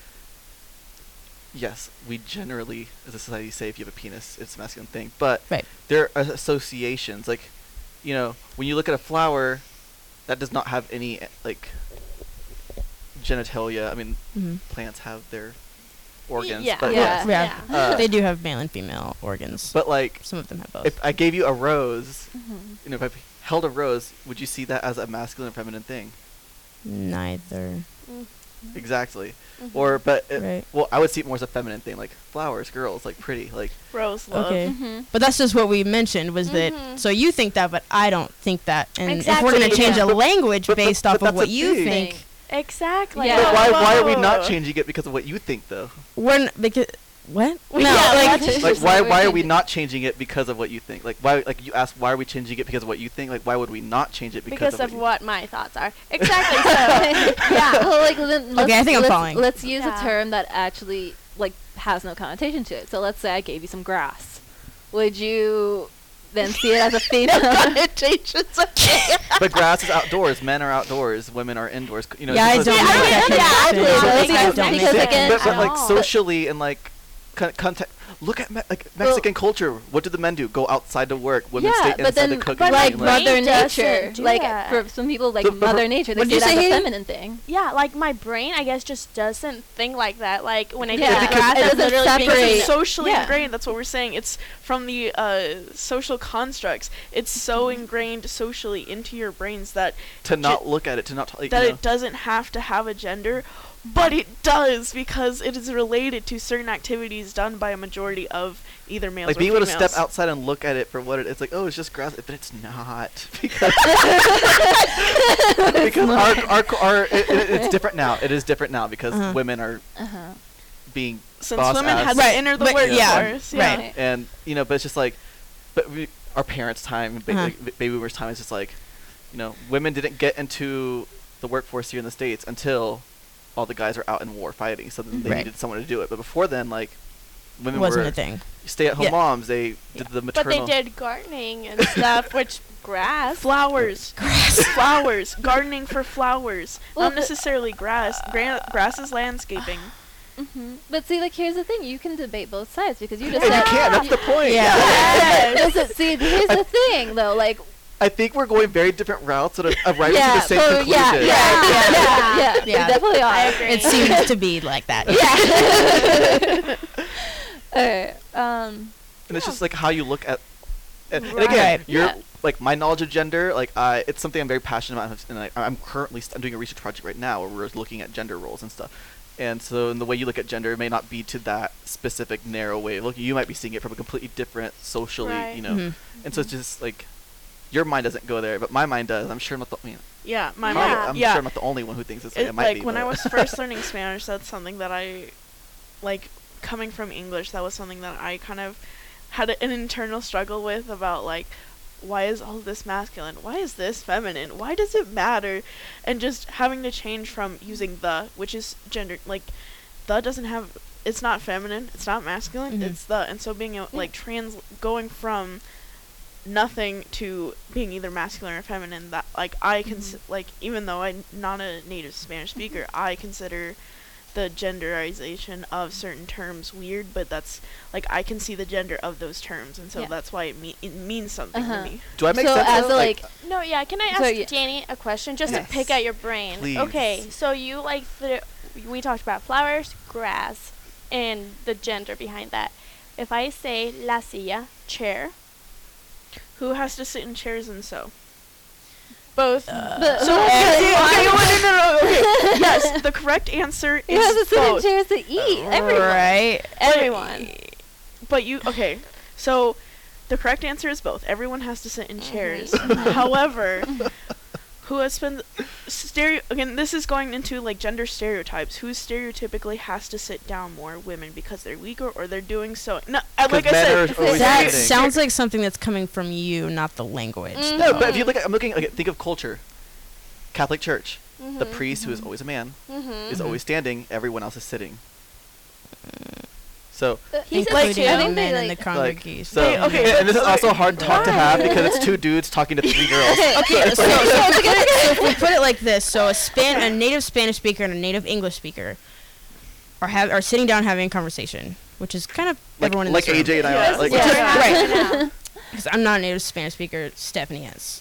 yes, we generally, as a society, say if you have a penis, it's a masculine thing. But right. There are associations. Like, you know, when you look at a flower, that does not have any, like, genitalia. I mean, mm-hmm. Plants have their organs. Yeah. But yeah. yeah. yeah. Uh, they do have male and female organs. But, like, some of them have both. If I gave you a rose, mm-hmm. you know, if I held a rose, would you see that as a masculine or feminine thing? Neither. Mm. Exactly. Mm-hmm. Or but it, right. Well, I would see it more as a feminine thing, like flowers, girls, like pretty, like rose love. Okay. Mm-hmm. But that's just what we mentioned was mm-hmm. that so you think that but I don't think that. And exactly. If we're going to change yeah. a language but, but, based but, but off of what you thing. think. Exactly. Yeah. But why why are we not changing it because of what you think though? We're n- because what? No, yeah, like, like why why are we not changing it because of what you think? Like why like you asked why are we changing it because of what you think? Like why would we not change it because, because of, of what, what my thoughts are? Exactly. So yeah, well, like then let's, okay, I think I'm let's, following. Let's use yeah. a term that actually like has no connotation to it. So let's say I gave you some grass. Would you then see it as a female? Connotations. But grass is outdoors. Men are outdoors. Women are indoors. You know. Yeah, I don't. Yeah, I don't. Yeah, exactly. Because again, but, but like socially and like. Contact. Look at me- like Mexican well, culture. What do the men do? Go outside to work. Women yeah, stay inside to cook. But like, like Mother Nature. Like that. For some people, like but, but Mother Nature, they say that's a feminine thing. Yeah, like my brain, I guess, just doesn't think like that. Like when I yeah. think yeah. it, it doesn't really separate. Because it's socially yeah. ingrained. That's what we're saying. It's from the uh, social constructs. It's so mm-hmm. ingrained socially into your brains that to ju- not look at it, to not t- that you know. It doesn't have to have a gender. But it does because it is related to certain activities done by a majority of either males like or females. Like being able to step outside and look at it for what it is. It's like, oh, it's just grass. But it's not. Because, because our, our, our, it, it, it's different now. It is different now because uh-huh. women are uh-huh. being Since boss women had to enter the workforce. Yeah, yeah. Right. And, you know, but it's just like, but we, our parents' time, ba- uh-huh. like, baby boomers' time is just like, you know, women didn't get into the workforce here in the States until... all the guys are out in war fighting, so then they right. needed someone to do it. But before then, like, women wasn't were a thing. Stay-at-home yeah. moms. They yeah. did the maternal... But they did gardening and stuff, which... Grass. Flowers. Grass. Flowers. Gardening for flowers. Well, not necessarily grass. Gra- grass is landscaping. Mm-hmm. But see, like, here's the thing. You can debate both sides, because you just yeah, said... you can. That's you the point. Yeah. yeah. yeah. Yes. See, here's I the thing, though. Like... I think we're going very different routes that are arriving yeah, to the same well, conclusion. Yeah, yeah, yeah, yeah, yeah, yeah, yeah. We definitely are. I agree. It seems to be like that. Yeah. Alright. Um, and yeah. it's just like how you look at, and, right. and again, you're yeah. like my knowledge of gender. Like, uh, it's something I'm very passionate about, and I, I'm currently st- I'm doing a research project right now where we're looking at gender roles and stuff. And so, in the way you look at gender, it may not be to that specific narrow way. Look, you might be seeing it from a completely different socially, right. you know. Mm-hmm. And so it's just like. Your mind doesn't go there, but my mind does. I'm sure I'm not the you know, yeah, my mind. I'm yeah. sure I'm not the only one who thinks this. It, it might like be, when I was first learning Spanish, that's something that I, like, coming from English, that was something that I kind of had a, an internal struggle with about like, why is all this masculine? Why is this feminine? Why does it matter? And just having to change from using the, which is gender, like, the doesn't have. It's not feminine. It's not masculine. Mm-hmm. It's the, and so being a, like trans, going from. Nothing to being either masculine or feminine that like I cons mm-hmm. like even though I'm not a native Spanish speaker mm-hmm. I consider the genderization of certain terms weird, but that's like I can see the gender of those terms, and so yeah. that's why it, me- it means something uh-huh. to me. Do I make so sense? As a, like, like no, yeah. Can I ask so, yeah. Danny a question just yes. to pick at your brain? Please. Okay, so you like the we talked about flowers, grass, and the gender behind that. If I say la silla, chair. Who has to sit in chairs and sew? Both. Uh, so okay, okay, no, no, no, no. Okay. Yes, the correct answer is both. Who has to sit in chairs to eat? Uh, everyone. Right. Everyone. But, but you okay? So The correct answer is both. Everyone has to sit in chairs. However, who has been stereo? Again, this is going into like gender stereotypes. Who stereotypically has to sit down more? Women, because they're weaker or they're doing so. No, uh, like I said, that sounds like something that's coming from you, not the language. Mm-hmm. No, but if you look at, I'm looking. Like, think of culture. Catholic Church. Mm-hmm. The priest, mm-hmm. who is always a man, mm-hmm. is always standing. Everyone else is sitting. So he's like two men they, like, in the congregation. Like, so, Wait, okay, and, and this is also a hard talk to have because it's two dudes talking to three girls. Okay, okay, so, so, so, so, so if we put it like this: so a span, a native Spanish speaker and a native English speaker are have are sitting down having a conversation, which is kind of like, everyone in like this A J room. And I yeah, are. Like yeah. Right, because I'm not a native Spanish speaker. Stephanie is.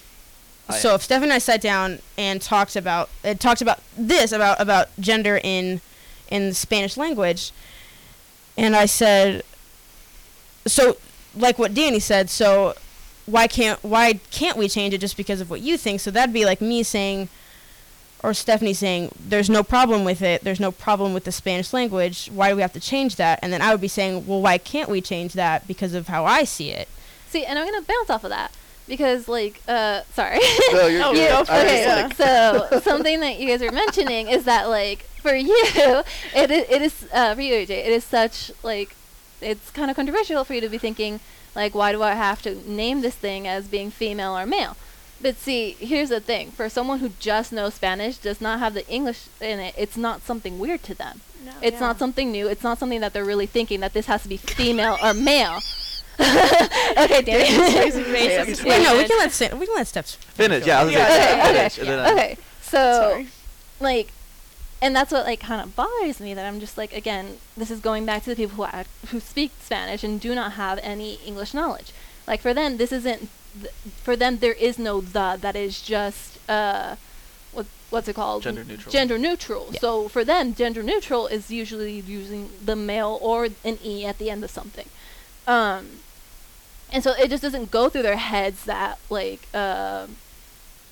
I so am. If Stephanie and I sat down and talked about it, talked about this about about gender in in the Spanish language. And I said, so, like what Danny said, so why can't why can't we change it just because of what you think? So that'd be like me saying, or Stephanie saying, there's no problem with it. There's no problem with the Spanish language. Why do we have to change that? And then I would be saying, well, why can't we change that because of how I see it? See, and I'm going to bounce off of that because, like, uh, sorry. No, you're oh, yeah. Okay, yeah. So something that you guys are mentioning is that, like, for you, it is, it is uh, for you, A J, it is such, like, it's kind of controversial for you to be thinking, like, why do I have to name this thing as being female or male? But see, here's the thing. For someone who just knows Spanish, does not have the English in it, it's not something weird to them. No, it's yeah. not something new. It's not something that they're really thinking that this has to be female or male. Okay, Danny. Yeah, Wait, no, we can let, St- we can let Steph finish. Yeah, I was yeah, like, yeah, okay, yeah. okay. So, Sorry. like, and that's what, like, kind of bothers me, that I'm just like, again, this is going back to the people who act, who speak Spanish and do not have any English knowledge. Like, for them, this isn't, th- for them, there is no the, that is just, uh, what, what's it called? Gender neutral. Gender neutral. Yeah. So, for them, gender neutral is usually using the male or an E at the end of something. Um, and so it just doesn't go through their heads that, like, uh,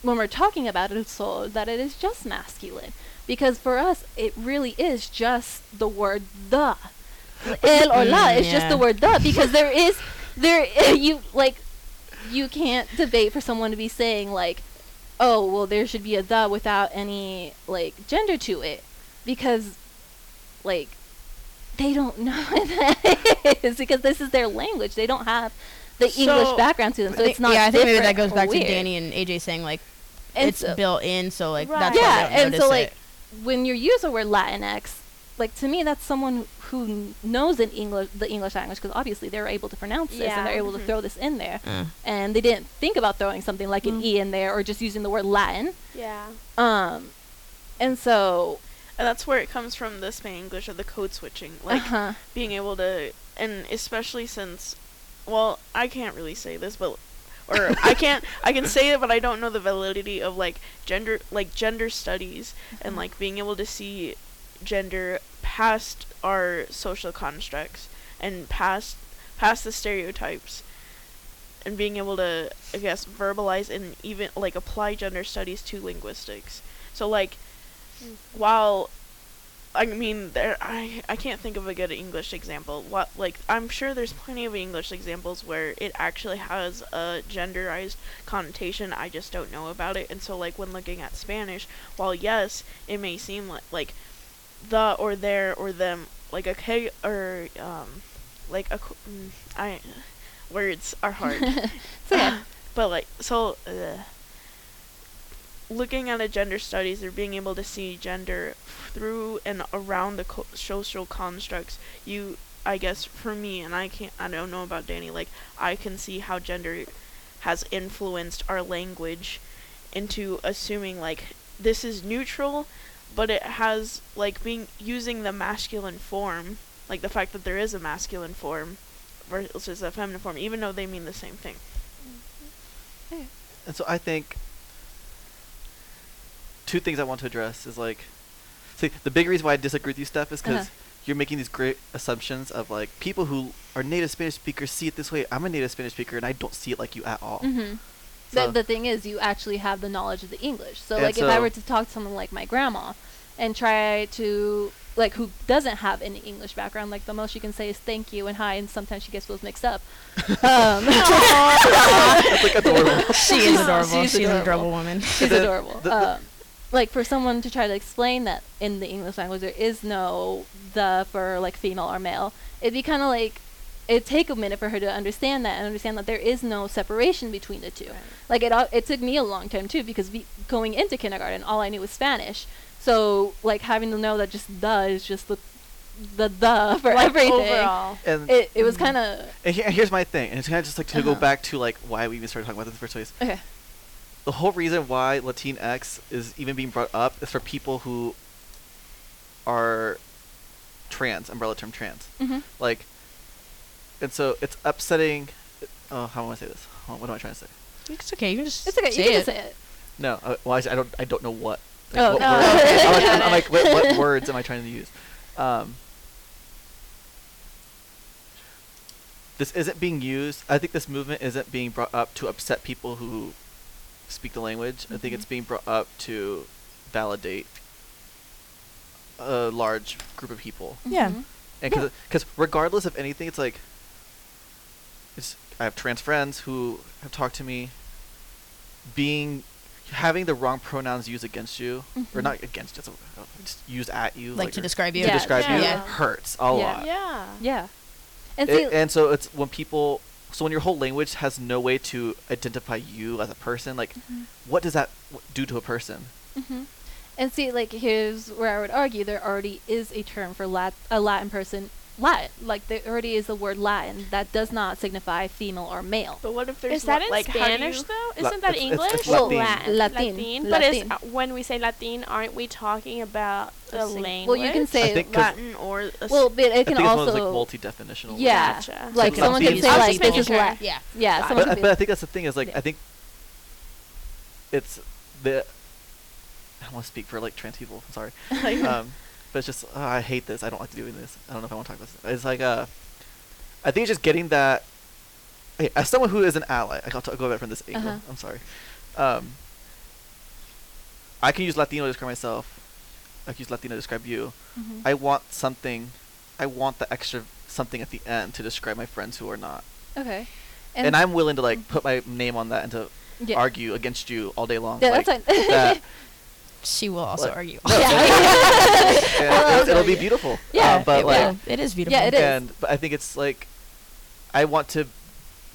when we're talking about it, so that it is just masculine. Because for us, it really is just the word the. El or la is yeah. just the word the, because there is, there I- you, like, you can't debate for someone to be saying, like, oh, well, there should be a the without any, like, gender to it. Because, like, they don't know what that is, because this is their language. They don't have the so English background to them, so it's not Yeah, I think maybe that goes back weird. to Danny and A J saying, like, and it's so built in, so, like, right. that's yeah, why they don't and notice so, like, it. When you use the word Latinx, like, to me, that's someone who knows in English the English language, because obviously they're able to pronounce yeah. this, and they're able mm-hmm. to throw this in there. Mm. And they didn't think about throwing something like mm. an E in there, or just using the word Latin. Yeah. Um, and so... And that's where it comes from, the Spanglish, or the code switching. Like, uh-huh. being able to... And especially since... Well, I can't really say this, but... or I can't, I can say it, but I don't know the validity of, like, gender, like, gender studies mm-hmm. and, like, being able to see gender past our social constructs and past, past the stereotypes and being able to, I guess, verbalize and even, like, apply gender studies to linguistics. So, like, mm. while, I mean, there, I, I can't think of a good English example. What, like, I'm sure there's plenty of English examples where it actually has a genderized connotation. I just don't know about it. And so, like, when looking at Spanish, while yes, it may seem like, like the or their or them, like a k or um, like a mm, I words are hard. uh, but like so. Uh, Looking at a gender studies, they're being able to see gender through and around the co- social constructs. You, I guess, for me, and I can't, I don't know about Danny, like, I can see how gender has influenced our language into assuming, like, this is neutral, but it has, like, being, using the masculine form, like, the fact that there is a masculine form versus a feminine form, even though they mean the same thing. Mm-hmm. Yeah. And so I think... Two things I want to address is like, see, the big reason why I disagree with you, Steph, is because uh-huh. you're making these great assumptions of like people who are native Spanish speakers see it this way. I'm a native Spanish speaker and I don't see it like you at all. Mm-hmm. So the, the thing is, you actually have the knowledge of the English. So like, so if I were to talk to someone like my grandma and try to like who doesn't have any English background, like the most she can say is thank you and hi, and sometimes she gets those mixed up. Um, That's like adorable. She is adorable. She's, She's adorable. an adorable woman. She's adorable. The, the, the um, like for someone to try to explain that in the English language there is no the for like female or male, it'd be kind of like it'd take a minute for her to understand that and understand that there is no separation between the two. Right. Like it, all, it took me a long time too because we, going into kindergarten, all I knew was Spanish. So like having to know that just the is just the the the for like everything. Overall. And it it was kind of. And here, here's my thing, and it's kind of just like to uh-huh. go back to like why we even started talking about this in the first place. Okay. The whole reason why Latinx is even being brought up is for people who are trans, umbrella term trans, mm-hmm. like. And so it's upsetting. Oh, how am I gonna say this? What am I trying to say? It's okay. You can just. It's okay. Say you can it. Say it. No, uh, well, I, I don't. I don't know what. Like, oh, what no. I'm, like, I'm, I'm like, what, what words am I trying to use? Um, this isn't being used. I think this movement isn't being brought up to upset people who speak the language. Mm-hmm. I think it's being brought up to validate a large group of people. Yeah. Mm-hmm. And because yeah. regardless of anything, it's like. It's I have trans friends who have talked to me. Being. Having the wrong pronouns used against you, mm-hmm. or not against, just, uh, just used at you, like, like to describe you, yeah. to describe yeah. you, yeah. hurts a yeah. lot. Yeah, yeah. And, it, so and so it's when people, so when your whole language has no way to identify you as a person, like, mm-hmm. what does that w- do to a person? Mm-hmm. And see, like, here's where I would argue there already is a term for Lat- a Latin person. Latin, like there already is the word Latin that does not signify female or male. But what if there's is that la- in like Spanish though? Isn't La- that it's, English? It's Latin. Latin. Latin. Latin. But Latin. Is, uh, when we say Latin, aren't we talking about the language? Well, you can say Latin or well, but it can I think also it's like multi-definitional. Yeah, yeah. like so someone Latin. Can say like this is Latin. Yeah, yeah. Someone but, can but I think that's the thing is like yeah. I think it's the I want to speak for like trans people. I'm sorry. um, But it's just, oh, I hate this. I don't like doing this. I don't know if I want to talk about this. It's like, uh, I think it's just getting that. Hey, as someone who is an ally, I'll t- go back from this angle. Uh-huh. I'm sorry. Um, I can use Latino to describe myself. I can use Latino to describe you. Mm-hmm. I want something. I want the extra something at the end to describe my friends who are not. Okay. And, and I'm willing to like mm-hmm. put my name on that and to yeah. argue against you all day long. Yeah, like, that's fine. That she will also what? Argue. No, yeah. it, it, it'll be beautiful. Yeah, um, but it, like, will. It is beautiful. Yeah, it is. And but I think it's like, I want to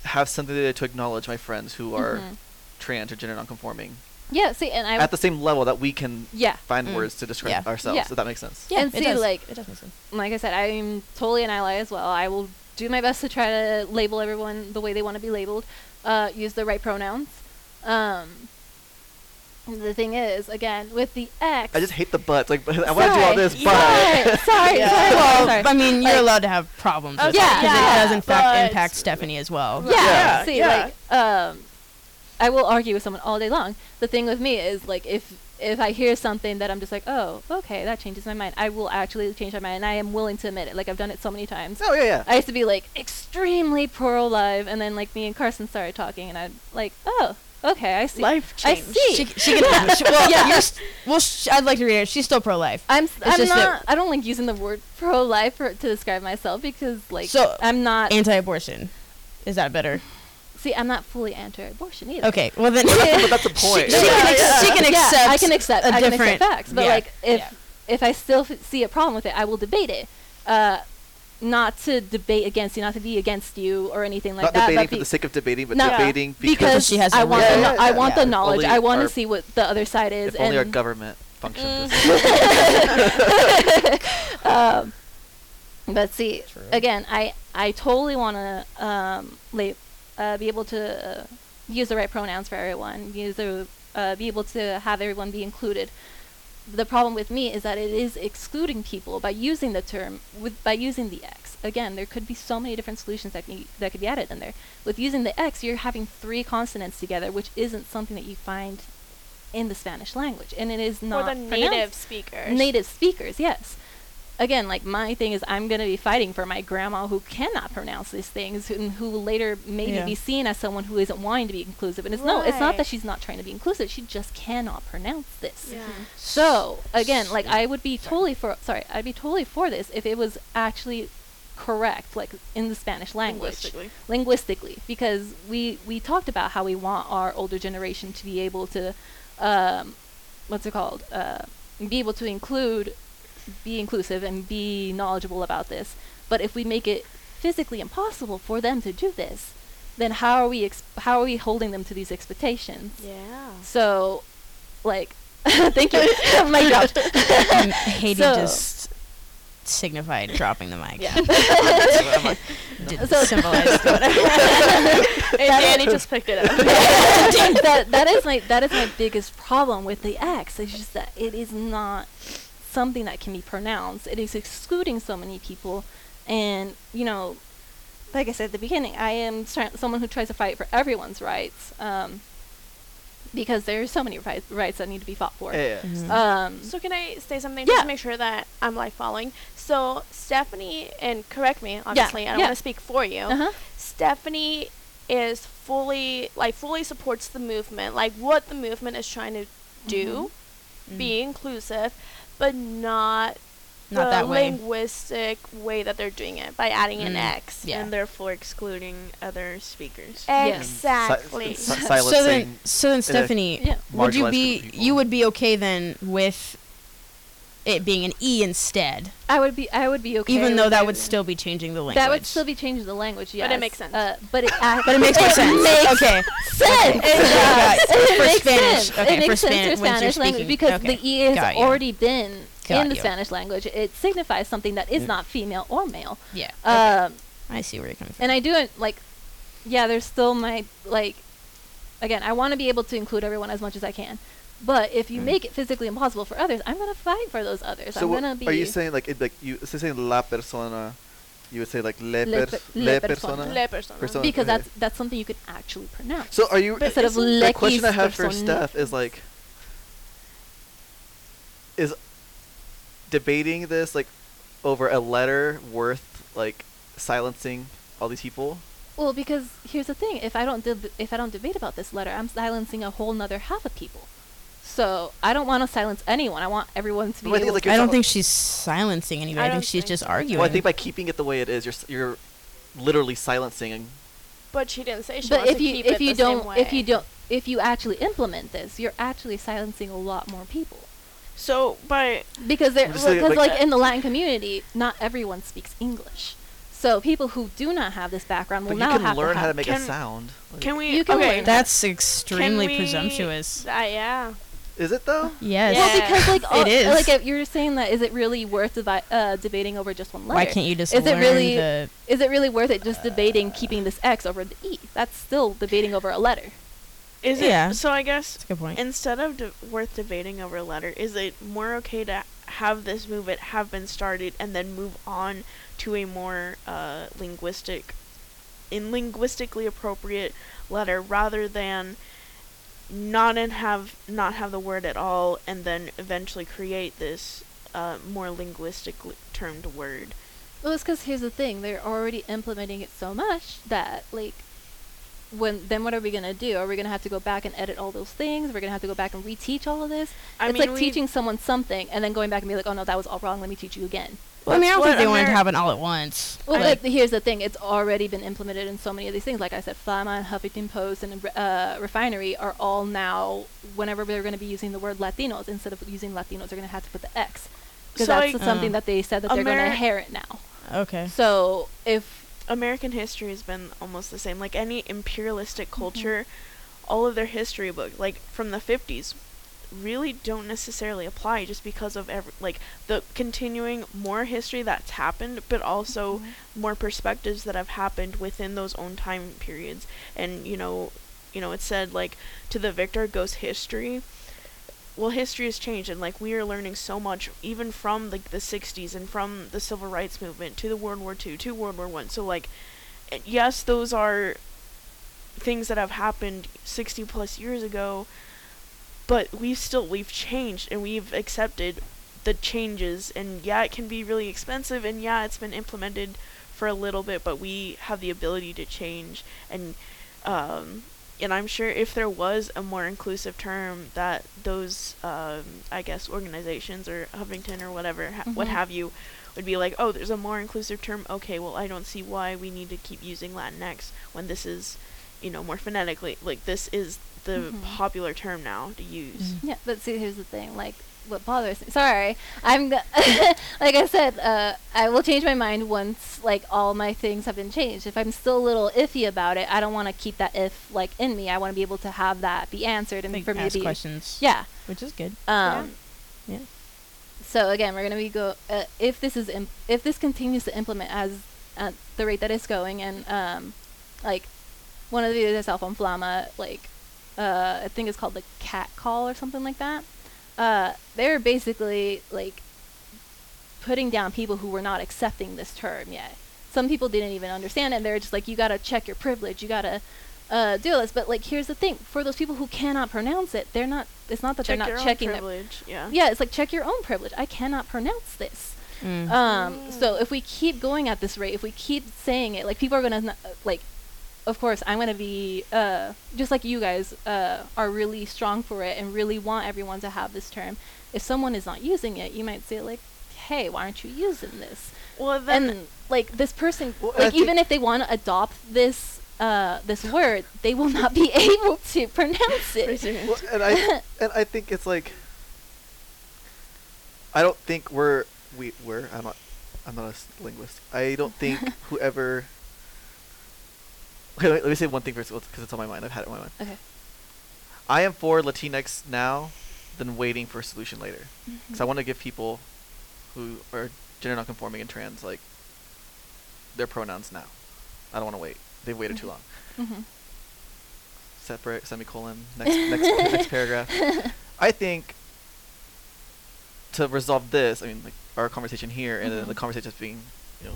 have something to, to acknowledge my friends who are mm-hmm. trans or gender nonconforming. Yeah, see, and I at the same level that we can yeah. find mm. words to describe yeah. ourselves. Yeah. If that makes sense. Yeah, and it see, does. Like it does make sense. Like I said, I'm totally an ally as well. I will do my best to try to label everyone the way they want to be labeled. Uh, use the right pronouns. Um, The thing is, again, with the X. I just hate the butts. Like, I want to do all this, but. Yeah. sorry, yeah. sorry. Well, sorry. I mean, you're like, allowed to have problems with yeah, it. Because yeah, it does, in fact, impact Stephanie as well. Yeah. yeah. yeah. See, yeah. like, um, I will argue with someone all day long. The thing with me is, like, if if I hear something that I'm just like, oh, okay, that changes my mind, I will actually change my mind, and I am willing to admit it. Like, I've done it so many times. Oh, yeah, yeah. I used to be, like, extremely pro-life, and then, like, me and Carson started talking, and I'd, like, oh. Okay, I see. Life change. I see. She, she can. Yeah. She, well, yeah. You're st- well, sh- I'd like to read it. She's still pro-life. I'm. S- I'm not. I don't like using the word pro-life for, to describe myself because, like, so I'm not anti-abortion. Is that better? See, I'm not fully anti-abortion either. Okay, well then. Well, that's, but that's the point. She, she, yeah. Can ex- yeah. she can accept. Yeah, I can accept. A I different, can accept facts, but yeah. like, if yeah. if I still f- see a problem with it, I will debate it. Uh, Not to debate against you, not to be against you or anything like not that. Not debating for the sake of debating, but no. debating because, because she has I want, yeah, the, no- yeah, I want yeah. the knowledge. Only I want to see what the other side is. If and only our government functions. Mm. um, but see, True. again, I, I totally want to um, la- uh, be able to uh, use the right pronouns for everyone, use the, uh, be able to have everyone be included. The problem with me is that it is excluding people by using the term, with by using the X. Again, there could be so many different solutions that can, that could be added in there. With using the X, you're having three consonants together, which isn't something that you find in the Spanish language, and it is not for the native speakers. Native speakers, yes. again, like, my thing is I'm going to be fighting for my grandma who cannot pronounce these things and who later maybe yeah. be seen as someone who isn't wanting to be inclusive. And it's right. no, it's not that she's not trying to be inclusive. She just cannot pronounce this. Yeah. So, again, like, I would be totally for, sorry, I'd be totally for this if it was actually correct, like, in the Spanish language. Linguistically. Linguistically. Because we, we talked about how we want our older generation to be able to, um, what's it called, uh, be able to include... be inclusive and be knowledgeable about this. But if we make it physically impossible for them to do this, then how are we ex- how are we holding them to these expectations? Yeah. So, like, thank you. Mic dropped. And Haiti so. just signified dropping the mic. Yeah. Didn't so symbolize whatever. And Danny just picked it up. that that is my that is my biggest problem with the X. It's just that it is not something that can be pronounced. It is excluding so many people, and, you know, like I said at the beginning, I am tra- someone who tries to fight for everyone's rights, um, because there are so many ri- rights that need to be fought for. Yeah. Mm-hmm. Um, so can I say something yeah. just to make sure that I'm live following? So Stephanie, and correct me, obviously, yeah. I don't yeah. want to speak for you. Uh-huh. Stephanie is fully, like, fully supports the movement, like what the movement is trying to do, mm-hmm. be mm-hmm. inclusive, but not, not the that way. linguistic way that they're doing it, by adding mm. an X. Yeah. And therefore excluding other speakers. Exactly. Yeah. Si- si- so then, so then Stephanie, yeah. would you be, you would be okay then with it being an E instead? I would be, I would be okay. Even though that would still be changing the language. That would still be changing the language, yes. But it makes sense. Uh, but, it but it makes more sense. Makes okay. sense. Okay. It it makes Spanish. sense. Okay. It makes for sense. It makes sense for Spanish language, because okay. the E has Got already you. been Got in the you. Spanish language. It signifies something that is mm. not female or male. Yeah. Um, okay. I see where you're coming from. And I do, like, yeah, there's still my, like, again, I want to be able to include everyone as much as I can. But if you mm. make it physically impossible for others, I'm gonna fight for those others. So I'm gonna be. Are you saying like it, like you? Is it saying la persona? You would say like le, le, pers- le, le persona. persona. Le persona. persona. Because that's that's something you could actually pronounce. So are you? Instead of le. The question I have persona. for Steph is like, is debating this like over a letter worth like silencing all these people? Well, because here's the thing: if I don't deb- if I don't debate about this letter, I'm silencing a whole nother half of people. So I don't want to silence anyone. I want everyone to be well, able I, like, to I don't think she's silencing anybody. I, I think she's think just arguing. Well, I think by keeping it the way it is, you're you're literally silencing. But she didn't say she but wants if to you, keep if it you the don't, same way. If you don't, if you actually implement this, you're actually silencing a lot more people. So by because they're because like, like, like in the Latin community, not everyone speaks English. So people who do not have this background will now have to. You can learn how to make can a sound. Like can we? You can okay, learn that's that. extremely we, presumptuous. Uh, yeah. Is it though? Yes. Well, because like all, it is. Like uh, you're saying that is it really worth devi- uh, debating over just one letter? Why can't you just? Is learn it really? The is it really worth it just uh, debating keeping this X over the E? That's still debating over a letter. Is yeah. it? So I guess that's a good point. Instead of de- worth debating over a letter, is it more okay to have this movement have been started and then move on to a more uh, linguistic, in linguistically appropriate letter rather than? Not and have not have the word at all, and then eventually create this uh, more linguistically termed word. Well, it's because here's the thing: they're already implementing it so much that, like, when then what are we gonna do? Are we gonna have to go back and edit all those things? We're gonna have to go back and reteach all of this. I it's mean, like teaching someone something and then going back and be like, "Oh no, that was all wrong. Let me teach you again." Well, I mean, I don't think they wanted to happen all at once. Well, like but here's the thing. It's already been implemented in so many of these things. Like I said, Flama and Huffington Post and uh, Refinery are all now, whenever they're going to be using the word Latinos, instead of using Latinos, they're going to have to put the X. Because so that's I, something uh, that they said that Ameri- they're going to inherit now. Okay. So if... American history has been almost the same. Like any imperialistic mm-hmm. culture, all of their history books, like from the fifties, really don't necessarily apply just because of every, like the continuing more history that's happened, but also mm-hmm. more perspectives that have happened within those own time periods. And you know, you know, it said like to the victor goes history. Well, history has changed, and like we are learning so much, even from like the sixties and from the Civil Rights Movement to the World War Two to World War One. So like, yes, those are things that have happened sixty plus years ago. But we've still, we've changed and we've accepted the changes, and yeah, it can be really expensive, and yeah, it's been implemented for a little bit, but we have the ability to change, and um, and I'm sure if there was a more inclusive term that those, um, I guess, organizations or Huffington or whatever, ha- mm-hmm. what have you, would be like, oh, there's a more inclusive term, okay, well, I don't see why we need to keep using Latinx when this is, you know, more phonetically, like, this is the mm-hmm. popular term now to use. Mm-hmm. Yeah, but see, here's the thing, like, what bothers me, sorry, I'm, g- like I said, uh, I will change my mind once, like, all my things have been changed. If I'm still a little iffy about it, I don't want to keep that if, like, in me. I want to be able to have that be answered and like for me to be... ask questions. Yeah. Which is good. Um, yeah. yeah. So, again, we're going to be go... Uh, if this is... Imp- if this continues to implement as at the rate that it's going, and, um, like, one of the videos I saw on Flama, like, uh, I think it's called, like, Cat Call or something like that. Uh, they were basically, like, putting down people who were not accepting this term yet. Some people didn't even understand it. They were just like, you got to check your privilege. You got to uh, do this. But, like, here's the thing. For those people who cannot pronounce it, they're not, it's not that check they're not checking their privilege. Yeah. yeah, it's like, check your own privilege. I cannot pronounce this. Mm. Um, mm. So if we keep going at this rate, if we keep saying it, like, people are going to, uh, like, of course, I'm going to be, uh, just like you guys uh, are really strong for it and really want everyone to have this term. If someone is not using it, you might say, like, hey, why aren't you using this? Well, then and, like, this person, well, like, I even if they want to adopt this uh, this word, they will not be able to pronounce it. Well, and, I, and I think it's like, I don't think we're, we, we're, I'm not, I'm not a linguist. I don't think whoever... Okay, let me say one thing first, because it's on my mind. I've had it on my mind. Okay. I am for Latinx now than waiting for a solution later. Because mm-hmm. I want to give people who are gender nonconforming and trans, like, their pronouns now. I don't want to wait. They've waited mm-hmm. too long. Mm-hmm. Separate, semicolon, next, next, next paragraph. I think to resolve this, I mean, like, our conversation here mm-hmm. and then the conversation that's being, you know,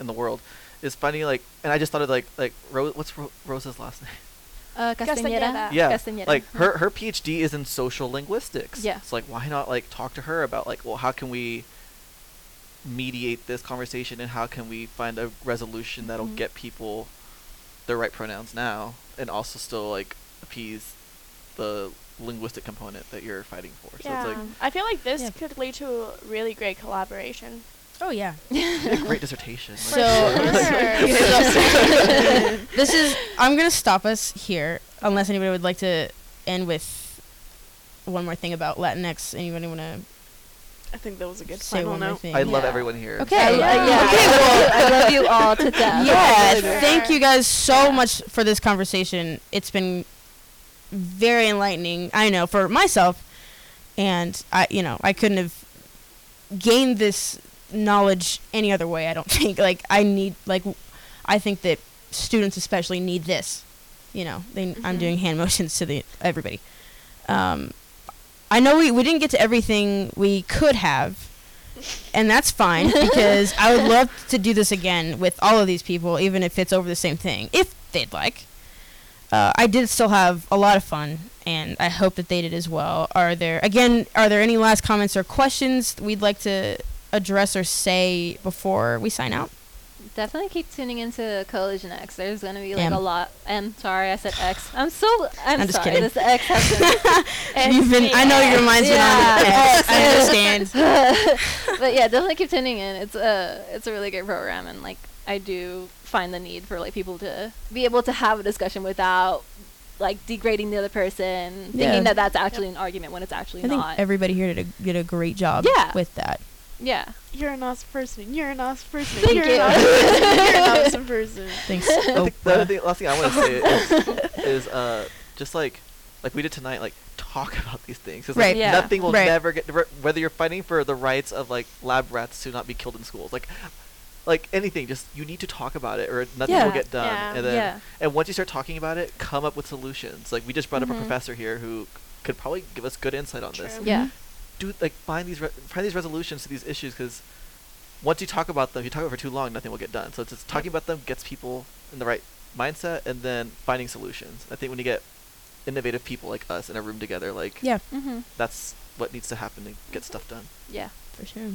in the world, is funny, like, and I just thought of, like, like Ro- what's Ro- Rosa's last name? Uh, Castañeda. Yeah, Castañeda. Like, her, her PhD is in social linguistics. Yeah. So, like, why not, like, talk to her about, like, well, how can we mediate this conversation and how can we find a resolution that'll mm-hmm. get people their right pronouns now and also still, like, appease the linguistic component that you're fighting for. Yeah. So it's like, I feel like this yeah. could lead to a really great collaboration. Oh, yeah. A great dissertation. So, this is, I'm going to stop us here, unless anybody would like to end with one more thing about Latinx. Anybody want to? I think that was a good final note. I yeah. love everyone here. Okay. I, uh, yeah. Okay, well, I love you all to death. Yeah. Really thank you guys so yeah. much for this conversation. It's been very enlightening, I know, for myself. And, I, you know, I couldn't have gained this knowledge any other way, I don't think. Like, I need, like, w- I think that students especially need this. You know, they, mm-hmm. I'm doing hand motions to the everybody. Um, I know we, we didn't get to everything we could have, and that's fine, because I would love to do this again with all of these people, even if it's over the same thing, if they'd like. Uh, I did still have a lot of fun, and I hope that they did as well. Are there, again, are there any last comments or questions we'd like to address or say before we sign out? Definitely keep tuning into Coalition X. There's going to be like M. a lot. I'm sorry, I said X. I'm so. I'm, I'm just sorry. Kidding. This X has You've been. I know your mind's yeah. been on X. I understand. But yeah, definitely keep tuning in. It's a uh, it's a really great program, and like I do find the need for like people to be able to have a discussion without like degrading the other person, yeah. thinking that that's actually yep. an argument when it's actually I not. I think everybody here did a, did a great job. Yeah. With that. Yeah. You're an awesome person. You're an awesome person. Thank You're you. An awesome person. You're an awesome person. Thanks. I think the other thing, last thing I want to say is, is uh, just like, like we did tonight, like talk about these things. Right. Like yeah. Nothing will right. never get, whether you're fighting for the rights of like lab rats to not be killed in schools, like, like anything, just you need to talk about it or nothing yeah. will get done. Yeah. And then, yeah. and once you start talking about it, come up with solutions. Like we just brought mm-hmm. up a professor here who could probably give us good insight on True. This. Yeah. Do like find these re- find these resolutions to these issues, because once you talk about them, if you talk about it for too long, nothing will get done. So it's just talking about them gets people in the right mindset, and then finding solutions. I think when you get innovative people like us in a room together, like yeah, mm-hmm. that's what needs to happen to get stuff done. Yeah, for sure.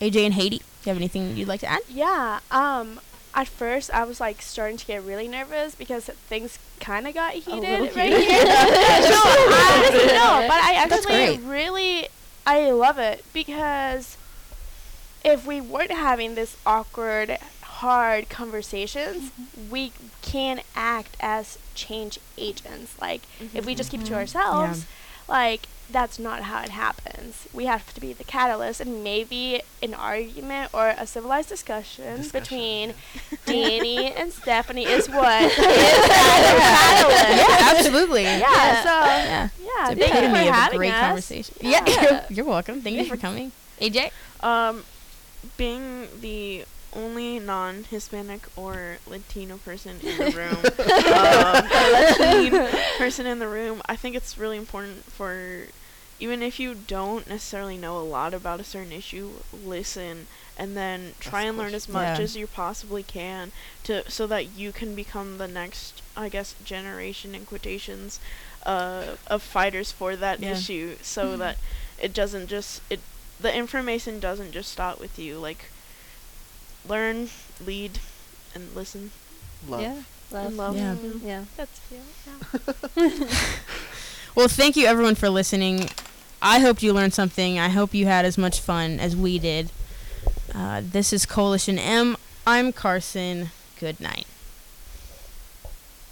A J and Haiti, do you have anything you'd like to add? Yeah. Um, at first, I was like starting to get really nervous because things kind of got heated right here. no, I, no, but I actually really, I love it because if we weren't having this awkward, hard conversations, mm-hmm. we can act as change agents. Like, mm-hmm. if we just keep mm-hmm. it to ourselves, yeah. like, that's not how it happens. We have to be the catalyst, and maybe an argument or a civilized discussion, discussion between yeah. Danny and Stephanie is what is that the catalyst. Yeah, absolutely. Yeah. yeah. So, yeah. yeah. It's thank you for having a great us. Conversation. Yeah. yeah. You're welcome. Thank you for coming. A J? Um, being the only non-Hispanic or Latino person in the room, um, Latino person in the room, I think it's really important for, even if you don't necessarily know a lot about a certain issue, listen and then try That's and learn as much yeah. as you possibly can to so that you can become the next, I guess, generation in quotations uh, of fighters for that yeah. issue, so mm-hmm. that it doesn't just, it the information doesn't just stop with you. Like, learn, lead, and listen. Love. Yeah. Love. Love. Yeah. Mm-hmm. yeah. That's cute. Yeah. Well, thank you everyone for listening. I hope you learned something. I hope you had as much fun as we did. Uh, this is Coalition M. I'm Carson. Good night.